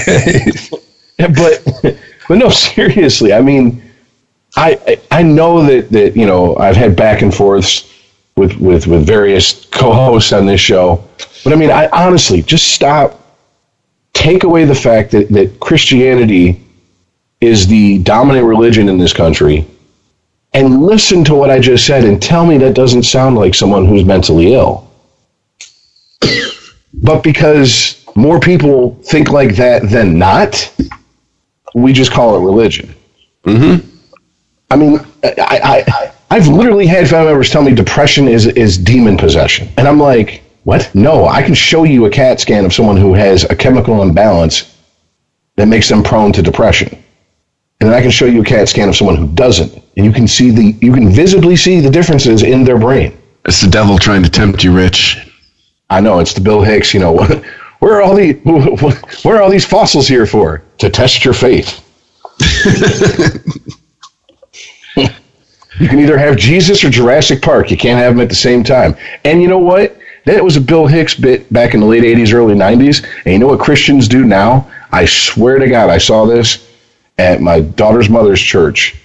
But no, seriously, I mean, I know that, you know, I've had back and forths with various co-hosts on this show. But I mean, I honestly, just stop. Take away the fact that Christianity is the dominant religion in this country and listen to what I just said and tell me that doesn't sound like someone who's mentally ill. But because more people think like that than not, we just call it religion. Mm-hmm. I mean, I've literally had family members tell me depression is demon possession. And I'm like, what? No, I can show you a CAT scan of someone who has a chemical imbalance that makes them prone to depression. And then I can show you a CAT scan of someone who doesn't. And you can see you can visibly see the differences in their brain. It's the devil trying to tempt you, Rich. I know, it's the Bill Hicks, you know, where are all these fossils here for? To test your faith. You can either have Jesus or Jurassic Park. You can't have them at the same time. And you know what? That was a Bill Hicks bit back in the late 80s, early 90s. And you know what Christians do now? I swear to God, I saw this at my daughter's mother's church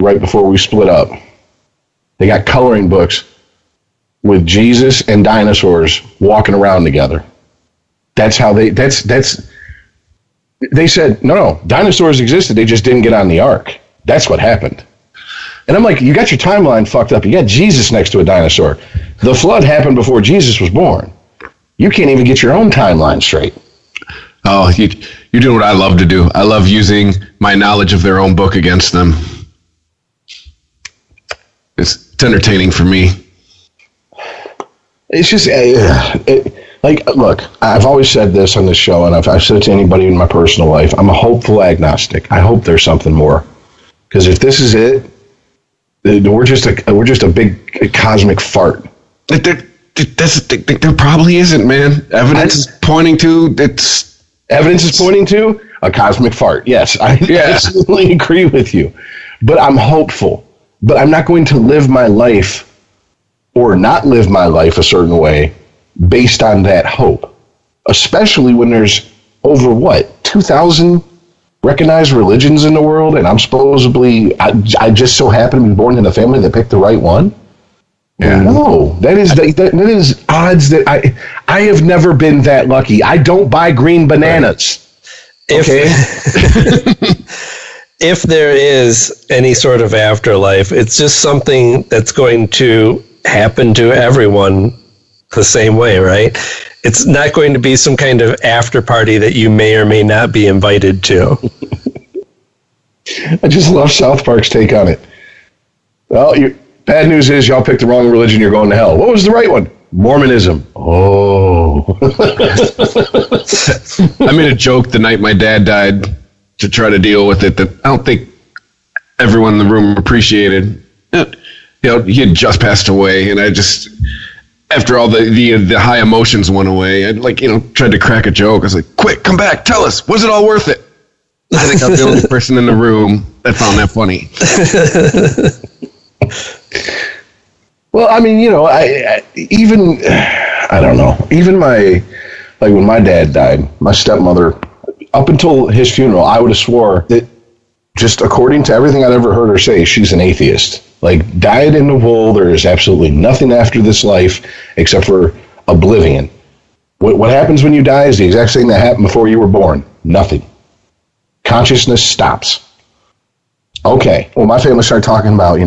right before we split up. They got coloring books with Jesus and dinosaurs walking around together. That's how they, they said, no, dinosaurs existed. They just didn't get on the ark. That's what happened. And I'm like, you got your timeline fucked up. You got Jesus next to a dinosaur. The flood happened before Jesus was born. You can't even get your own timeline straight. Oh, you're doing what I love to do. I love using my knowledge of their own book against them. It's entertaining for me. It's just, look, I've always said this on this show, and I've said it to anybody in my personal life. I'm a hopeful agnostic. I hope there's something more. Because if this is it, we're just a big cosmic fart. There probably isn't, man. Evidence is pointing to a cosmic fart. Yes, I certainly agree with you. But I'm hopeful. But I'm not going to live my life or not live my life a certain way based on that hope, especially when there's over, 2,000 recognized religions in the world, and I'm supposedly, I just so happen to be born in a family that picked the right one? Yeah. No, that is odds that I have never been that lucky. I don't buy green bananas. Right. If there is any sort of afterlife, it's just something that's going to happen to everyone the same way, right? It's not going to be some kind of after party that you may or may not be invited to. I just love South Park's take on it. Well, bad news is y'all picked the wrong religion, you're going to hell. What was the right one? Mormonism. Oh. I made a joke the night my dad died to try to deal with it that I don't think everyone in the room appreciated. He had just passed away, and I just... After all the high emotions went away, I tried to crack a joke. I was like, "Quick, come back, tell us, was it all worth it?" I think I'm the only person in the room that found that funny. Well, I mean, Even when my dad died, my stepmother, up until his funeral, I would have swore that just according to everything I'd ever heard her say, she's an atheist. Died in the wool, there is absolutely nothing after this life except for oblivion. What happens when you die is the exact thing that happened before you were born. Nothing. Consciousness stops. Okay. Well, my family started talking about,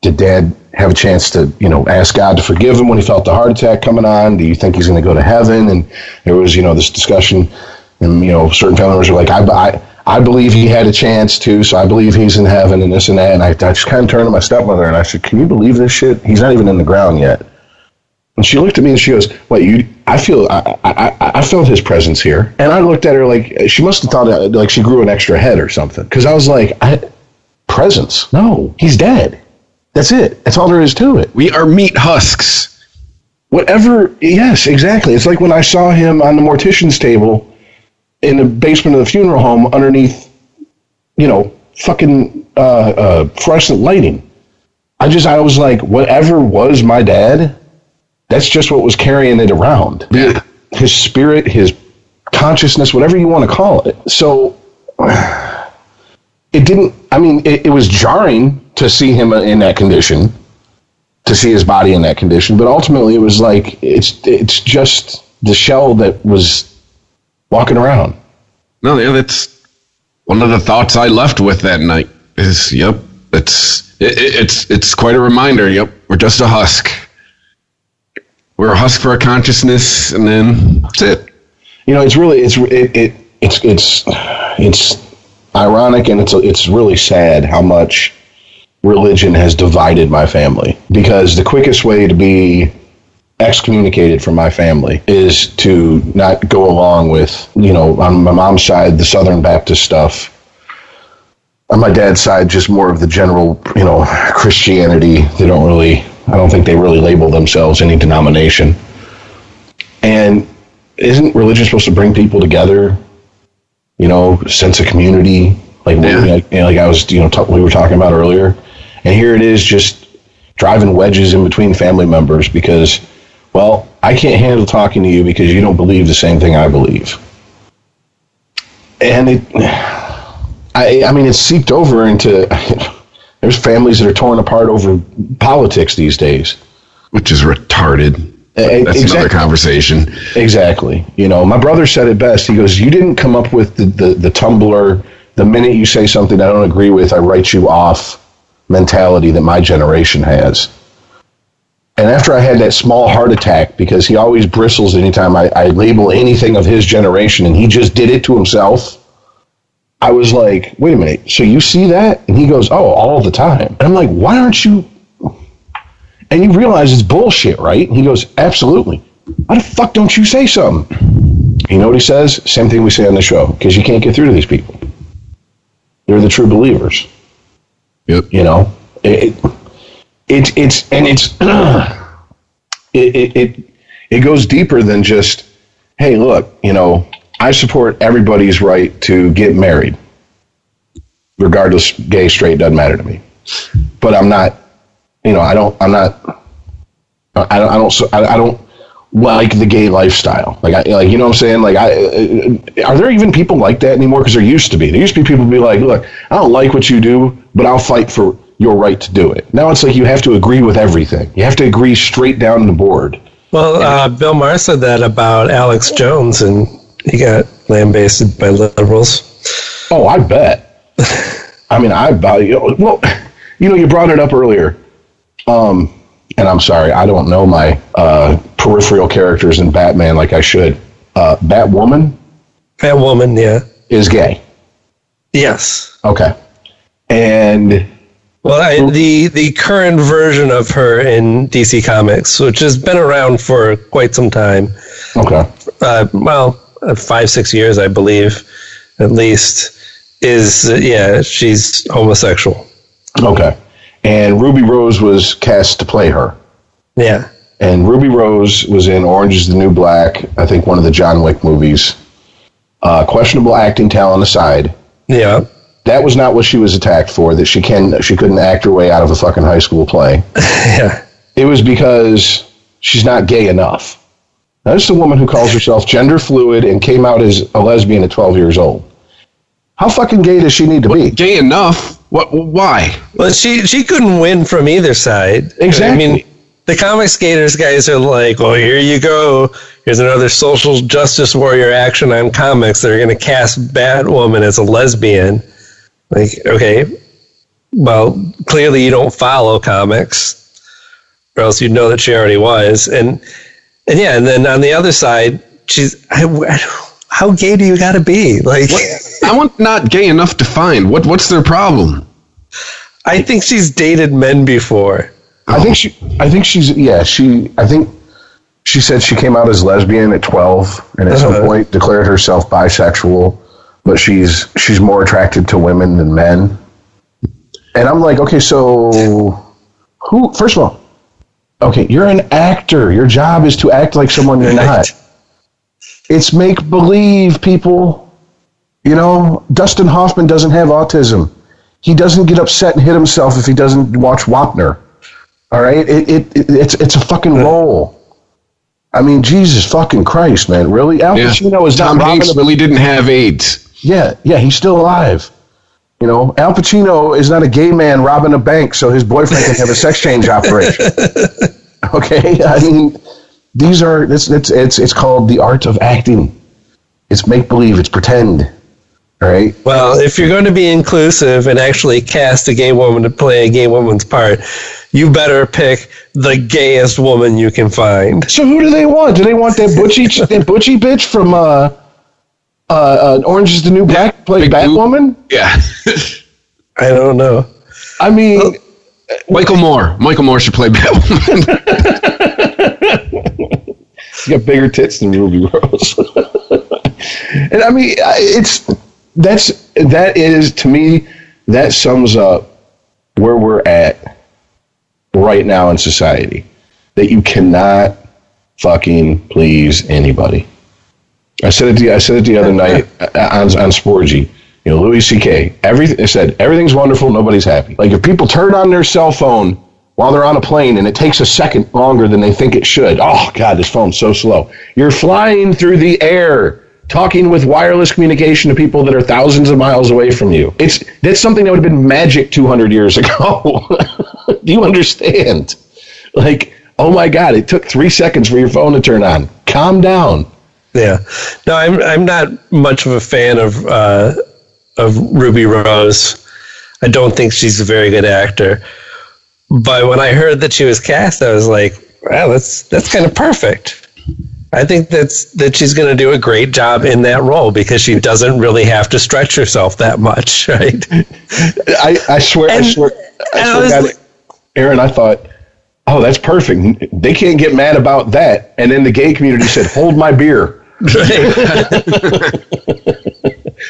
did Dad have a chance to, ask God to forgive him when he felt the heart attack coming on? Do you think he's going to go to heaven? And there was, this discussion, and, certain family members were like, I believe he had a chance to, so I believe he's in heaven and this and that. And I just kind of turned to my stepmother and I said, "Can you believe this shit? He's not even in the ground yet." And she looked at me and she goes, "Wait, I felt his presence here." And I looked at her like she must have thought she grew an extra head or something, because I was like, "Presence? No, he's dead. That's it. That's all there is to it. We are meat husks." Whatever. Yes, exactly. It's like when I saw him on the mortician's table in the basement of the funeral home underneath, fucking fluorescent lighting. I was like, whatever was my dad, that's just what was carrying it around. Yeah. His spirit, his consciousness, whatever you want to call it. So it was jarring to see him in that condition, to see his body in that condition. But ultimately it was like, it's just the shell that was walking around. No, that's one of the thoughts I left with that night. Is it's quite a reminder. We're just a husk. We're a husk for our consciousness, and then that's it. It's ironic, and it's really sad how much religion has divided my family. Because the quickest way to be excommunicated from my family is to not go along with, on my mom's side, the Southern Baptist stuff. On my dad's side, just more of the general, Christianity. I don't think they really label themselves any denomination. And isn't religion supposed to bring people together? Sense of community, Like, like I was, we were talking about earlier, and here it is, just driving wedges in between family members because, well, I can't handle talking to you because you don't believe the same thing I believe. And I mean, it's seeped over into. There's families that are torn apart over politics these days, which is retarded. That's another conversation. Exactly. You know, my brother said it best. He goes, "You didn't come up with the Tumblr. The minute you say something I don't agree with, I write you off." Mentality that my generation has. And after I had that small heart attack, because he always bristles anytime I label anything of his generation, and he just did it to himself, I was like, wait a minute, so you see that? And he goes, oh, all the time. And I'm like, why aren't you? And you realize it's bullshit, right? And he goes, absolutely. Why the fuck don't you say something? You know what he says? Same thing we say on the show, because you can't get through to these people. They're the true believers. Yep. You know, it goes deeper than just, hey, look, you know, I support everybody's right to get married, regardless, gay, straight, doesn't matter to me. But I'm not, you know, I don't like the gay lifestyle. Like, you know what I'm saying? Like, are there even people like that anymore? Because there used to be. There used to be people who be like, look, I don't like what you do, but I'll fight for your right to do it. Now it's like you have to agree with everything. You have to agree straight down the board. Well, Bill Maher said that about Alex Jones, and he got lambasted by liberals. Oh, I bet. I mean, you brought it up earlier. And I'm sorry, I don't know my peripheral characters in Batman like I should. Batwoman, yeah. Is gay. Yes. Okay. And... Well, the current version of her in DC Comics, which has been around for quite some time. Okay. 5-6 years, I believe, at least, is, she's homosexual. Okay. And Ruby Rose was cast to play her. Yeah. And Ruby Rose was in Orange is the New Black, I think one of the John Wick movies. Questionable acting talent aside. Yeah. That was not what she was attacked for, that she couldn't act her way out of a fucking high school play. Yeah. It was because she's not gay enough. Now, this is a woman who calls herself gender fluid and came out as a lesbian at 12 years old. How fucking gay does she need to be? Gay enough? What? Why? Well, she couldn't win from either side. Exactly. I mean, the Comicsgaters guys are like, well, here you go. Here's another social justice warrior action on comics. They're going to cast Batwoman as a lesbian. Like, okay, well, clearly you don't follow comics, or else you'd know that she already was. And then on the other side, she's... how gay do you got to be? Like, I want not gay enough defined. What's their problem? I think she's dated men before. I think she said she came out as lesbian at 12 and at some point declared herself bisexual, but she's more attracted to women than men. And I'm like, okay, so who, first of all, okay, you're an actor. Your job is to act like someone you're not. It's make-believe, people. You know, Dustin Hoffman doesn't have autism. He doesn't get upset and hit himself if he doesn't watch Wapner. All right? It's a fucking role. I mean, Jesus fucking Christ, man. Really? Al Pacino is not... Tom Hanks really didn't have AIDS. Yeah, he's still alive. You know, Al Pacino is not a gay man robbing a bank so his boyfriend can have a sex change operation. Okay? I mean... These are it's called the art of acting. It's make believe. It's pretend. All right. Well, if you're going to be inclusive and actually cast a gay woman to play a gay woman's part, you better pick the gayest woman you can find. So who do they want? Do they want that butchie that butchie bitch from Orange is the New Black to play Batwoman? Yeah. I don't know. I mean, Michael Moore should play Batwoman. You got bigger tits than Ruby Rose. And I mean, to me, that sums up where we're at right now in society. That you cannot fucking please anybody. I said it the other night on Sporgy. You know, Louis C.K. It said, everything's wonderful, nobody's happy. Like, if people turn on their cell phone while they're on a plane and it takes a second longer than they think it should, oh, God, this phone's so slow. You're flying through the air, talking with wireless communication to people that are thousands of miles away from you. That's something that would have been magic 200 years ago. Do you understand? Like, oh, my God, it took 3 seconds for your phone to turn on. Calm down. Yeah. No, I'm not much of a fan of Ruby Rose. I don't think she's a very good actor. But when I heard that she was cast, I was like, wow, that's kind of perfect. I think that she's going to do a great job in that role because she doesn't really have to stretch herself that much, right? I swear, Aaron, I thought, oh, that's perfect. They can't get mad about that. And then the gay community said, hold my beer.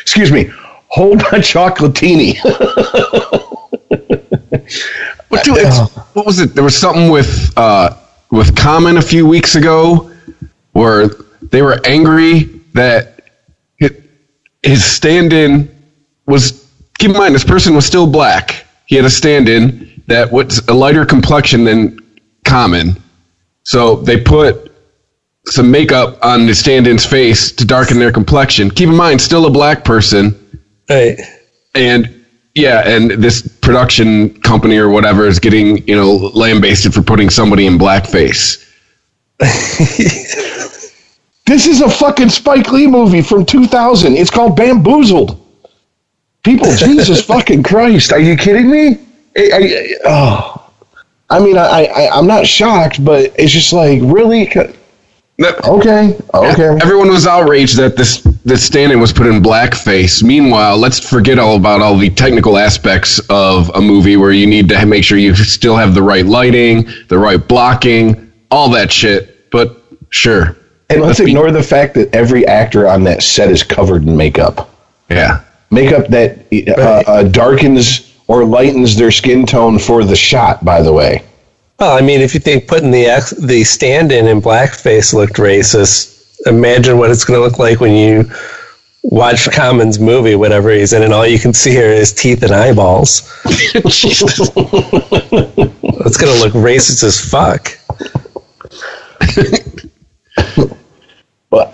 Excuse me. Hold my chocolatini. But dude, what was it? There was something with Common a few weeks ago where they were angry that his stand-in was, keep in mind, this person was still black. He had a stand-in that was a lighter complexion than Common. So they put some makeup on the stand-in's face to darken their complexion. Keep in mind, still a black person. Right. And yeah, and this production company or whatever is getting, you know, lambasted for putting somebody in blackface. This is a fucking Spike Lee movie from 2000. It's called Bamboozled. People, Jesus fucking Christ. Are you kidding me? I'm not shocked, but it's just like, really? Okay. Everyone was outraged that this stand-in was put in blackface. Meanwhile, let's forget about all the technical aspects of a movie where you need to make sure you still have the right lighting, the right blocking, all that shit. But sure. And let's ignore the fact that every actor on that set is covered in makeup. Yeah. Makeup that darkens or lightens their skin tone for the shot, by the way. Well, I mean, if you think putting the stand-in in blackface looked racist, imagine what it's going to look like when you watch Common's movie, whatever he's in, and all you can see are his teeth and eyeballs. It's going to look racist as fuck. Well,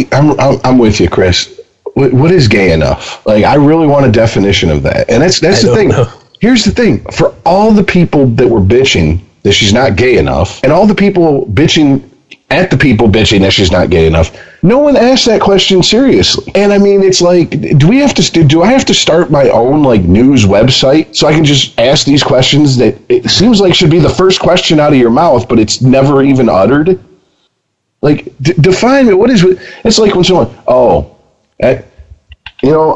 I'm with you, Chris. What is gay enough? Like, I really want a definition of that. And that's the thing. Know. Here's the thing. For all the people that were bitching that she's not gay enough, and all the people bitching at the people bitching that she's not gay enough, no one asked that question seriously. And I mean, it's like, do I have to start my own, like, news website so I can just ask these questions that it seems like should be the first question out of your mouth, but it's never even uttered? Like, define it. What is it? It's like when someone,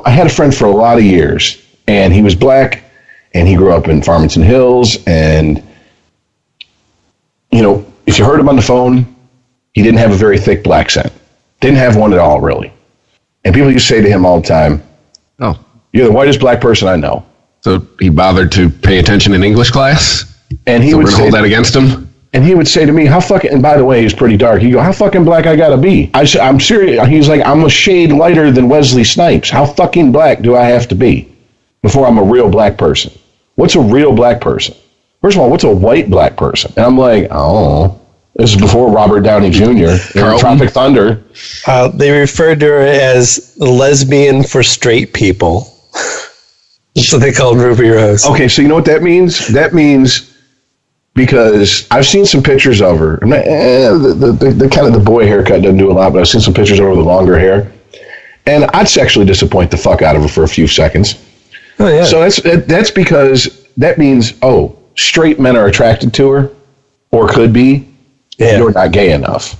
I had a friend for a lot of years, and he was black, and he grew up in Farmington Hills, and, you know, if you heard him on the phone, he didn't have a very thick black accent. Didn't have one at all, really. And people used to say to him all the time, oh, you're the whitest black person I know. So he bothered to pay attention in English class? And he would hold that against him? And he would say to me, and by the way, he's pretty dark. He'd go, how fucking black I gotta be? I'm serious. He's like, I'm a shade lighter than Wesley Snipes. How fucking black do I have to be before I'm a real black person? What's a real black person? First of all, what's a white black person? And I'm like, this is before Robert Downey Jr. Tropic Thunder. They referred to her as lesbian for straight people. That's what they called Ruby Rose. Okay, so you know what that means? That means... Because I've seen some pictures of her. The kind of the boy haircut doesn't do a lot, but I've seen some pictures of her with the longer hair. And I'd sexually disappoint the fuck out of her for a few seconds. Oh, yeah. So that's because that means, straight men are attracted to her, or could be, and you're not gay enough.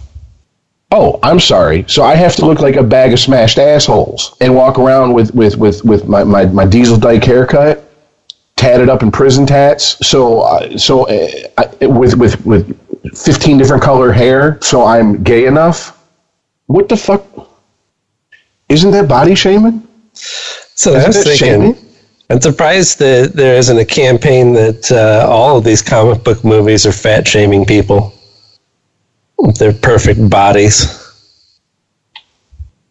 Oh, I'm sorry. So I have to look like a bag of smashed assholes and walk around with my Diesel Dyke haircut? Tatted up in prison tats, with 15 different color hair, so I'm gay enough? What the fuck? Isn't that body shaming? So I was thinking, I'm surprised that there isn't a campaign that all of these comic book movies are fat shaming people with their perfect bodies.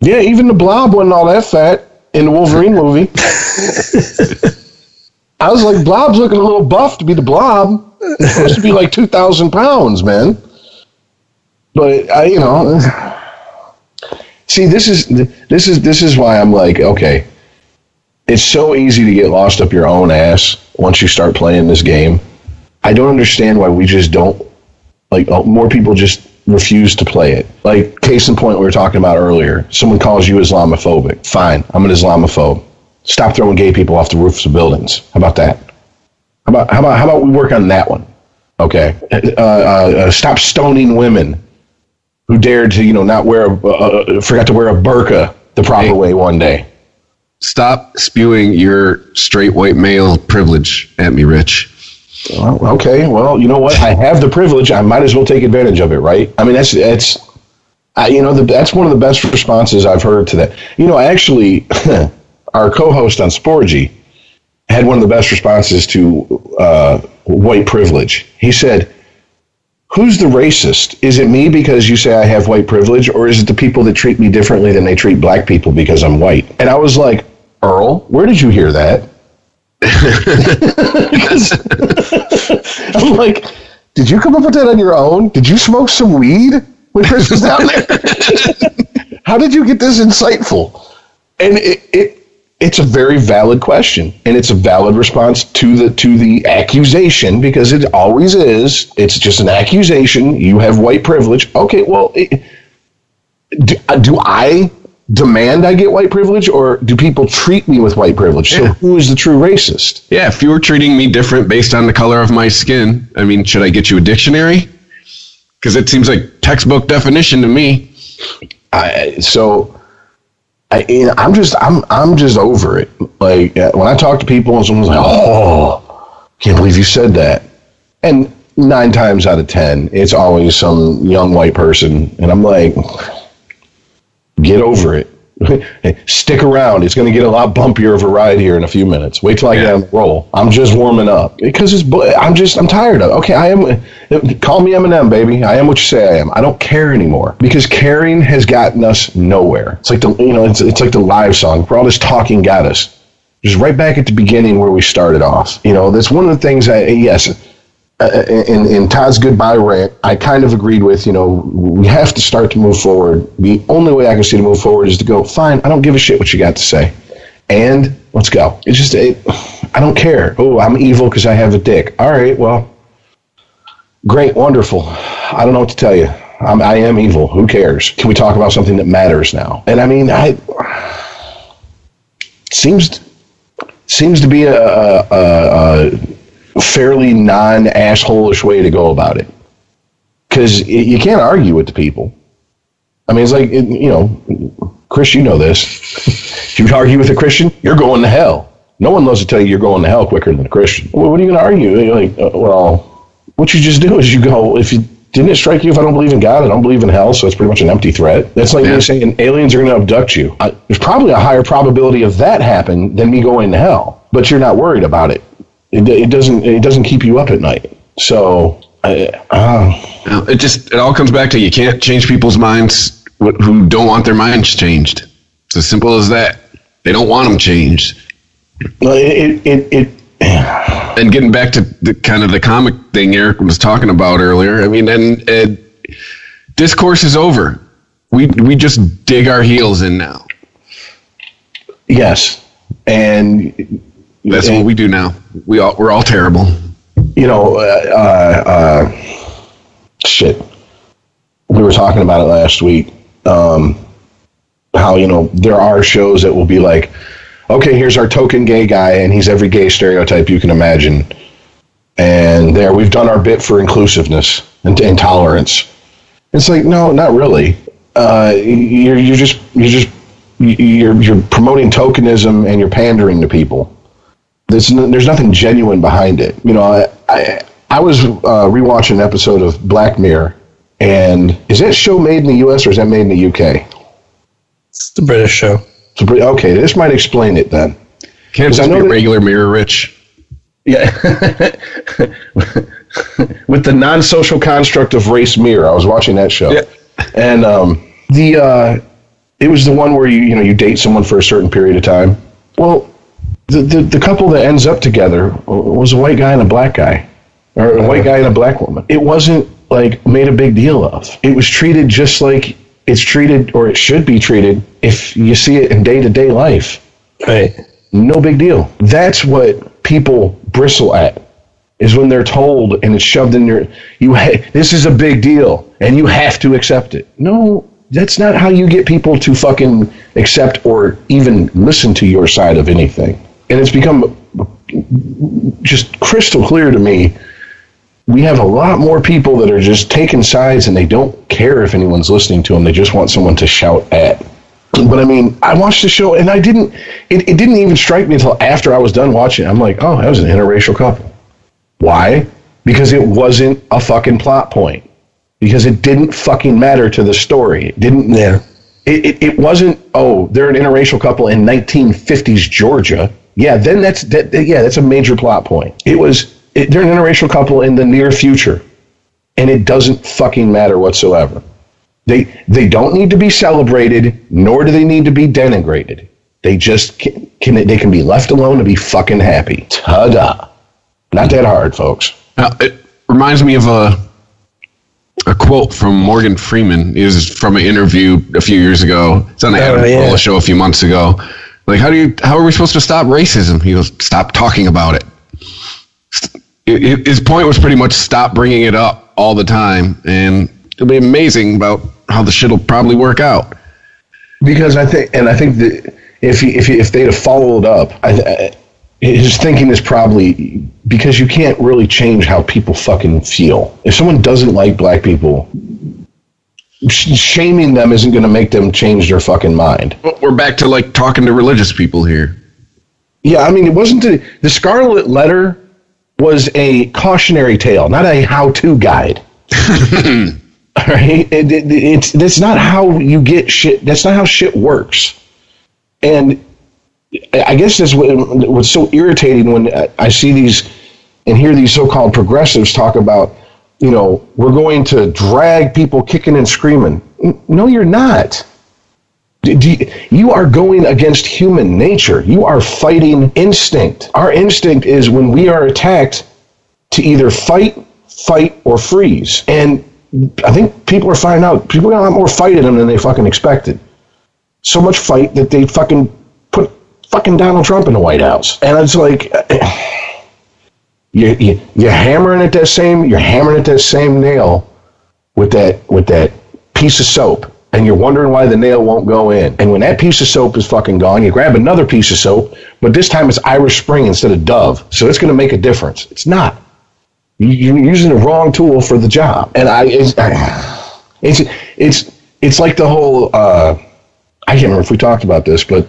Yeah, even the Blob wasn't all that fat in the Wolverine movie. I was like, Blob's looking a little buff to be the Blob. It's supposed to be like 2,000 pounds, man. But I, you know, see, this is why I'm like, okay, it's so easy to get lost up your own ass once you start playing this game. I don't understand why we just don't, like, more people just refuse to play it. Like, case in point, we were talking about earlier. Someone calls you Islamophobic. Fine, I'm an Islamophobe. Stop throwing gay people off the roofs of buildings. How about that? How about we work on that one? Okay. Stop stoning women who dared to, you know, not wear forgot to wear a burqa the proper way one day. Stop spewing your straight white male privilege at me, Rich. Well, okay, well, you know what? I have the privilege. I might as well take advantage of it, right? I mean, that's one of the best responses I've heard to that. You know, actually, our co-host on Sporgy had one of the best responses to white privilege. He said, who's the racist? Is it me because you say I have white privilege, or is it the people that treat me differently than they treat black people because I'm white? And I was like, Earl, where did you hear that? I'm like, did you come up with that on your own? Did you smoke some weed when Chris was down there? How did you get this insightful? And it's a very valid question, and it's a valid response to the accusation, because it always is. It's just an accusation. You have white privilege. Okay, well, do I demand I get white privilege, or do people treat me with white privilege? So who is the true racist? Yeah, if you were treating me different based on the color of my skin, I mean, should I get you a dictionary? Because it seems like textbook definition to me. I'm just over it. Like, when I talk to people and someone's like, oh, can't believe you said that. And 9 times out of 10, it's always some young white person. And I'm like, get over it. Stick around. It's going to get a lot bumpier of a ride here in a few minutes. Wait till I get on the roll. I'm just warming up because I'm tired of it. Okay, call me Eminem, baby. I am what you say I am. I don't care anymore, because caring has gotten us nowhere. It's like it's like the live song where all this talking got us. Just right back at the beginning where we started off. You know, that's one of the things. In Todd's goodbye rant, I kind of agreed with, you know, we have to start to move forward. The only way I can see to move forward is to go, fine, I don't give a shit what you got to say. And let's go. It's just, I don't care. Oh, I'm evil because I have a dick. All right, well, great, wonderful. I don't know what to tell you. I am evil. Who cares? Can we talk about something that matters now? And I mean, seems to be a fairly non-asshole-ish way to go about it, because you can't argue with the people. I mean, it's like, you know, Chris, you know this. If you argue with a Christian, you're going to hell. No one loves to tell you you're going to hell quicker than a Christian. Well, what are you going to argue? You're like, well, what you just do is you go, if you didn't it strike you, if I don't believe in God, I don't believe in hell, so it's pretty much an empty threat. That's like me saying aliens are going to abduct you. There's probably a higher probability of that happening than me going to hell, but you're not worried about it. It doesn't keep you up at night. So it all comes back to, you can't change people's minds who don't want their minds changed. It's as simple as that. They don't want them changed. And getting back to the kind of the comic thing Eric was talking about earlier. I mean, and discourse is over. We just dig our heels in now. Yes, and. That's what we do now. We're all terrible. You know, shit. We were talking about it last week. How, you know, there are shows that will be like, okay, here's our token gay guy, and he's every gay stereotype you can imagine. And there, we've done our bit for inclusiveness and tolerance. It's like, no, not really. You're promoting tokenism, and you're pandering to people. There's nothing genuine behind it. You know, I was rewatching an episode of Black Mirror, and is that show made in the U.S. or is that made in the U.K.? It's the British show. Okay, this might explain it then. Can't just be regular Mirror, Rich. Yeah. With the non-social construct of race mirror, I was watching that show. Yeah. And the It was the one where you date someone for a certain period of time. Well, the couple that ends up together was a white guy and a black guy, or a white guy and a black woman. It wasn't like made a big deal of. It was treated just like it's treated, or it should be treated, if you see it in day-to-day life. Right. No big deal. That's what people bristle at, is when they're told and it's shoved in your, this is a big deal and you have to accept it. No, that's not how you get people to fucking accept or even listen to your side of anything. And it's become just crystal clear to me. We have a lot more people that are just taking sides and they don't care if anyone's listening to them. They just want someone to shout at. But I mean, I watched the show and it didn't even strike me until after I was done watching it. I'm like, oh, that was an interracial couple. Why? Because it wasn't a fucking plot point. Because it didn't fucking matter to the story. It didn't. Yeah. It wasn't, oh, they're an interracial couple in 1950s Georgia. Yeah, then that's a major plot point. It was, they're an interracial couple in the near future, and it doesn't fucking matter whatsoever. They don't need to be celebrated, nor do they need to be denigrated. They just can be left alone to be fucking happy. Ta-da! Not that hard, folks. It reminds me of a quote from Morgan Freeman. It was from an interview a few years ago. It's on the Adam Carolla show a few months ago. Like, how are we supposed to stop racism? He goes, stop talking about it. His point was pretty much stop bringing it up all the time, and it'll be amazing about how the shit will probably work out. Because I think that if they'd have followed up, his thinking is probably, because you can't really change how people fucking feel. If someone doesn't like black people, shaming them isn't going to make them change their fucking mind. We're back to like talking to religious people here. Yeah, I mean, it wasn't the Scarlet Letter was a cautionary tale, not a how-to guide. All right, that's not how you get shit. That's not how shit works. And I guess that's what's so irritating when I see these and hear these so-called progressives talk about, we're going to drag people kicking and screaming. No, you're not. You are going against human nature. You are fighting instinct. Our instinct is, when we are attacked, to either fight, or freeze. And I think people are finding out, people got a lot more fight in them than they fucking expected. So much fight that they fucking put fucking Donald Trump in the White House. And it's like, you're hammering at that same nail with that piece of soap. And you're wondering why the nail won't go in. And when that piece of soap is fucking gone, you grab another piece of soap, but this time it's Irish Spring instead of Dove. So it's going to make a difference. It's not. You're using the wrong tool for the job. And it's like the whole, I can't remember if we talked about this, but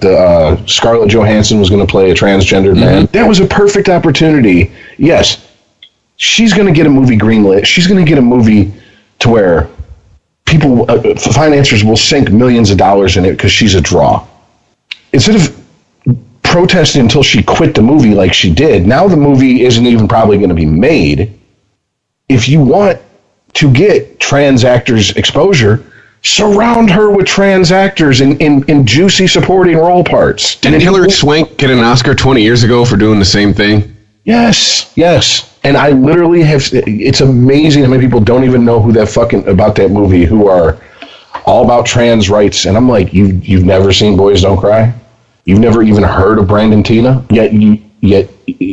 Scarlett Johansson was going to play a transgendered man. That was a perfect opportunity. Yes, she's going to get a movie greenlit. She's going to get a movie to where people, financiers will sink millions of dollars in it because she's a draw. Instead of protesting until she quit the movie like she did, now the movie isn't even probably going to be made. If you want to get trans actors exposure, surround her with trans actors in juicy supporting role parts. Didn't Hillary Swank get an Oscar 20 years ago for doing the same thing? Yes. And I literally have, it's amazing how many people don't even know about that movie, who are all about trans rights. And I'm like, you've never seen Boys Don't Cry? You've never even heard of Brandon Tina? Yet you're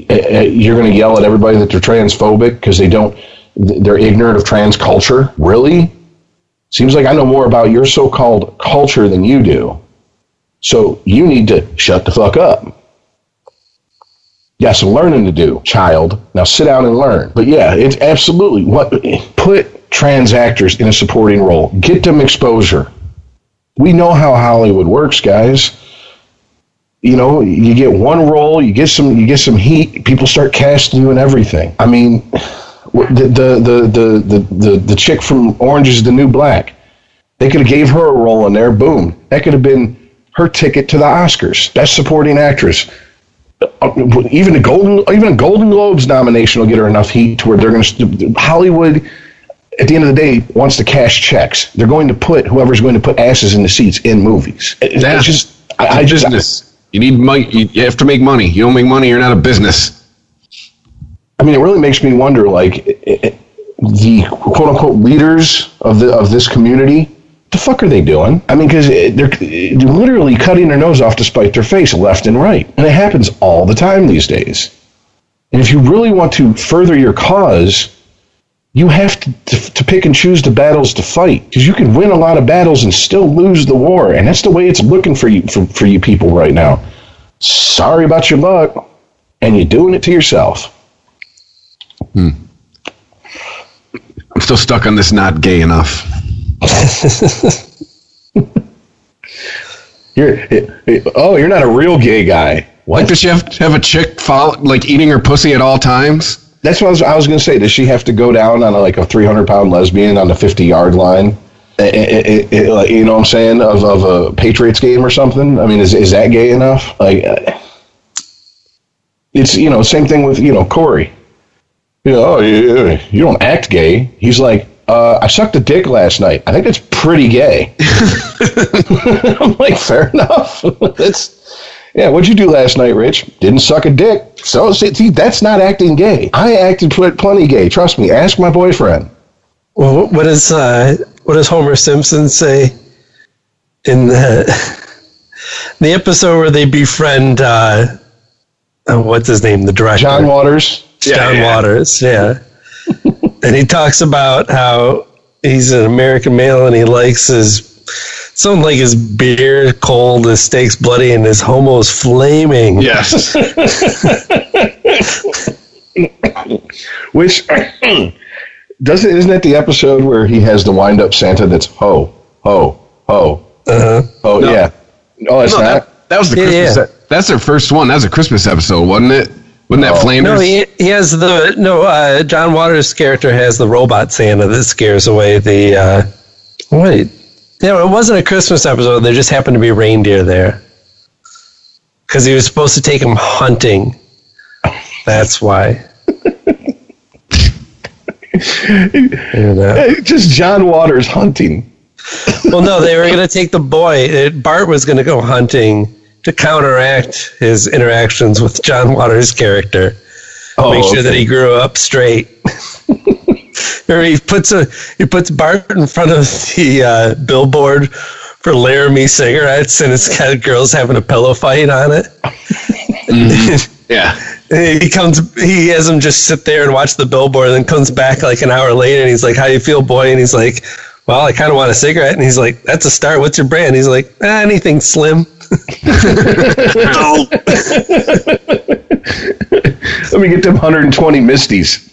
going to yell at everybody that they're transphobic because they're ignorant of trans culture? Really? Seems like I know more about your so-called culture than you do. So you need to shut the fuck up. Yeah, some learning to do, child. Now sit down and learn. But yeah, it's absolutely put trans actors in a supporting role. Get them exposure. We know how Hollywood works, guys. You get one role, you get some heat, people start casting you and everything. I mean, the chick from Orange is the New Black. They could have gave her a role in there. Boom. That could have been her ticket to the Oscars. Best supporting actress. Even a Golden Globes nomination will get her enough heat to where they're going to Hollywood at the end of the day, wants to cash checks. They're going to put whoever's going to put asses in the seats in movies. It's just, business. You need money. You have to make money. You don't make money, you're not a business. I mean, it really makes me wonder, like, the quote-unquote leaders of this community, what the fuck are they doing? I mean, because they're literally cutting their nose off to spite their face left and right. And it happens all the time these days. And if you really want to further your cause, you have to pick and choose the battles to fight, because you can win a lot of battles and still lose the war, and that's the way it's looking for you people right now. Sorry about your luck, and you're doing it to yourself. I'm still stuck on this not gay enough. You're not a real gay guy. What? Does she have a chick like eating her pussy at all times? That's what I was going to say. Does she have to go down on a 300-pound lesbian on the 50-yard line? You know what I'm saying? Of a Patriots game or something? I mean, is that gay enough? Like, it's, you know, same thing with, you know, Corey. You know, oh, you don't act gay. He's like, I sucked a dick last night. I think that's pretty gay. I'm like, fair enough. Yeah, what'd you do last night, Rich? Didn't suck a dick. So, see, that's not acting gay. I acted plenty gay. Trust me. Ask my boyfriend. Well, what does Homer Simpson say in the episode where they befriend what's his name, the director? John Waters. John Waters. And he talks about how he's an American male and he likes something like his beer cold, his steaks bloody, and his homo's flaming. Yes. Which, isn't that the episode where he has the wind-up Santa that's ho, ho, ho? Uh-huh. Oh, no. Yeah. Oh, it's not? That was the Christmas. Yeah. That's their first one. That was a Christmas episode, wasn't it? Wasn't that Flanders? No, he has John Waters' character has the robot Santa that scares away the, it wasn't a Christmas episode. There just happened to be reindeer there. Because he was supposed to take him hunting. That's why. You know. Just John Waters hunting. Well, no, they were going to take the boy. Bart was going to go hunting to counteract his interactions with John Waters' character. Make sure that he grew up straight. Or he puts Bart in front of the billboard for Laramie cigarettes, and it's got girls having a pillow fight on it. Mm-hmm. Yeah. And he has him just sit there and watch the billboard, and then comes back like an hour later, and he's like, "How do you feel, boy?" And he's like, "Well, I kind of want a cigarette." And he's like, "That's a start. What's your brand?" And he's like, "Anything slim." No. Let me get them 120 Misties.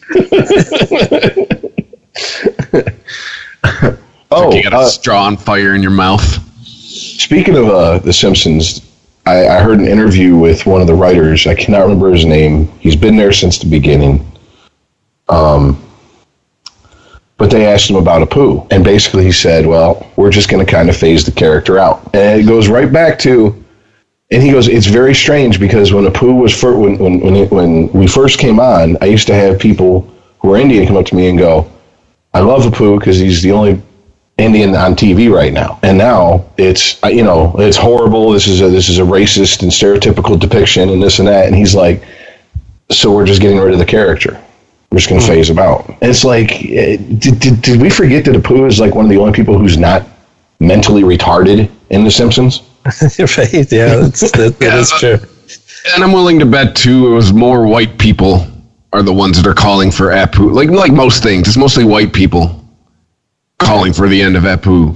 You got a straw on fire in your mouth. Speaking of The Simpsons, I heard an interview with one of the writers. I cannot remember his name. He's been there since the beginning. But they asked him about Apu, and basically he said, "Well, we're just going to kind of phase the character out." And it goes right back to, and he goes, "It's very strange because when Apu was when we first came on, I used to have people who were Indian come up to me and go, 'I love Apu because he's the only Indian on TV right now.' And now it's, you know, it's horrible. This is a racist and stereotypical depiction and this and that." And he's like, "So we're just getting rid of the character. We're just going to phase him out." And it's like, did we forget that Apu is like one of the only people who's not mentally retarded in The Simpsons? Right? Yeah, that is true. And I'm willing to bet too, it was more white people are the ones that are calling for Apu. Like most things, it's mostly white people calling for the end of Apu.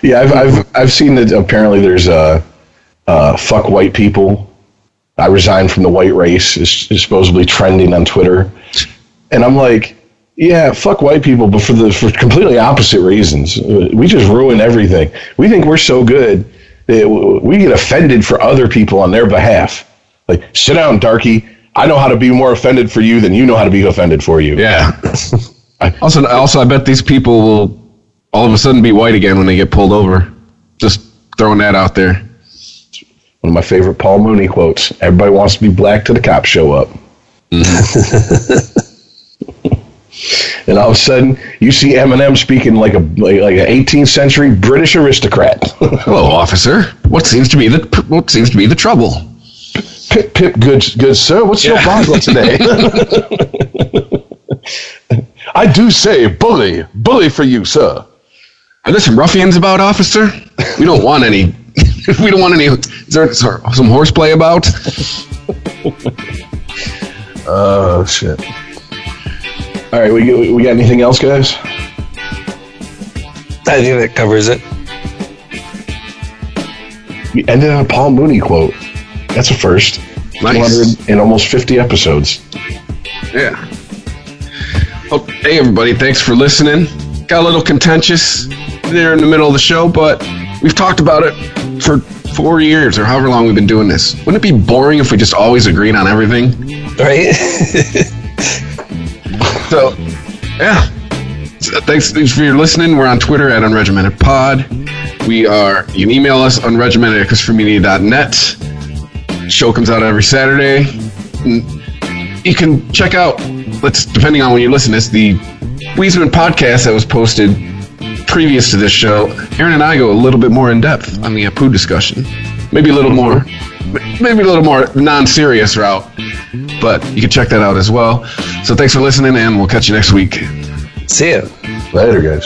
Yeah, I've seen that. Apparently, there's a fuck white people. I resigned from the white race is supposedly trending on Twitter. And I'm like, yeah, fuck white people, but for completely opposite reasons. We just ruin everything. We think we're so good that we get offended for other people on their behalf. Like, sit down, darky. I know how to be more offended for you than you know how to be offended for you. Yeah. Also, I bet these people will all of a sudden be white again when they get pulled over. Just throwing that out there. One of my favorite Paul Mooney quotes. Everybody wants to be black till the cops show up. Mm-hmm. and all of a sudden you see Eminem speaking like an 18th century British aristocrat. Hello, officer. What seems to be the trouble? Pip, good sir. What's your bother today? I do say, bully for you, sir. Are there some ruffians about, officer? We don't want any. We don't want any. Is there some horseplay about? Oh shit! All right, we got anything else, guys? I think that covers it. We ended on a Paul Mooney quote. That's a first. Nice. 200 and almost 50 episodes. Yeah. Oh, hey everybody! Thanks for listening. Got a little contentious there in the middle of the show, but we've talked about it for 4 years or however long we've been doing this. Wouldn't it be boring if we just always agreed on everything? Right? So, yeah. So, thanks for your listening. We're on Twitter at Unregimented Pod. You can email us, unregimented at ChristopherMedia.net. The show comes out every Saturday. You can check out, depending on when you listen to this, the Weezeman podcast that was posted previous to this show. Aaron and I go a little bit more in depth on the Apu discussion. Maybe a little more non-serious route, but you can check that out as well. So thanks for listening, and we'll catch you next week. See you. Later, guys.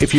If